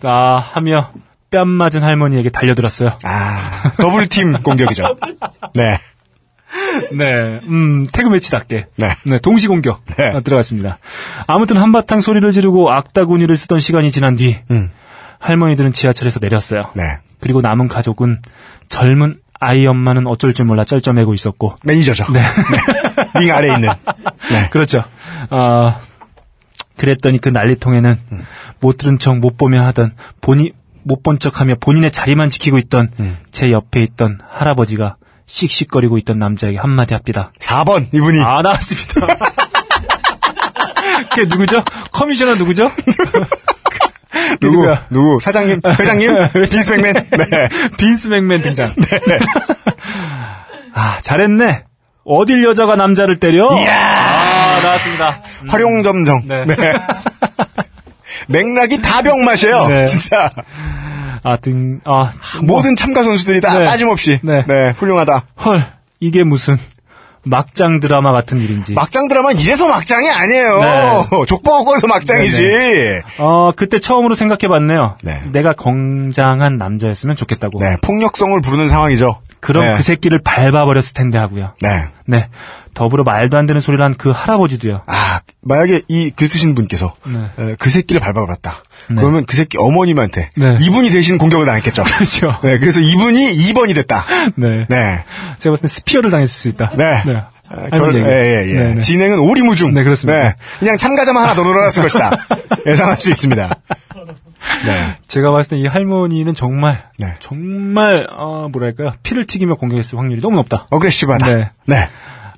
자, 하며. 뺨 맞은 할머니에게 달려들었어요. 아, 더블팀 공격이죠. 네. 네, 음, 태그매치답게. 네. 네, 동시 공격. 네. 들어갔습니다. 아무튼 한바탕 소리를 지르고 악다구니를 쓰던 시간이 지난 뒤, 음. 할머니들은 지하철에서 내렸어요. 네. 그리고 남은 가족은 젊은 아이 엄마는 어쩔 줄 몰라 쩔쩔매고 있었고. 매니저죠. 네. 네. 링 아래에 있는. 네. 그렇죠. 어, 그랬더니 그 난리통에는 음. 못 들은 척 못 보며 하던 본인, 못 본 척하며 본인의 자리만 지키고 있던 음. 제 옆에 있던 할아버지가 씩씩거리고 있던 남자에게 한마디 합니다. 사 번 이분이. 아, 나왔습니다. 그게 누구죠? 커미셔너 누구죠? 누구? 누구야? 누구? 사장님? 회장님? 빈스 맥맨? 네. 빈스 맥맨 등장. 네. 아, 잘했네. 어딜 여자가 남자를 때려? 이야! 아, 나왔습니다. 음. 활용점정. 네. 네. 맥락이 다 병맛이에요. 네. 진짜. 아, 등, 아. 모든 뭐. 참가 선수들이 다 네. 빠짐없이. 네. 네. 훌륭하다. 헐, 이게 무슨. 막장 드라마 같은 일인지. 막장 드라마는 이래서 막장이 아니에요. 네. 족보가 꺼서 막장이지. 네네. 어, 그때 처음으로 생각해봤네요. 네. 내가 건장한 남자였으면 좋겠다고. 네, 폭력성을 부르는 상황이죠. 그럼 네. 그 새끼를 밟아버렸을 텐데 하고요. 네. 네. 더불어 말도 안 되는 소리를 한 그 할아버지도요. 아, 만약에 이 글 쓰신 분께서 네. 에, 그 새끼를 밟아버렸다. 네. 그러면 그 새끼 어머님한테 네. 이분이 대신 공격을 당했겠죠. 그렇죠. 네, 그래서 이분이 이 번이 됐다. 네. 네. 제가 봤을 때 스피어를 당했을 수 있다. 네. 네. 아, 결, 예, 예, 예. 네네. 진행은 오리무중. 네, 그렇습니다. 네. 그냥 참가자만 하나 더 놀아놨을 것이다. 예상할 수 있습니다. 네. 제가 봤을 때 이 할머니는 정말, 네. 정말, 어, 뭐랄까요. 피를 튀기며 공격했을 확률이 너무 높다. 어그레시브하다. 네. 네.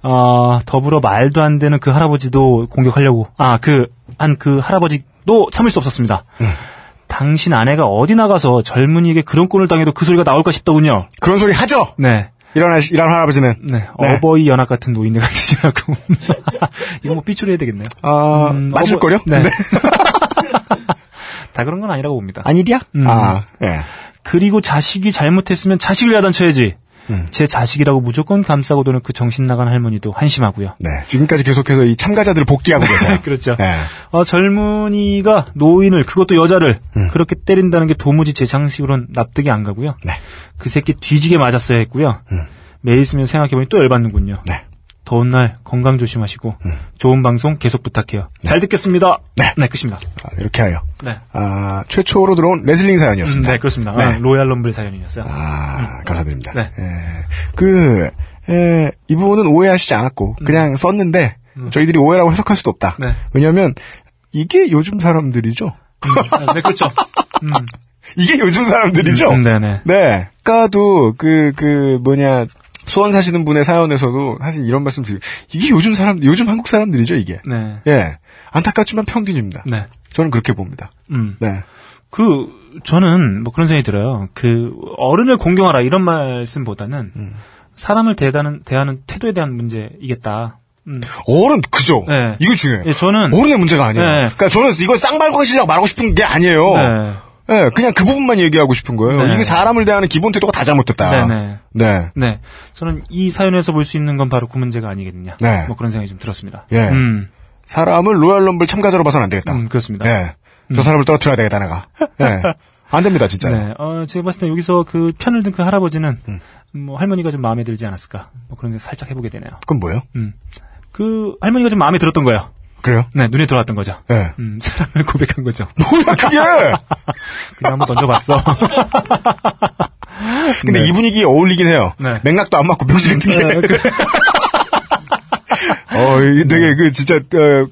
어, 더불어 말도 안 되는 그 할아버지도 공격하려고, 아, 그, 한 그 할아버지도 참을 수 없었습니다. 음. 당신 아내가 어디 나가서 젊은이에게 그런 꼴을 당해도 그 소리가 나올까 싶더군요. 그런 소리 하죠? 네. 이런, 아시, 이런 할아버지는. 네. 네. 어버이 연합 같은 노인네가 되지라고. 이건 뭐 삐출해야 되겠네요. 아, 음, 맞을걸요? 어버... 네. 네. 다 그런 건 아니라고 봅니다. 아니디야? 음. 아, 예. 네. 그리고 자식이 잘못했으면 자식을 야단쳐야지. 음. 제 자식이라고 무조건 감싸고 도는 그 정신 나간 할머니도 한심하고요. 네, 지금까지 계속해서 이 참가자들을 복귀하고 계세요. 그렇죠. 네. 어, 젊은이가 노인을 그것도 여자를 음. 그렇게 때린다는 게 도무지 제 상식으로는 납득이 안 가고요. 네. 그 새끼 뒤지게 맞았어야 했고요. 음. 매일 있으면 생각해보니 또 열받는군요. 네. 더운 날 건강 조심하시고 음. 좋은 방송 계속 부탁해요. 네. 잘 듣겠습니다. 네, 네 끝입니다. 아, 이렇게 하여. 네. 아 최초로 들어온 레슬링 사연이었습니다. 음, 네, 그렇습니다. 네. 아, 로얄 럼블 사연이었어요. 아 음. 감사드립니다. 네. 에, 그 에, 이분은 오해하시지 않았고 음. 그냥 썼는데 음. 저희들이 오해라고 해석할 수도 없다. 네. 왜냐하면 이게 요즘 사람들이죠. 음, 네, 그렇죠. 음. 이게 요즘 사람들이죠. 음, 네, 네. 네. 아까도 그그 그 뭐냐. 수원 사시는 분의 사연에서도 사실 이런 말씀 드리고 이게 요즘 사람 요즘 한국 사람들이죠 이게. 네. 예. 안타깝지만 평균입니다. 네. 저는 그렇게 봅니다. 음. 네. 그 저는 뭐 그런 생각이 들어요. 그 어른을 공경하라 이런 말씀보다는 음. 사람을 대하는 대하는 태도에 대한 문제이겠다. 음. 어른 그죠. 네. 이거 중요해요. 예, 저는 어른의 문제가 아니에요. 네. 그러니까 저는 이걸 쌍발고 하시려고 말하고 싶은 게 아니에요. 네. 네, 그냥 그 부분만 얘기하고 싶은 거예요. 네. 이게 사람을 대하는 기본 태도가 다 잘못됐다. 네네. 네. 네. 저는 이 사연에서 볼 수 있는 건 바로 그 문제가 아니겠느냐. 네. 뭐 그런 생각이 좀 들었습니다. 예. 음. 사람을 로얄럼블 참가자로 봐서는 안 되겠다. 음, 그렇습니다. 예. 음. 저 사람을 떨어뜨려야 되겠다, 내가. 예. 안 됩니다, 진짜. 네. 어, 제가 봤을 때 여기서 그 편을 든 그 할아버지는, 음. 뭐 할머니가 좀 마음에 들지 않았을까. 뭐 그런 생각 살짝 해보게 되네요. 그건 뭐예요? 음. 그 할머니가 좀 마음에 들었던 거예요. 그래요? 네, 눈에 들어왔던 거죠. 네. 음, 사랑을 고백한 거죠. 뭐야, 그게! 그냥 한번 던져봤어. 근데 네. 이 분위기에 어울리긴 해요. 네. 맥락도 안 맞고 묘지 같은 게. 네, 그래. 어, 되게, 그, 진짜, 어,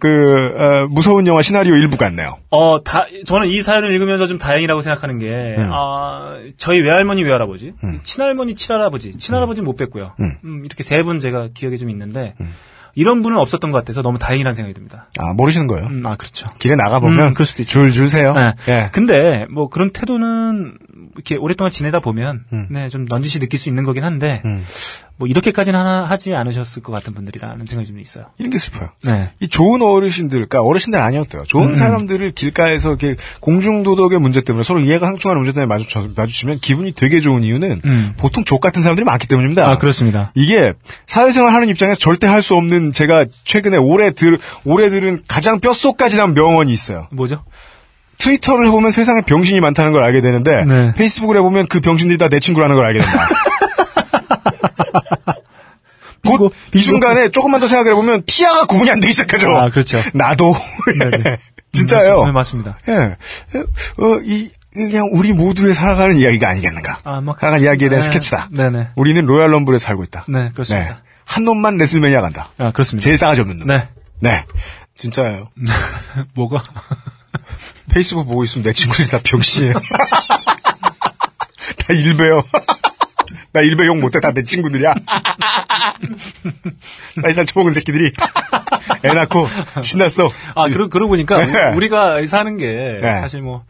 그, 어, 무서운 영화 시나리오 일부 같네요. 어, 다, 저는 이 사연을 읽으면서 좀 다행이라고 생각하는 게, 음. 어, 저희 외할머니, 외할아버지, 음. 친할머니, 친할아버지, 친할아버지는 음. 못 뵀고요. 음. 음, 이렇게 세 분 제가 기억에 좀 있는데, 음. 이런 분은 없었던 것 같아서 너무 다행이라는 생각이 듭니다. 아, 모르시는 거예요? 음, 아, 그렇죠. 길에 나가보면 음, 그럴 수도 줄 주세요. 네. 예. 근데 뭐 그런 태도는 이렇게 오랫동안 지내다 보면 음. 네, 좀 넌지시 느낄 수 있는 거긴 한데 음. 뭐 이렇게까지는 하나 하지 않으셨을 것 같은 분들이라는 생각이 좀 있어요. 이런 게 슬퍼요. 네. 이 좋은 어르신들, 그러니까 어르신들 아니었대요. 좋은 음. 사람들을 길가에서 이렇게 공중도덕의 문제 때문에 서로 이해가 상충하는 문제 때문에 마주쳐, 마주치면 기분이 되게 좋은 이유는 음. 보통 족 같은 사람들이 많기 때문입니다. 아, 그렇습니다. 이게 사회생활 하는 입장에서 절대 할 수 없는 제가 최근에 올해 들, 올해 들은 가장 뼛속까지 난 명언이 있어요. 뭐죠? 트위터를 해보면 세상에 병신이 많다는 걸 알게 되는데 네. 페이스북을 해보면 그 병신들이 다 내 친구라는 걸 알게 된다. 곧 이 순간에 조금만 더 생각을 해보면 피아가 구분이 안 되기 시작하죠. 아, 그렇죠. 나도. 예. 진짜예요. 네, 맞습니다. 예. 어, 이, 그냥 우리 모두의 살아가는 이야기가 아니겠는가. 아, 막. 살아가는 이야기에 대한 네. 스케치다. 네네. 우리는 로얄 럼블에 살고 있다. 네, 그렇습니다. 네. 한 놈만 레슬매니아 간다. 아, 그렇습니다. 제일 싸가지 없는 놈. 네. 네. 진짜예요. 뭐가? 페이스북 보고 있으면 내 친구들이 다 병신이에요. 다 일베요. 나 일베 욕 못해. 다 내 친구들이야. 나 이 살 처먹은 새끼들이. 애 낳고 신났어. 아, 그러, 그러고 보니까 네. 우리가 사는 게 네. 사실 뭐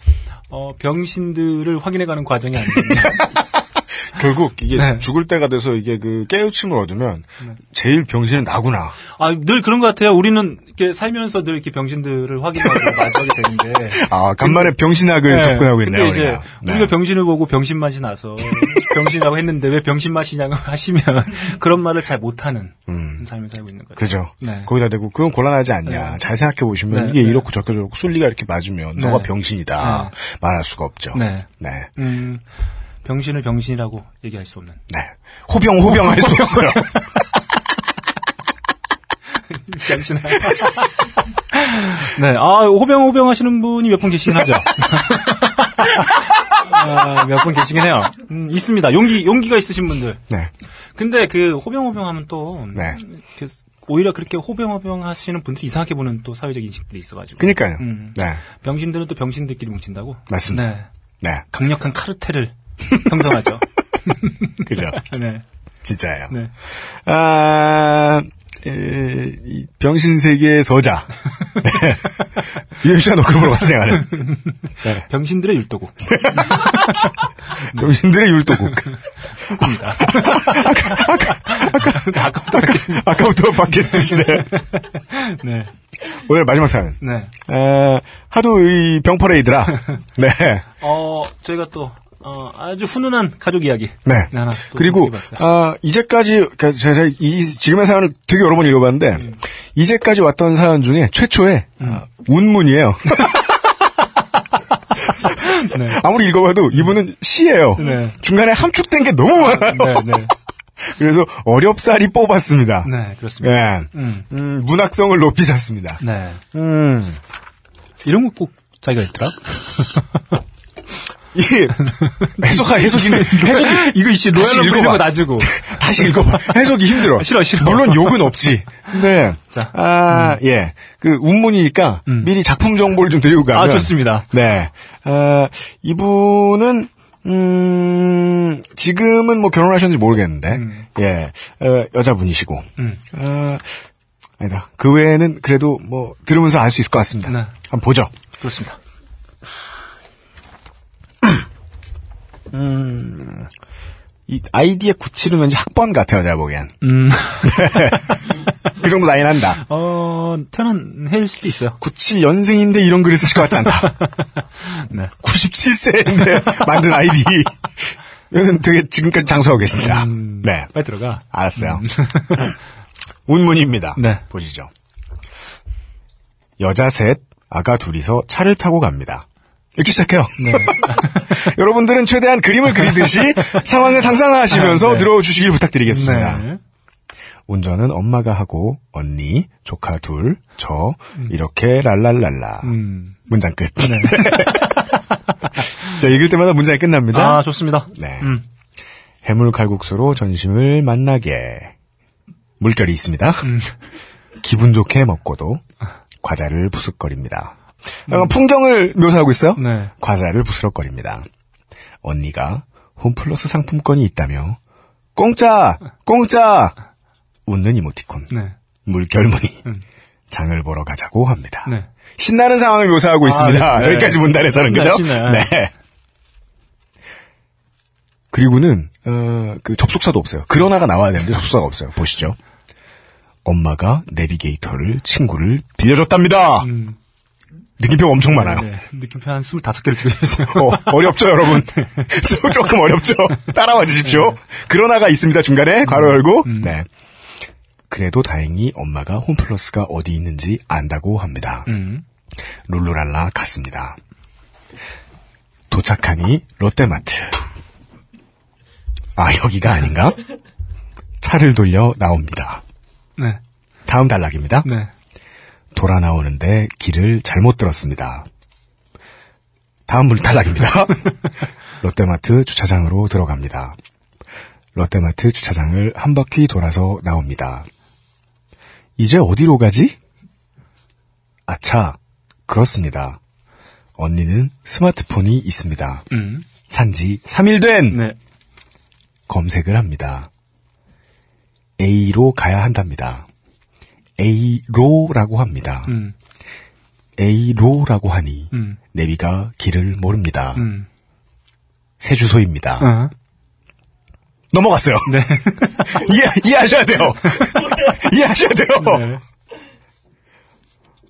어, 병신들을 확인해가는 과정이 아니거든요. 결국 이게 네. 죽을 때가 돼서 이게 그 깨우침을 얻으면 네. 제일 병신은 나구나. 아, 늘 그런 것 같아요. 우리는 이렇게 살면서 늘 이렇게 병신들을 확인하고 마주하게 되는데. 아, 간만에 근데, 병신학을 네. 접근하고 있네요. 근데 이제 네. 우리가 병신을 보고 병신 맛이 나서 병신이라고 했는데 왜 병신 맛이냐고 하시면 그런 말을 잘 못하는 음. 삶을 살고 있는 거죠. 그죠. 네. 거기다 대고 그건 곤란하지 않냐. 네. 잘 생각해 보시면 네. 이게 네. 이렇고 저렇고 저렇고 순리가 이렇게 맞으면 네. 너가 병신이다 네. 말할 수가 없죠. 네. 네. 음. 병신을 병신이라고 얘기할 수 없는. 네. 호병, 호병 할 수 없어요. 병신아. 네. 아, 호병, 호병 하시는 분이 몇 분 계시긴 하죠. 아, 몇 분 계시긴 해요. 음, 있습니다. 용기, 용기가 있으신 분들. 네. 근데 그 호병, 호병 하면 또. 네. 그, 오히려 그렇게 호병호병 하시는 분들이 이상하게 보는 또 사회적 인식들이 있어가지고. 그니까요. 음. 네. 병신들은 또 병신들끼리 뭉친다고? 맞습니다. 네. 네. 강력한 카르텔을 형성하죠. 그죠. 네. 진짜예요. 네. 아, 에, 이 병신세계의 저자. 유엠씨와 너클볼러 같이 생활하는. 네. 병신들의 율도국. 병신들의 율도국. 꿈입니다. 아까, 아까, 아까, 아까부터 팟캐스트. 아까부터 팟캐스트 시대. 네. 오늘 마지막 사연. 네. 에, 하도 이 병퍼레이드라. 네. 어, 저희가 또. 어, 아주 훈훈한 가족 이야기. 네. 하나 그리고, 아, 이제까지, 제가 이, 지금의 사연을 되게 여러 번 읽어봤는데, 음. 이제까지 왔던 사연 중에 최초의, 음. 아, 운문이에요. 네. 아무리 읽어봐도 이분은 시예요. 네. 중간에 함축된 게 너무 많아요. 네, 네. 그래서 어렵사리 뽑았습니다. 네, 그렇습니다. 네. 음. 음, 문학성을 높이 샀습니다. 네. 음. 이런 거 꼭 자기가 있더라? 이 해석하 해석이 해석이 이거 이씨 로얄로 읽는 거 놔주고 다시 읽어봐. 해석이 힘들어. 싫어 싫어. 물론 욕은 없지. 네. 자, 아 음. 예. 그 운문이니까 음. 미리 작품 정보를 좀 드리고 가면. 아 좋습니다. 네. 아 이분은 음 지금은 뭐 결혼하셨는지 모르겠는데 음. 예 어, 여자분이시고. 음. 어, 아니다. 그 외에는 그래도 뭐 들으면서 알 수 있을 것 같습니다. 네. 한번 보죠. 그렇습니다. 음, 이 아이디의 구칠은 왠지 학번 같아요, 제가 보기엔. 음. 그 정도 나이 난다. 어, 태어난 해일 수도 있어요. 구십칠 년생인데 이런 글을 쓰실 것 같지 않다. 네. 구십칠 세인데 만든 아이디. 이건 되게 지금까지 장수하고 계십니다. 음, 네. 빨리 들어가. 알았어요. 음. 운문입니다. 네. 보시죠. 여자 셋, 아가 둘이서 차를 타고 갑니다. 이렇게 시작해요. 네. 여러분들은 최대한 그림을 그리듯이 상황을 상상하시면서 아, 네. 들어주시길 부탁드리겠습니다. 네. 운전은 엄마가 하고 언니, 조카 둘, 저 음. 이렇게 랄랄랄라. 음. 문장 끝. 네. 자, 읽을 때마다 문장이 끝납니다. 아, 좋습니다. 네. 음. 해물 칼국수로 전심을 만나게. 물결이 있습니다. 음. 기분 좋게 먹고도 과자를 부슥거립니다. 약간 음. 풍경을 묘사하고 있어요? 네. 과자를 부스럭거립니다. 언니가 홈플러스 상품권이 있다며 공짜! 공짜! 웃는 이모티콘. 네. 물결무늬. 음. 장을 보러 가자고 합니다. 네. 신나는 상황을 묘사하고 아, 있습니다. 네. 여기까지 문단에서는 신나, 그죠? 신나. 네. 그리고는 어, 그 접속사도 없어요. 그러나가 나와야 되는데 접속사가 없어요. 보시죠. 엄마가 내비게이터를 친구를 빌려줬답니다. 음. 느낌표 엄청 많아요. 네, 네. 느낌표 한 스물다섯 개를 찍어주세요. 어, 어렵죠, 여러분? 조금 어렵죠? 따라와 주십시오. 네. 그러나가 있습니다, 중간에. 괄호 음, 열고. 음. 네. 그래도 다행히 엄마가 홈플러스가 어디 있는지 안다고 합니다. 음. 룰루랄라 갔습니다. 도착하니 롯데마트. 아, 여기가 아닌가? 차를 돌려 나옵니다. 네. 다음 단락입니다. 네. 돌아 나오는데 길을 잘못 들었습니다. 다음 분 탈락입니다. 롯데마트 주차장으로 들어갑니다. 롯데마트 주차장을 한 바퀴 돌아서 나옵니다. 이제 어디로 가지? 아차, 그렇습니다. 언니는 스마트폰이 있습니다. 음. 산지 삼 일 된 네. 검색을 합니다. A로 가야 한답니다. A로라고 합니다. 음. A로라고 하니 음. 내비가 길을 모릅니다. 음. 새 주소입니다. 어. 넘어갔어요. 네. 이해, 이해하셔야 돼요. 이해하셔야 돼요. 네.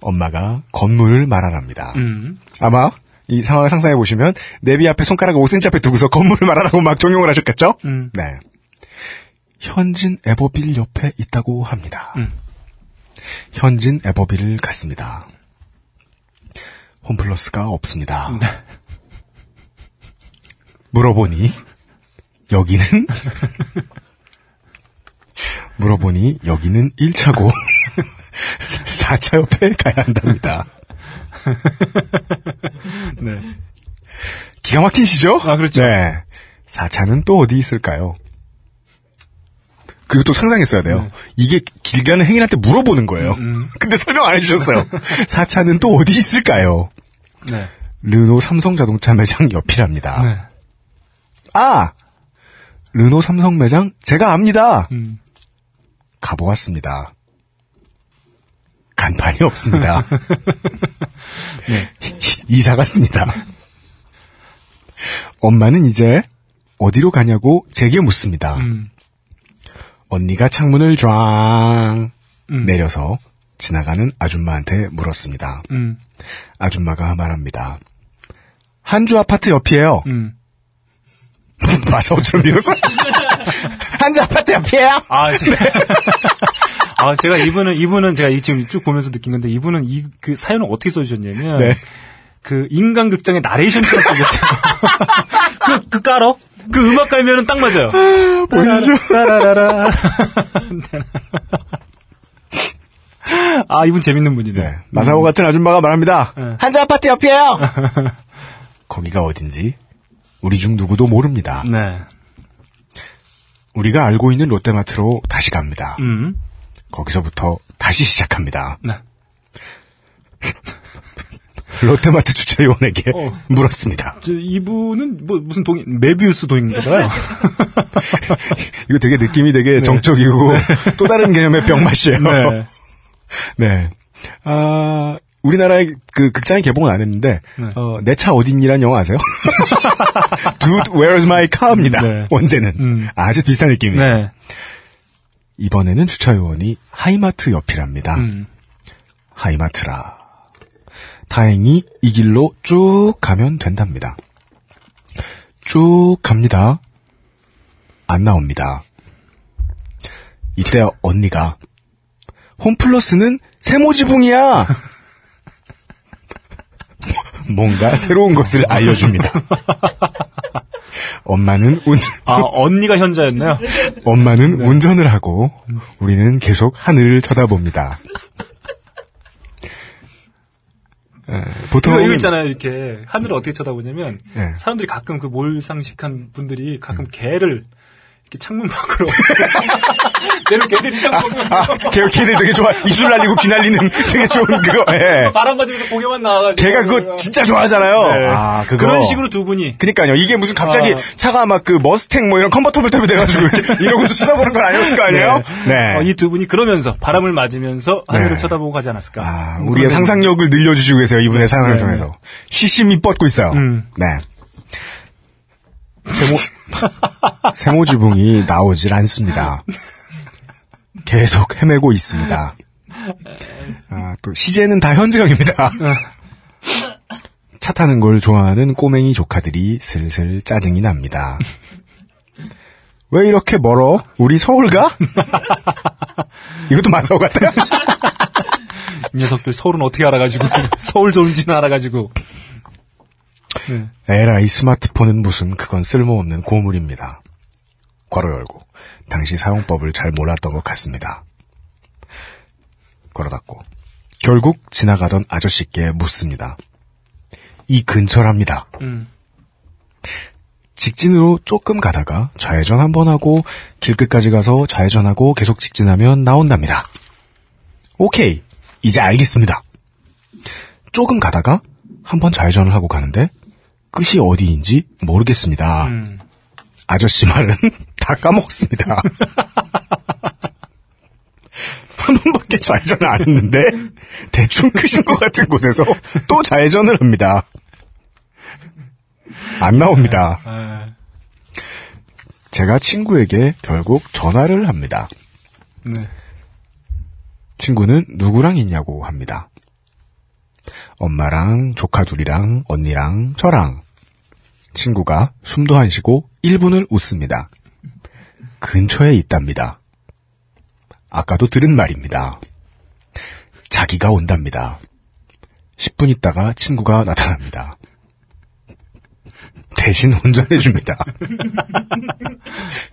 엄마가 건물을 말하랍니다. 음. 아마 이 상황을 상상해 보시면 내비 앞에 손가락을 오 센티미터 앞에 두고서 건물을 말하라고 막 종용을 하셨겠죠? 음. 네. 현진 에버빌 옆에 있다고 합니다. 음. 현진 에버빌을 갔습니다. 홈플러스가 없습니다. 네. 물어보니 여기는 물어보니 여기는 일 차고 사 차 옆에 가야 한답니다. 네. 기가 막히시죠? 아, 그렇죠. 네. 사 차는 또 어디 있을까요? 그리고 또 상상했어야 돼요. 네. 이게 길 가는 행인한테 물어보는 거예요. 음. 근데 설명 안 해주셨어요. 사 차는 또 어디 있을까요? 네. 르노 삼성 자동차 매장 옆이랍니다. 네. 아! 르노 삼성 매장 제가 압니다. 음. 가보았습니다. 간판이 없습니다. 네. 이사 갔습니다. 엄마는 이제 어디로 가냐고 제게 묻습니다. 음. 언니가 창문을 쫙 음. 내려서 지나가는 아줌마한테 물었습니다. 음. 아줌마가 말합니다. 한주 아파트 옆이에요. 음. 마사오처럼 밀어서 한주 아파트 옆이에요. 아, 제가, 네. 아, 제가 이분은 이분은 제가 지금 쭉 보면서 느낀 건데 이분은 이 그 사연을 어떻게 써주셨냐면 네. 그 인간극장의 나레이션처럼 써주셨어요. 그, 그 깔어? 그 음악 깔면은 딱 맞아요. 보이죠? 아, 이분 재밌는 분이네. 네. 마사오 같은 아줌마가 말합니다. 네. 한자 아파트 옆이에요. 거기가 어딘지 우리 중 누구도 모릅니다. 네. 우리가 알고 있는 롯데마트로 다시 갑니다. 음. 거기서부터 다시 시작합니다. 네. 롯데마트 주최위원에게 어, 물었습니다. 저, 이분은 뭐 무슨 동인 메비우스 동인가요? 이거 되게 느낌이 되게 네. 정적이고 네. 또 다른 개념의 병맛이에요. 네. 네. 아, 우리나라의 그 극장에 개봉은 안 했는데 네. 어, 내 차 어딨니란 영화 아세요? Dude, where's my car입니다. 네. 원제는 음. 아주 비슷한 느낌이에요. 네. 이번에는 주차요원이 하이마트 옆이랍니다. 음. 하이마트라. 다행히 이 길로 쭉 가면 된답니다. 쭉 갑니다. 안 나옵니다. 이때 언니가 홈플러스는 세모지붕이야. 뭔가 새로운 것을 알려줍니다. 엄마는 운... 아, 언니가 현자였나요? 엄마는 네. 운전을 하고 우리는 계속 하늘을 쳐다봅니다. 네, 보통 이거 있잖아요. 이렇게 하늘을 어떻게 쳐다보냐면 네. 사람들이 가끔 그 몰상식한 분들이 가끔 개를 이렇게 창문 밖으로 내놓은 개들이 딱 아, 아, 개, 개들 되게 좋아. 입술 날리고 귀 날리는 되게 좋은 그거. 예. 바람 맞으면서 고개만 나와가지고. 개가 그거 진짜 좋아하잖아요. 네. 아, 그거. 그런 식으로 두 분이. 그러니까요. 이게 무슨 갑자기 아. 차가 막 그 머스탱 뭐 이런 컨버터블 탑이 돼가지고 이렇게 이러고서 쳐다보는 건 아니었을 거 아니에요? 네. 네. 어, 이 두 분이 그러면서 바람을 맞으면서 하늘을 네. 쳐다보고 가지 않았을까. 아, 우리의 상상력을 늘려주시고 계세요. 이분의 사연을 네. 통해서. 시심이 뻗고 있어요. 음. 네. 세모, 세모지붕이 나오질 않습니다. 계속 헤매고 있습니다. 아, 또 시제는 다 현지형입니다. 차 타는 걸 좋아하는 꼬맹이 조카들이 슬슬 짜증이 납니다. 왜 이렇게 멀어? 우리 서울 가? 이것도 마사오 같아요. 녀석들 서울은 어떻게 알아가지고 서울 좋은지는 알아가지고 네. 에라이 스마트폰은 무슨 그건 쓸모없는 고물입니다. 괄호 열고 당시 사용법을 잘 몰랐던 것 같습니다. 괄호 닫고 결국 지나가던 아저씨께 묻습니다. 이 근처랍니다. 음. 직진으로 조금 가다가 좌회전 한번 하고 길끝까지 가서 좌회전하고 계속 직진하면 나온답니다. 오케이, 이제 알겠습니다. 조금 가다가 한번 좌회전을 하고 가는데 끝이 어디인지 모르겠습니다. 음. 아저씨 말은 다 까먹었습니다. 한 번밖에 좌회전을 안 했는데 대충 크신 것 같은 곳에서 또 좌회전을 합니다. 안 나옵니다. 제가 친구에게 결국 전화를 합니다. 네. 친구는 누구랑 있냐고 합니다. 엄마랑 조카 둘이랑 언니랑 저랑. 친구가 숨도 안 쉬고 일 분을 웃습니다. 근처에 있답니다. 아까도 들은 말입니다. 자기가 온답니다. 십 분 있다가 친구가 나타납니다. 대신 운전해줍니다.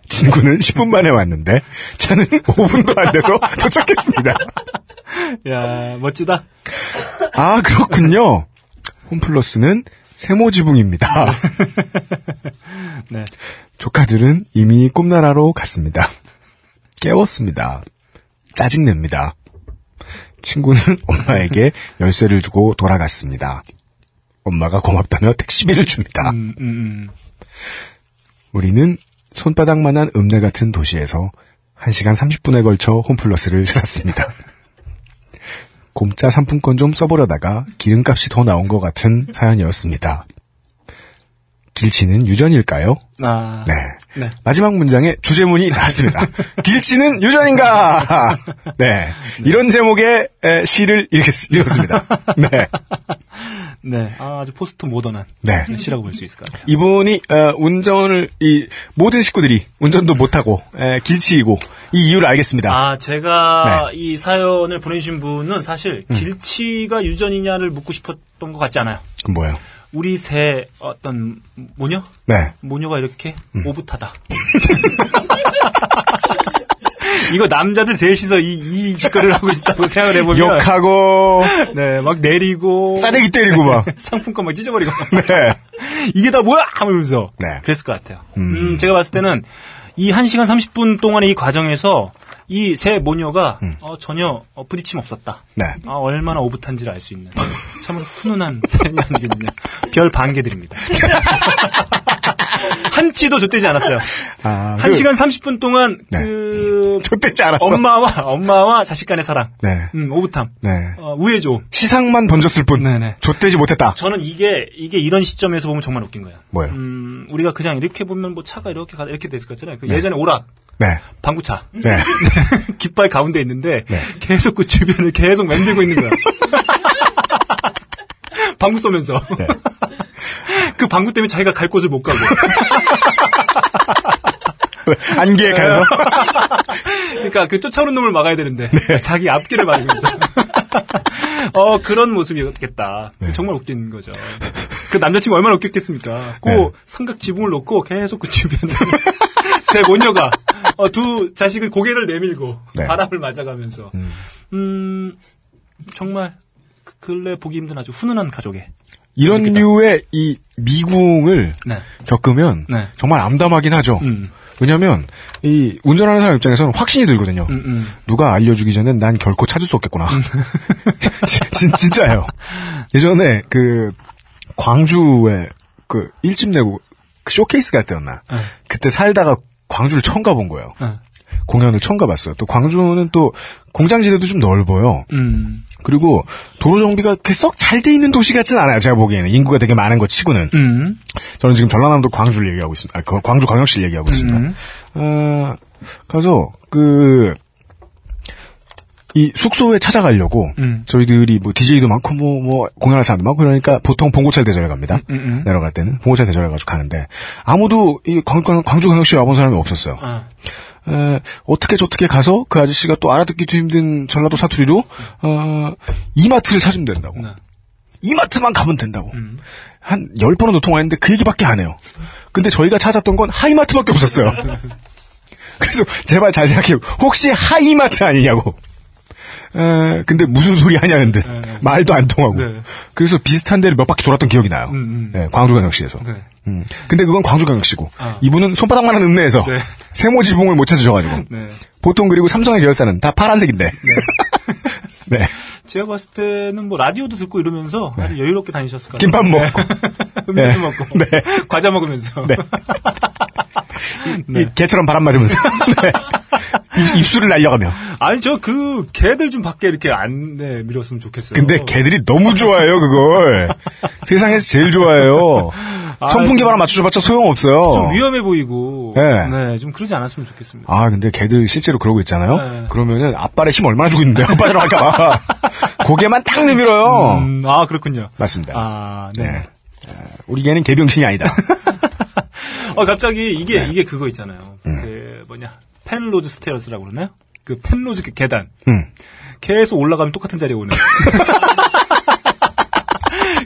친구는 십 분 만에 왔는데 차는 오 분도 안 돼서 도착했습니다. 야, 멋지다. 아, 그렇군요. 홈플러스는 세모지붕입니다. 네. 조카들은 이미 꿈나라로 갔습니다. 깨웠습니다. 짜증냅니다. 친구는 엄마에게 열쇠를 주고 돌아갔습니다. 엄마가 고맙다며 택시비를 줍니다. 음, 음. 우리는 손바닥만한 읍내 같은 도시에서 한 시간 삼십 분에 걸쳐 홈플러스를 찾았습니다. 공짜 상품권 좀 써보려다가 기름값이 더 나온 것 같은 사연이었습니다. 길치는 유전일까요? 아, 네. 네. 마지막 문장에 주제문이 나왔습니다. 길치는 유전인가? 네. 네. 이런 제목의 시를 읽었습니다. 네. 네. 아주 포스트 모던한 네. 시라고 볼 수 있을 것 같아요. 이분이 어, 운전을 이 모든 식구들이 운전도 못하고 에, 길치이고 이 이유를 알겠습니다. 아, 제가 네. 이 사연을 보내주신 분은 사실 음. 길치가 유전이냐를 묻고 싶었던 것 같지 않아요. 그럼 뭐예요? 우리 새 어떤 모녀? 네. 모녀가 이렇게 음. 오붓하다. 이거 남자들 셋이서 이, 이 짓거리를 하고 있다고 생각을 해보면. 욕하고. 네, 막 내리고. 싸대기 때리고 막. 상품권 막 찢어버리고. 네. 이게 다 뭐야! 하면서. 네. 그랬을 것 같아요. 음. 음, 제가 봤을 때는 이 한 시간 삼십 분 동안의 이 과정에서 이 새 모녀가 음. 어, 전혀 어, 부딪힘 없었다. 네. 아, 얼마나 오붓한지를 알 수 있는 참으로 훈훈한 사연이 아니겠느냐. 별 반 개 드립니다. 한치도 좆되지 않았어요. 아, 그, 한 시간 삼십 분 동안 네. 그 좆되지 않았어. 엄마와 엄마와 자식 간의 사랑. 네. 음, 오붓함. 네. 어, 우애조. 시상만 번졌을 뿐. 네네. 좆되지 못했다. 저는 이게 이게 이런 시점에서 보면 정말 웃긴 거예요. 뭐예요? 음, 우리가 그냥 이렇게 보면 뭐 차가 이렇게 가 이렇게 됐을 거잖아요. 그 네. 예전에 오락. 네. 방구차. 네. 깃발 가운데 있는데 네. 계속 그 주변을 계속 만들고 있는 거야. 방구 쏘면서. 네. 그 방구 때문에 자기가 갈 곳을 못 가고. 안개에 가서. 그러니까 그 쫓아오는 놈을 막아야 되는데 네. 자기 앞길을 막으면서. 어, 그런 모습이었겠다. 네. 정말 웃긴 거죠. 그 남자친구 얼마나 웃겼겠습니까? 그 네. 삼각 지붕을 놓고 계속 그 주변에 새 모녀가 어, 두 자식의 고개를 내밀고 네. 바람을 맞아가면서 음, 음 정말 그 근래 보기 힘든 아주 훈훈한 가족의 이런 재밌겠다. 류의 이 미궁을 네. 겪으면 네. 정말 암담하긴 하죠. 음. 왜냐하면 이 운전하는 사람 입장에서는 확신이 들거든요. 음, 음. 누가 알려주기 전엔 난 결코 찾을 수 없겠구나. 음. 진, 진짜예요. 예전에 그 광주에 그 일집 내고 그 쇼케이스가 때였나. 네. 그때 살다가 광주를 처음 가본 거예요. 네. 공연을 처음 가봤어요. 또 광주는 또 공장지대도 좀 넓어요. 음. 그리고 도로 정비가 썩 잘 돼 있는 도시 같진 않아요. 제가 보기에는 인구가 되게 많은 거 치고는. 음. 저는 지금 전라남도 광주를 얘기하고 있습니다. 아, 그 광주 광역시를 얘기하고 있습니다. 음. 어, 가서 그 이 숙소에 찾아가려고 음. 저희들이 뭐 디제이도 많고 뭐뭐 뭐 공연할 사람도 많고 그러니까 보통 봉고차를 대절해 갑니다. 음, 음. 내려갈 때는 봉고차 대절해 가지고 가는데 아무도 이 광, 광주 광역시에 와본 사람이 없었어요. 아. 에, 어떻게 저떻게 가서 그 아저씨가 또 알아듣기도 힘든 전라도 사투리로 어, 이마트를 찾으면 된다고. 네. 이마트만 가면 된다고. 음. 한 열 번은 통화했는데 그 얘기밖에 안 해요. 근데 저희가 찾았던 건 하이마트밖에 없었어요. 그래서 제발 잘 생각해요. 혹시 하이마트 아니냐고. 에, 근데 무슨 소리 하냐는 듯 네, 네. 말도 안 통하고 네. 그래서 비슷한 데를 몇 바퀴 돌았던 기억이 나요. 음, 음. 네, 광주광역시에서. 네. 음. 근데 그건 광주광역시고 아. 이분은 손바닥만한 읍내에서 네. 세모지붕을 못 찾으셔가지고 네. 보통 그리고 삼성의 계열사는 다 파란색인데. 네. 네. 제가 봤을 때는 뭐 라디오도 듣고 이러면서 네. 아주 여유롭게 다니셨을 것 같아요. 김밥 먹고, 네. 음료수 네. 먹고, 네. 과자 먹으면서. 네. 네. 개처럼 바람 맞으면서 네. 입술을 날려가며. 아니 저 그 개들 좀 밖에 이렇게 안 네, 밀었으면 좋겠어요. 근데 개들이 너무 좋아해요 그걸. 세상에서 제일 좋아해요. 아, 선풍기 바람 맞춰줘봤자 소용없어요. 좀 위험해 보이고 네. 네, 좀 그러지 않았으면 좋겠습니다. 아 근데 개들 실제로 그러고 있잖아요. 네. 그러면은 앞발에 힘 얼마나 주고 있는데 앞발에 나갈까봐 고개만 딱 내밀어요. 음, 아 그렇군요. 맞습니다. 아, 네. 네. 우리 개는 개병신이 아니다. 어, 갑자기 이게 네. 이게 그거 있잖아요. 음. 그 뭐냐 펜로즈 스테어스라고 그러나요? 그 펜로즈 계단. 음. 계속 올라가면 똑같은 자리에 오는.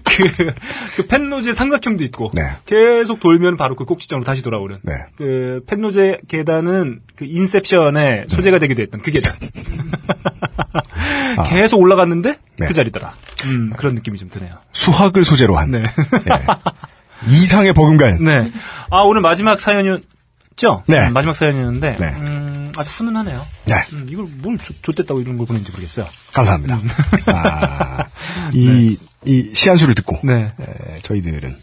그, 그 펜로즈의 삼각형도 있고 네. 계속 돌면 바로 그 꼭지점으로 다시 돌아오는. 네. 그 펜로즈의 계단은 그 인셉션의 소재가 되기도 했던 그 계단. 아. 계속 올라갔는데 네. 그 자리더라. 음, 그런 느낌이 좀 드네요. 수학을 소재로 한. 네. 네. 이상의 버금간. 네. 아, 오늘 마지막 사연이었죠? 네. 음, 마지막 사연이었는데, 네. 음, 아주 훈훈하네요. 네. 음, 이걸 뭘 좆됐다고 이런 걸 보는지 모르겠어요. 감사합니다. 음. 아, 이, 네. 이 시한수를 듣고, 네. 에, 저희들은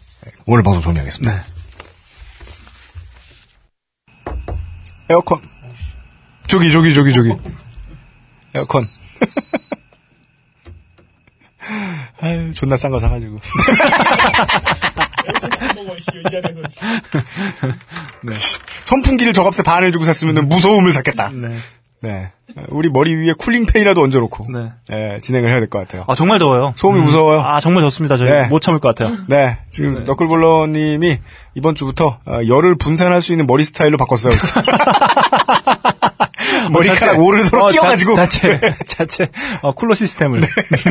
오늘 방송 종료하겠습니다. 네. 에어컨. 저기, 저기, 저기, 저기. 에어컨. 아유, 존나 싼 거 사가지고. 네. 선풍기를 저값에 반을 주고 샀으면 무서움을 샀겠다. 네. 네. 우리 머리 위에 쿨링팬이라도 얹어놓고 네. 네, 진행을 해야 될 것 같아요. 아 정말 더워요. 소음이 음. 무서워요. 아 정말 덥습니다. 저희 네. 못 참을 것 같아요. 네. 지금 네. 너클볼러님이 이번 주부터 열을 분산할 수 있는 머리 스타일로 바꿨어요. 머리카락 오를 서로 끼워가지고 어, 자체 자체 어, 쿨러 시스템을 네.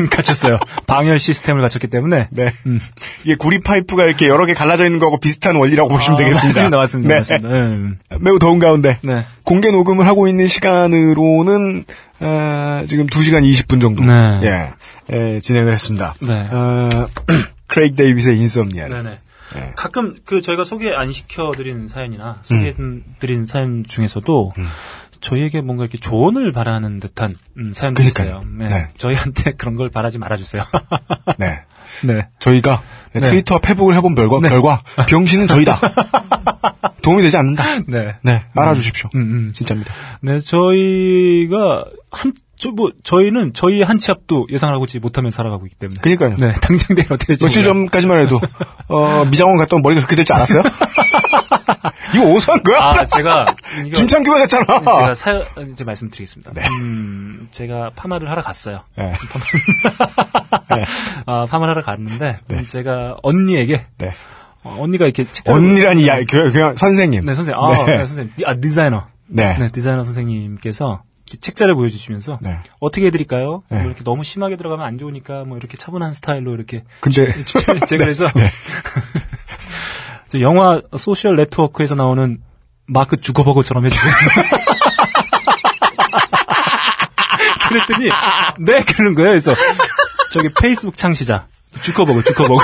갖췄어요. 방열 시스템을 갖췄기 때문에 네 음. 이게 구리 파이프가 이렇게 여러 개 갈라져 있는 거하고 비슷한 원리라고 아, 보시면 되겠습니다. 맞습니다, 맞습니다. 네. 맞습니다. 음. 매우 더운 가운데 네. 공개 녹음을 하고 있는 시간으로는 어, 지금 두 시간 이십 분 정도 네. 예. 예, 진행을 했습니다. 네. 어, 크레이크 데이빗의 인썸니아. 네네. 네. 가끔 그 저희가 소개 안 시켜드린 사연이나 소개해드린 음. 사연 중에서도. 음. 저희에게 뭔가 이렇게 조언을 바라는 듯한 음, 사연들이 있어요. 네. 네. 저희한테 그런 걸 바라지 말아주세요. 네. 네. 저희가 네. 트위터와 페북을 해본 결과, 네. 결과 병신은 저희다. 도움이 되지 않는다. 네. 네. 알아주십시오. 음, 음, 음. 진짜입니다. 네. 저희가 한, 저, 뭐, 저희는 저희 한 치 앞도 예상하고지 못하면 살아가고 있기 때문에. 그니까요. 네. 당장 내일 어떻게 될지. 며칠 전까지만 해도, 어, 미장원 갔다 오면 머리가 그렇게 될 줄 알았어요? 이거 어디서 한 거야? 아, 제가. 김창규가 했잖아. 제가 사연, 이제 말씀드리겠습니다. 네. 음, 제가 파마를 하러 갔어요. 네. 파마... 네. 아, 파마를 하러 갔는데, 네. 제가 언니에게. 네. 어, 언니가 이렇게 책장 언니라니, 야, 그냥, 그냥 선생님. 네, 선생님. 아, 네. 네, 선생님. 아, 디자이너. 네. 네, 디자이너 선생님께서. 책자를 보여주시면서 네. 어떻게 해드릴까요? 네. 뭐 이렇게 너무 심하게 들어가면 안 좋으니까 뭐 이렇게 차분한 스타일로 이렇게 근데 제가 네. 그래서 네. 저 영화 소셜 네트워크에서 나오는 마크 주커버그처럼 해주세요. 그랬더니 네 그런 거예요. 그래서 저기 페이스북 창시자 주커버그 주커버그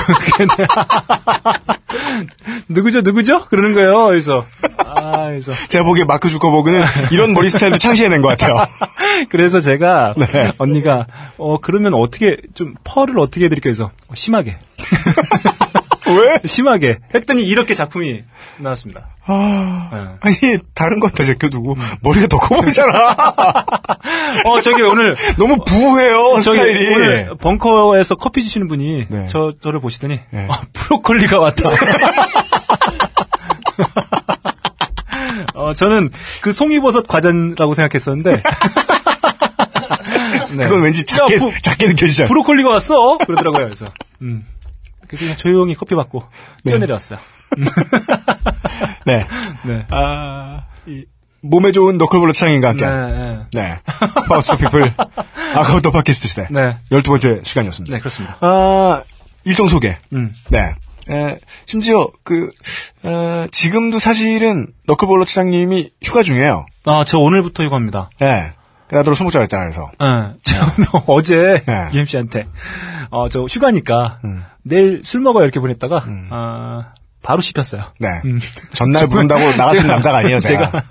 누구죠 누구죠? 그러는 거예요. 그래서 아, 그래서. 제가 보기에 마크 주커버그는 이런 머리 스타일도 창시해낸 것 같아요. 그래서 제가, 네. 언니가, 어, 그러면 어떻게, 좀, 펄을 어떻게 해드릴까 해서, 어, 심하게. 왜? 심하게. 했더니 이렇게 작품이 나왔습니다. 아, 네. 아니, 다른 건 다 제껴두고, 음. 머리가 더 커 보이잖아. 어, 저기 오늘. 너무 부해요, 스타일이. 오늘 벙커에서 커피 주시는 분이, 네. 저, 저를 보시더니, 네. 어, 브로콜리가 왔다. 어, 저는 그 송이버섯 과자라고 생각했었는데. 네. 그건 왠지 작게, 야, 부, 작게 느껴지잖아. 브로콜리가 왔어? 그러더라고요, 그래서. 음. 그래서 그냥 조용히 커피 받고 네. 뛰어내려왔어요. 네. 네. 아, 이, 몸에 좋은 너클볼러 창인과 함께. 네. 네. 파우스 피플. 아까부터 팟캐스트 시대. 네. 열두 번째 시간이었습니다. 네, 그렇습니다. 아, 일정 소개. 음. 네. 에, 심지어 그 에, 지금도 사실은 너클볼러 차장님이 휴가 중이에요. 아, 저 오늘부터 휴가입니다. 네, 나더러 술 먹자고 했잖아 그래서. 네, 저 어제 네. 유엠씨한테 어, 저 휴가니까 음. 내일 술 먹어요 이렇게 보냈다가 음. 아, 바로 씹혔어요. 네, 음. 전날 부른다고 나가시는 남자가 아니에요 제가. 제가.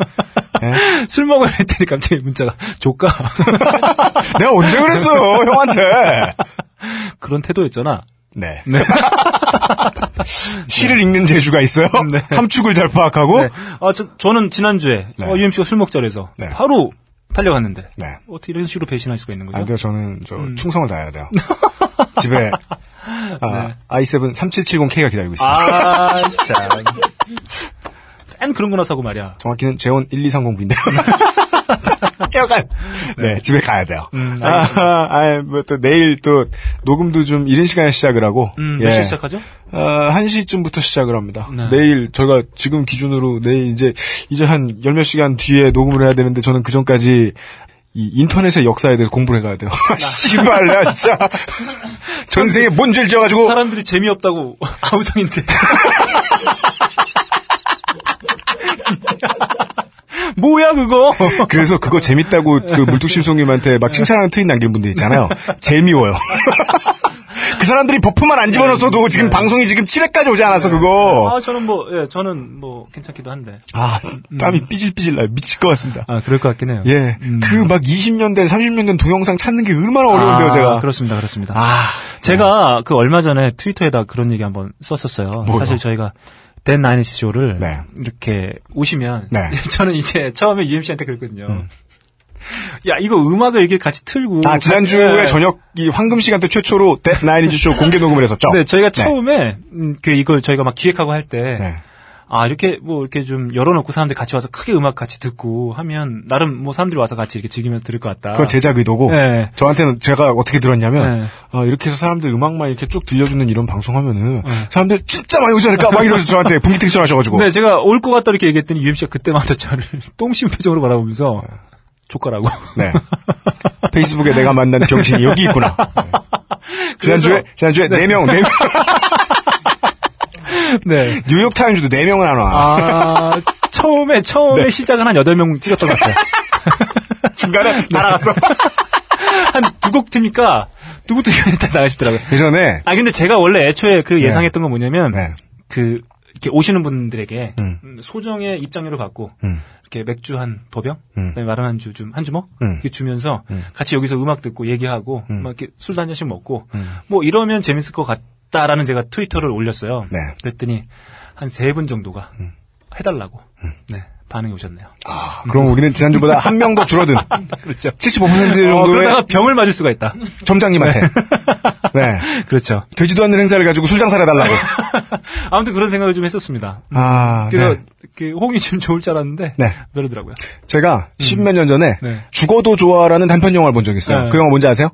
네? 술 먹어야 했더니 갑자기 문자가 조까. 내가 언제 그랬어 형한테. 그런 태도였잖아. 네. 네. 시를 네. 읽는 재주가 있어요. 네. 함축을 잘 파악하고. 네. 아, 저, 저는 지난주에 네. 어, 유엠씨가 술 먹자 그래서 네. 바로 달려갔는데 네. 어떻게 이런 식으로 배신할 수가 있는 거죠? 안 돼요. 저는 저 음. 충성을 다해야 돼요. 집에 아, 네. 아이세븐 삼칠칠공 케이가 기다리고 있습니다. 아, 참. 엔 그런 거나 사고 말이야. 정확히는 재원 일이삼공 부인데. 여간 네, 네, 집에 가야 돼요. 음, 아, 아, 뭐 또 내일 또 녹음도 좀 이른 시간에 시작을 하고. 음, 몇 시에 예. 시작하죠? 어, 한 시쯤부터 시작을 합니다. 네. 내일 저희가 지금 기준으로 내일 이제 이제 한 열몇 시간 뒤에 녹음을 해야 되는데 저는 그 전까지 이 인터넷의 역사에 대해서 공부를 해가야 돼요. 씨발, 나 진짜 전생에 뭔 죄를 지어가지고 사람들이 재미없다고 아우성인데. 뭐야 그거. 그래서 그거 재밌다고 그 물뚝심송님한테 막 칭찬하는 트윗 남긴 분들 있잖아요. 재미워요. 그 사람들이 버프만 안 집어넣었어도 지금 방송이 지금 칠 회까지 오지 않았어 그거. 아 저는 뭐 예 저는 뭐 괜찮기도 한데. 아 땀이 음. 삐질삐질 나요. 미칠 것 같습니다. 아 그럴 것 같긴 해요. 예 그 막 음. 이십 년 된 삼십 년 된 동영상 찾는 게 얼마나 어려운데요. 아, 제가. 그렇습니다 그렇습니다. 아 제가 네. 그 얼마 전에 트위터에다 그런 얘기 한번 썼었어요. 뭐요? 사실 저희가 댄 나인티스쇼를 네. 이렇게 오시면 네. 저는 이제 처음에 유엠씨한테 그랬거든요. 음. 야 이거 음악을 이렇게 같이 틀고. 아 지난주에 네. 저녁 이 황금 시간 때 최초로 댄 나인티스쇼 공개 녹음을 했었죠. 네 저희가 네. 처음에 음, 그 이걸 저희가 막 기획하고 할 때. 네. 아, 이렇게, 뭐, 이렇게 좀 열어놓고 사람들 같이 와서 크게 음악 같이 듣고 하면, 나름 뭐 사람들이 와서 같이 이렇게 즐기면서 들을 것 같다. 그건 제작 의도고, 네. 저한테는 제가 어떻게 들었냐면, 네. 어, 이렇게 해서 사람들 음악만 이렇게 쭉 들려주는 이런 방송 하면은, 네. 사람들 진짜 많이 오지 않을까? 막 이러면서 저한테 분기특전 하셔가지고. 네, 제가 올 것 같다 이렇게 얘기했더니, 유엠씨가 그때마다 저를 똥심 표정으로 바라보면서, 네. 조카라고. 네. 페이스북에 내가 만난 병신이 여기 있구나. 네. 지난주에, 지난주에 네. 네 명, 네 명. 네. 뉴욕타임즈도 네 명은 안 와. 아, 처음에, 처음에 네. 시작은 한 여덟 명 찍었던 것 같아요. 중간에 날아갔어. 한 두 곡 트니까, 두 곡 트니까 다 나가시더라고요. 예전에. 아, 근데 제가 원래 애초에 그 예상했던 건 뭐냐면, 네. 그, 이렇게 오시는 분들에게, 음. 소정의 입장료를 받고, 음. 이렇게 맥주 한 도병, 음. 마른 한 주 좀, 한 주먹, 음. 이렇게 주면서, 음. 같이 여기서 음악 듣고 얘기하고, 음. 막 이렇게 술도 한 잔씩 먹고, 음. 뭐 이러면 재밌을 것 같아. 다라는 제가 트위터를 올렸어요. 네. 그랬더니 한 세 분 정도가 음. 해달라고 음. 네, 반응이 오셨네요. 아, 그럼 음. 우리는 지난주보다 한 명 더 줄어든 그렇죠. 칠십오 퍼센트 정도의 어, 그러다가 병을 맞을 수가 있다. 점장님한테. 네. 네. 그렇죠. 되지도 않는 행사를 가지고 술 장사를 해달라고. 아무튼 그런 생각을 좀 했었습니다. 아, 그래서 네. 그 호응이 좀 좋을 줄 알았는데 네. 별로더라고요. 제가 음. 십몇 년 전에 네. 죽어도 좋아라는 단편 영화를 본 적이 있어요. 네. 그 영화 뭔지 아세요?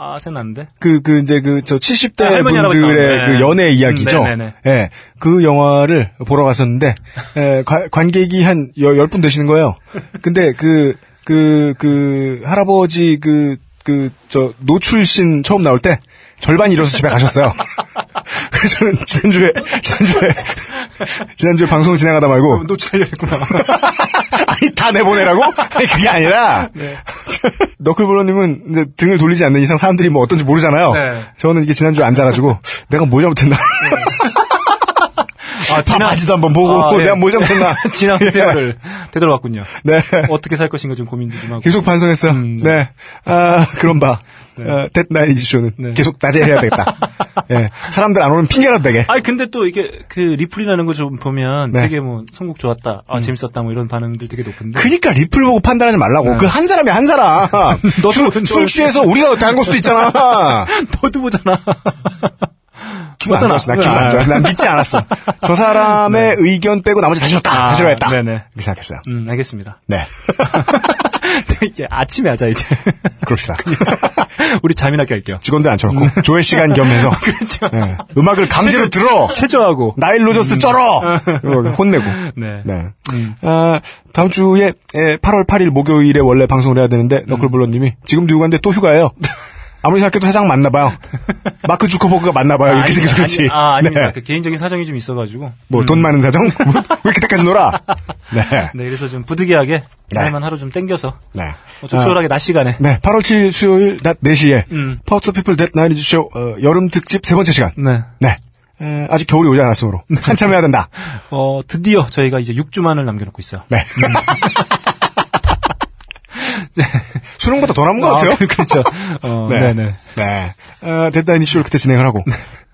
아, 생각나는데? 그, 그, 이제, 그, 저, 칠십 대 아, 분들의 그 연애 이야기죠? 음, 네네네. 예. 그 영화를 보러 갔었는데, 예, 관, 관객이 한 열 분 되시는 거예요. 근데 그, 그, 그, 할아버지 그, 그, 저, 노출신 처음 나올 때, 절반 일어서 집에 가셨어요. 그래서 저는 지난주에, 지난주에, 지난주에 방송 진행하다 말고. 노출하려고 했구나. 아니, 다 내보내라고? 아니, 그게 아니라. 네. 너클볼러님은 이제 등을 돌리지 않는 이상 사람들이 뭐 어떤지 모르잖아요. 네. 저는 이게 지난주에 앉아가지고, 내가 뭐 잘못했나. 아, 지난, 바지도 한번 보고, 아, 네. 내가 뭐 잘못했나. 지난 세월을 되돌아왔군요. 네. 어떻게 살 것인가 좀 고민도 좀 하고. 계속 반성했어요. 음, 네. 네. 아, 그럼 봐. 데드나이즈쇼는 네. 어, 네. 계속 낮에 해야 되겠다. 예. 사람들 안 오는 핑계라도 되게. 아니, 근데 또 이게 그 리플이라는 거 좀 보면 네. 되게 뭐 선곡 좋았다, 아, 음. 재밌었다 뭐 이런 반응들 되게 높은데. 그니까 리플 보고 판단하지 말라고. 네. 그 한 사람이 한 사람. 너도 술 취해서 우리가 단 걸 수도 있잖아. 너도 보잖아. 기분 안 좋았어. 나 기분 안 좋았어. 난 믿지 않았어. 저 사람의 네. 의견 빼고 나머지 다 싫었다. 아, 다 싫어했다. 네네. 이렇게 생각했어요. 음, 알겠습니다. 네. 이제 아침에 하자, 이제. 그럽시다. 우리 잠이나게 할게요. 직원들 앉혀놓고. 조회 시간 겸해서. 그렇죠. 네. 음악을 강제로 체조, 들어. 체조하고. 나일 로저스 음. 쩔어. 혼내고. 네. 네. 음. 아, 다음 주에 팔월 팔일 목요일에 원래 방송을 해야 되는데, 음. 너클블러님이 지금도 휴가인데 또 휴가예요. 아무리 생각해도 사장 맞나봐요. 마크 주커버그가 맞나봐요. 아, 이렇게 생겨서 그렇지. 아, 아닙니다. 네. 그 개인적인 사정이 좀 있어가지고. 뭐, 음. 돈 많은 사정? 왜 그때까지 놀아? 네. 네, 그래서 좀 부득이하게, 날만 네. 하루 좀 땡겨서. 네. 뭐 적절하게 아, 낮 시간에. 네. 팔월 칠일 수요일 낮 네 시에. 음. 파워 투 피플 댓 나인티즈 쇼, 어, 여름 특집 세 번째 시간. 네. 네. 에, 아직 겨울이 오지 않았으므로. 한참 해야 된다. 어, 드디어 저희가 이제 육 주만을 남겨놓고 있어요. 네. 음. 네. 수능보다 더 남은 것 같아요. 아, 그렇죠. 어, 네. 네네. 네. 어, 데드라인 이슈를 그때 진행을 하고.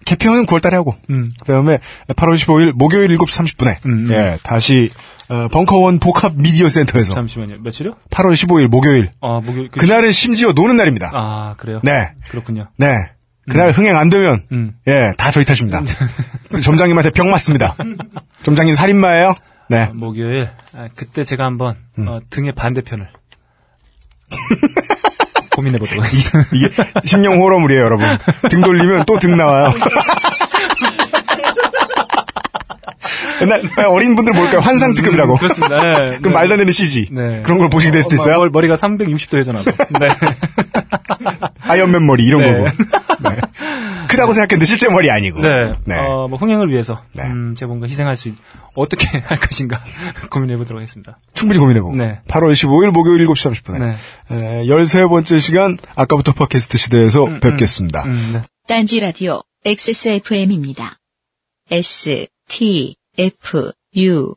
개평은 구월 달에 하고, 음. 그 다음에 팔월 십오일 목요일 일곱 시 삼십 분에, 음, 음. 예, 다시, 어, 벙커원 복합 미디어 센터에서. 잠시만요. 며칠이요? 팔월 십오일 목요일. 아, 목요일. 그... 그날은 심지어 노는 날입니다. 아, 그래요? 네. 그렇군요. 네. 그날 음. 흥행 안 되면, 음. 예, 다 저희 탓입니다. 점장님한테 병 맞습니다. 점장님 살인마예요? 네. 아, 목요일. 아, 그때 제가 한번, 음. 어, 등의 반대편을. 고민해보도록 하겠습니다. 이게 심령 호러물이에요, 여러분. 등 돌리면 또 등 나와요. 옛날 어린 분들 뭘까요? 환상특급이라고. 음, 그렇습니다. 네, 그럼 네. 말도 안 되는 씨지. 네. 그런 걸 보시게 될 수도 있어요. 어, 머리가 삼백육십 도 회전하고. 네. 아이언맨 머리 이런 네. 거고. 네. 크다고 생각했는데 실제 머리 아니고. 네. 네. 어, 뭐 흥행을 위해서 네. 음, 제가 뭔가 희생할 수 있... 어떻게 할 것인가 고민해보도록 하겠습니다. 충분히 고민해보고. 네. 팔월 십오일 목요일 일곱 시 삼십 분에 네. 에, 열세 번째 시간 아까부터 팟캐스트 시대에서 음, 뵙겠습니다. 음, 음, 네. 딴지 라디오 엑스에스에프엠입니다. S T F U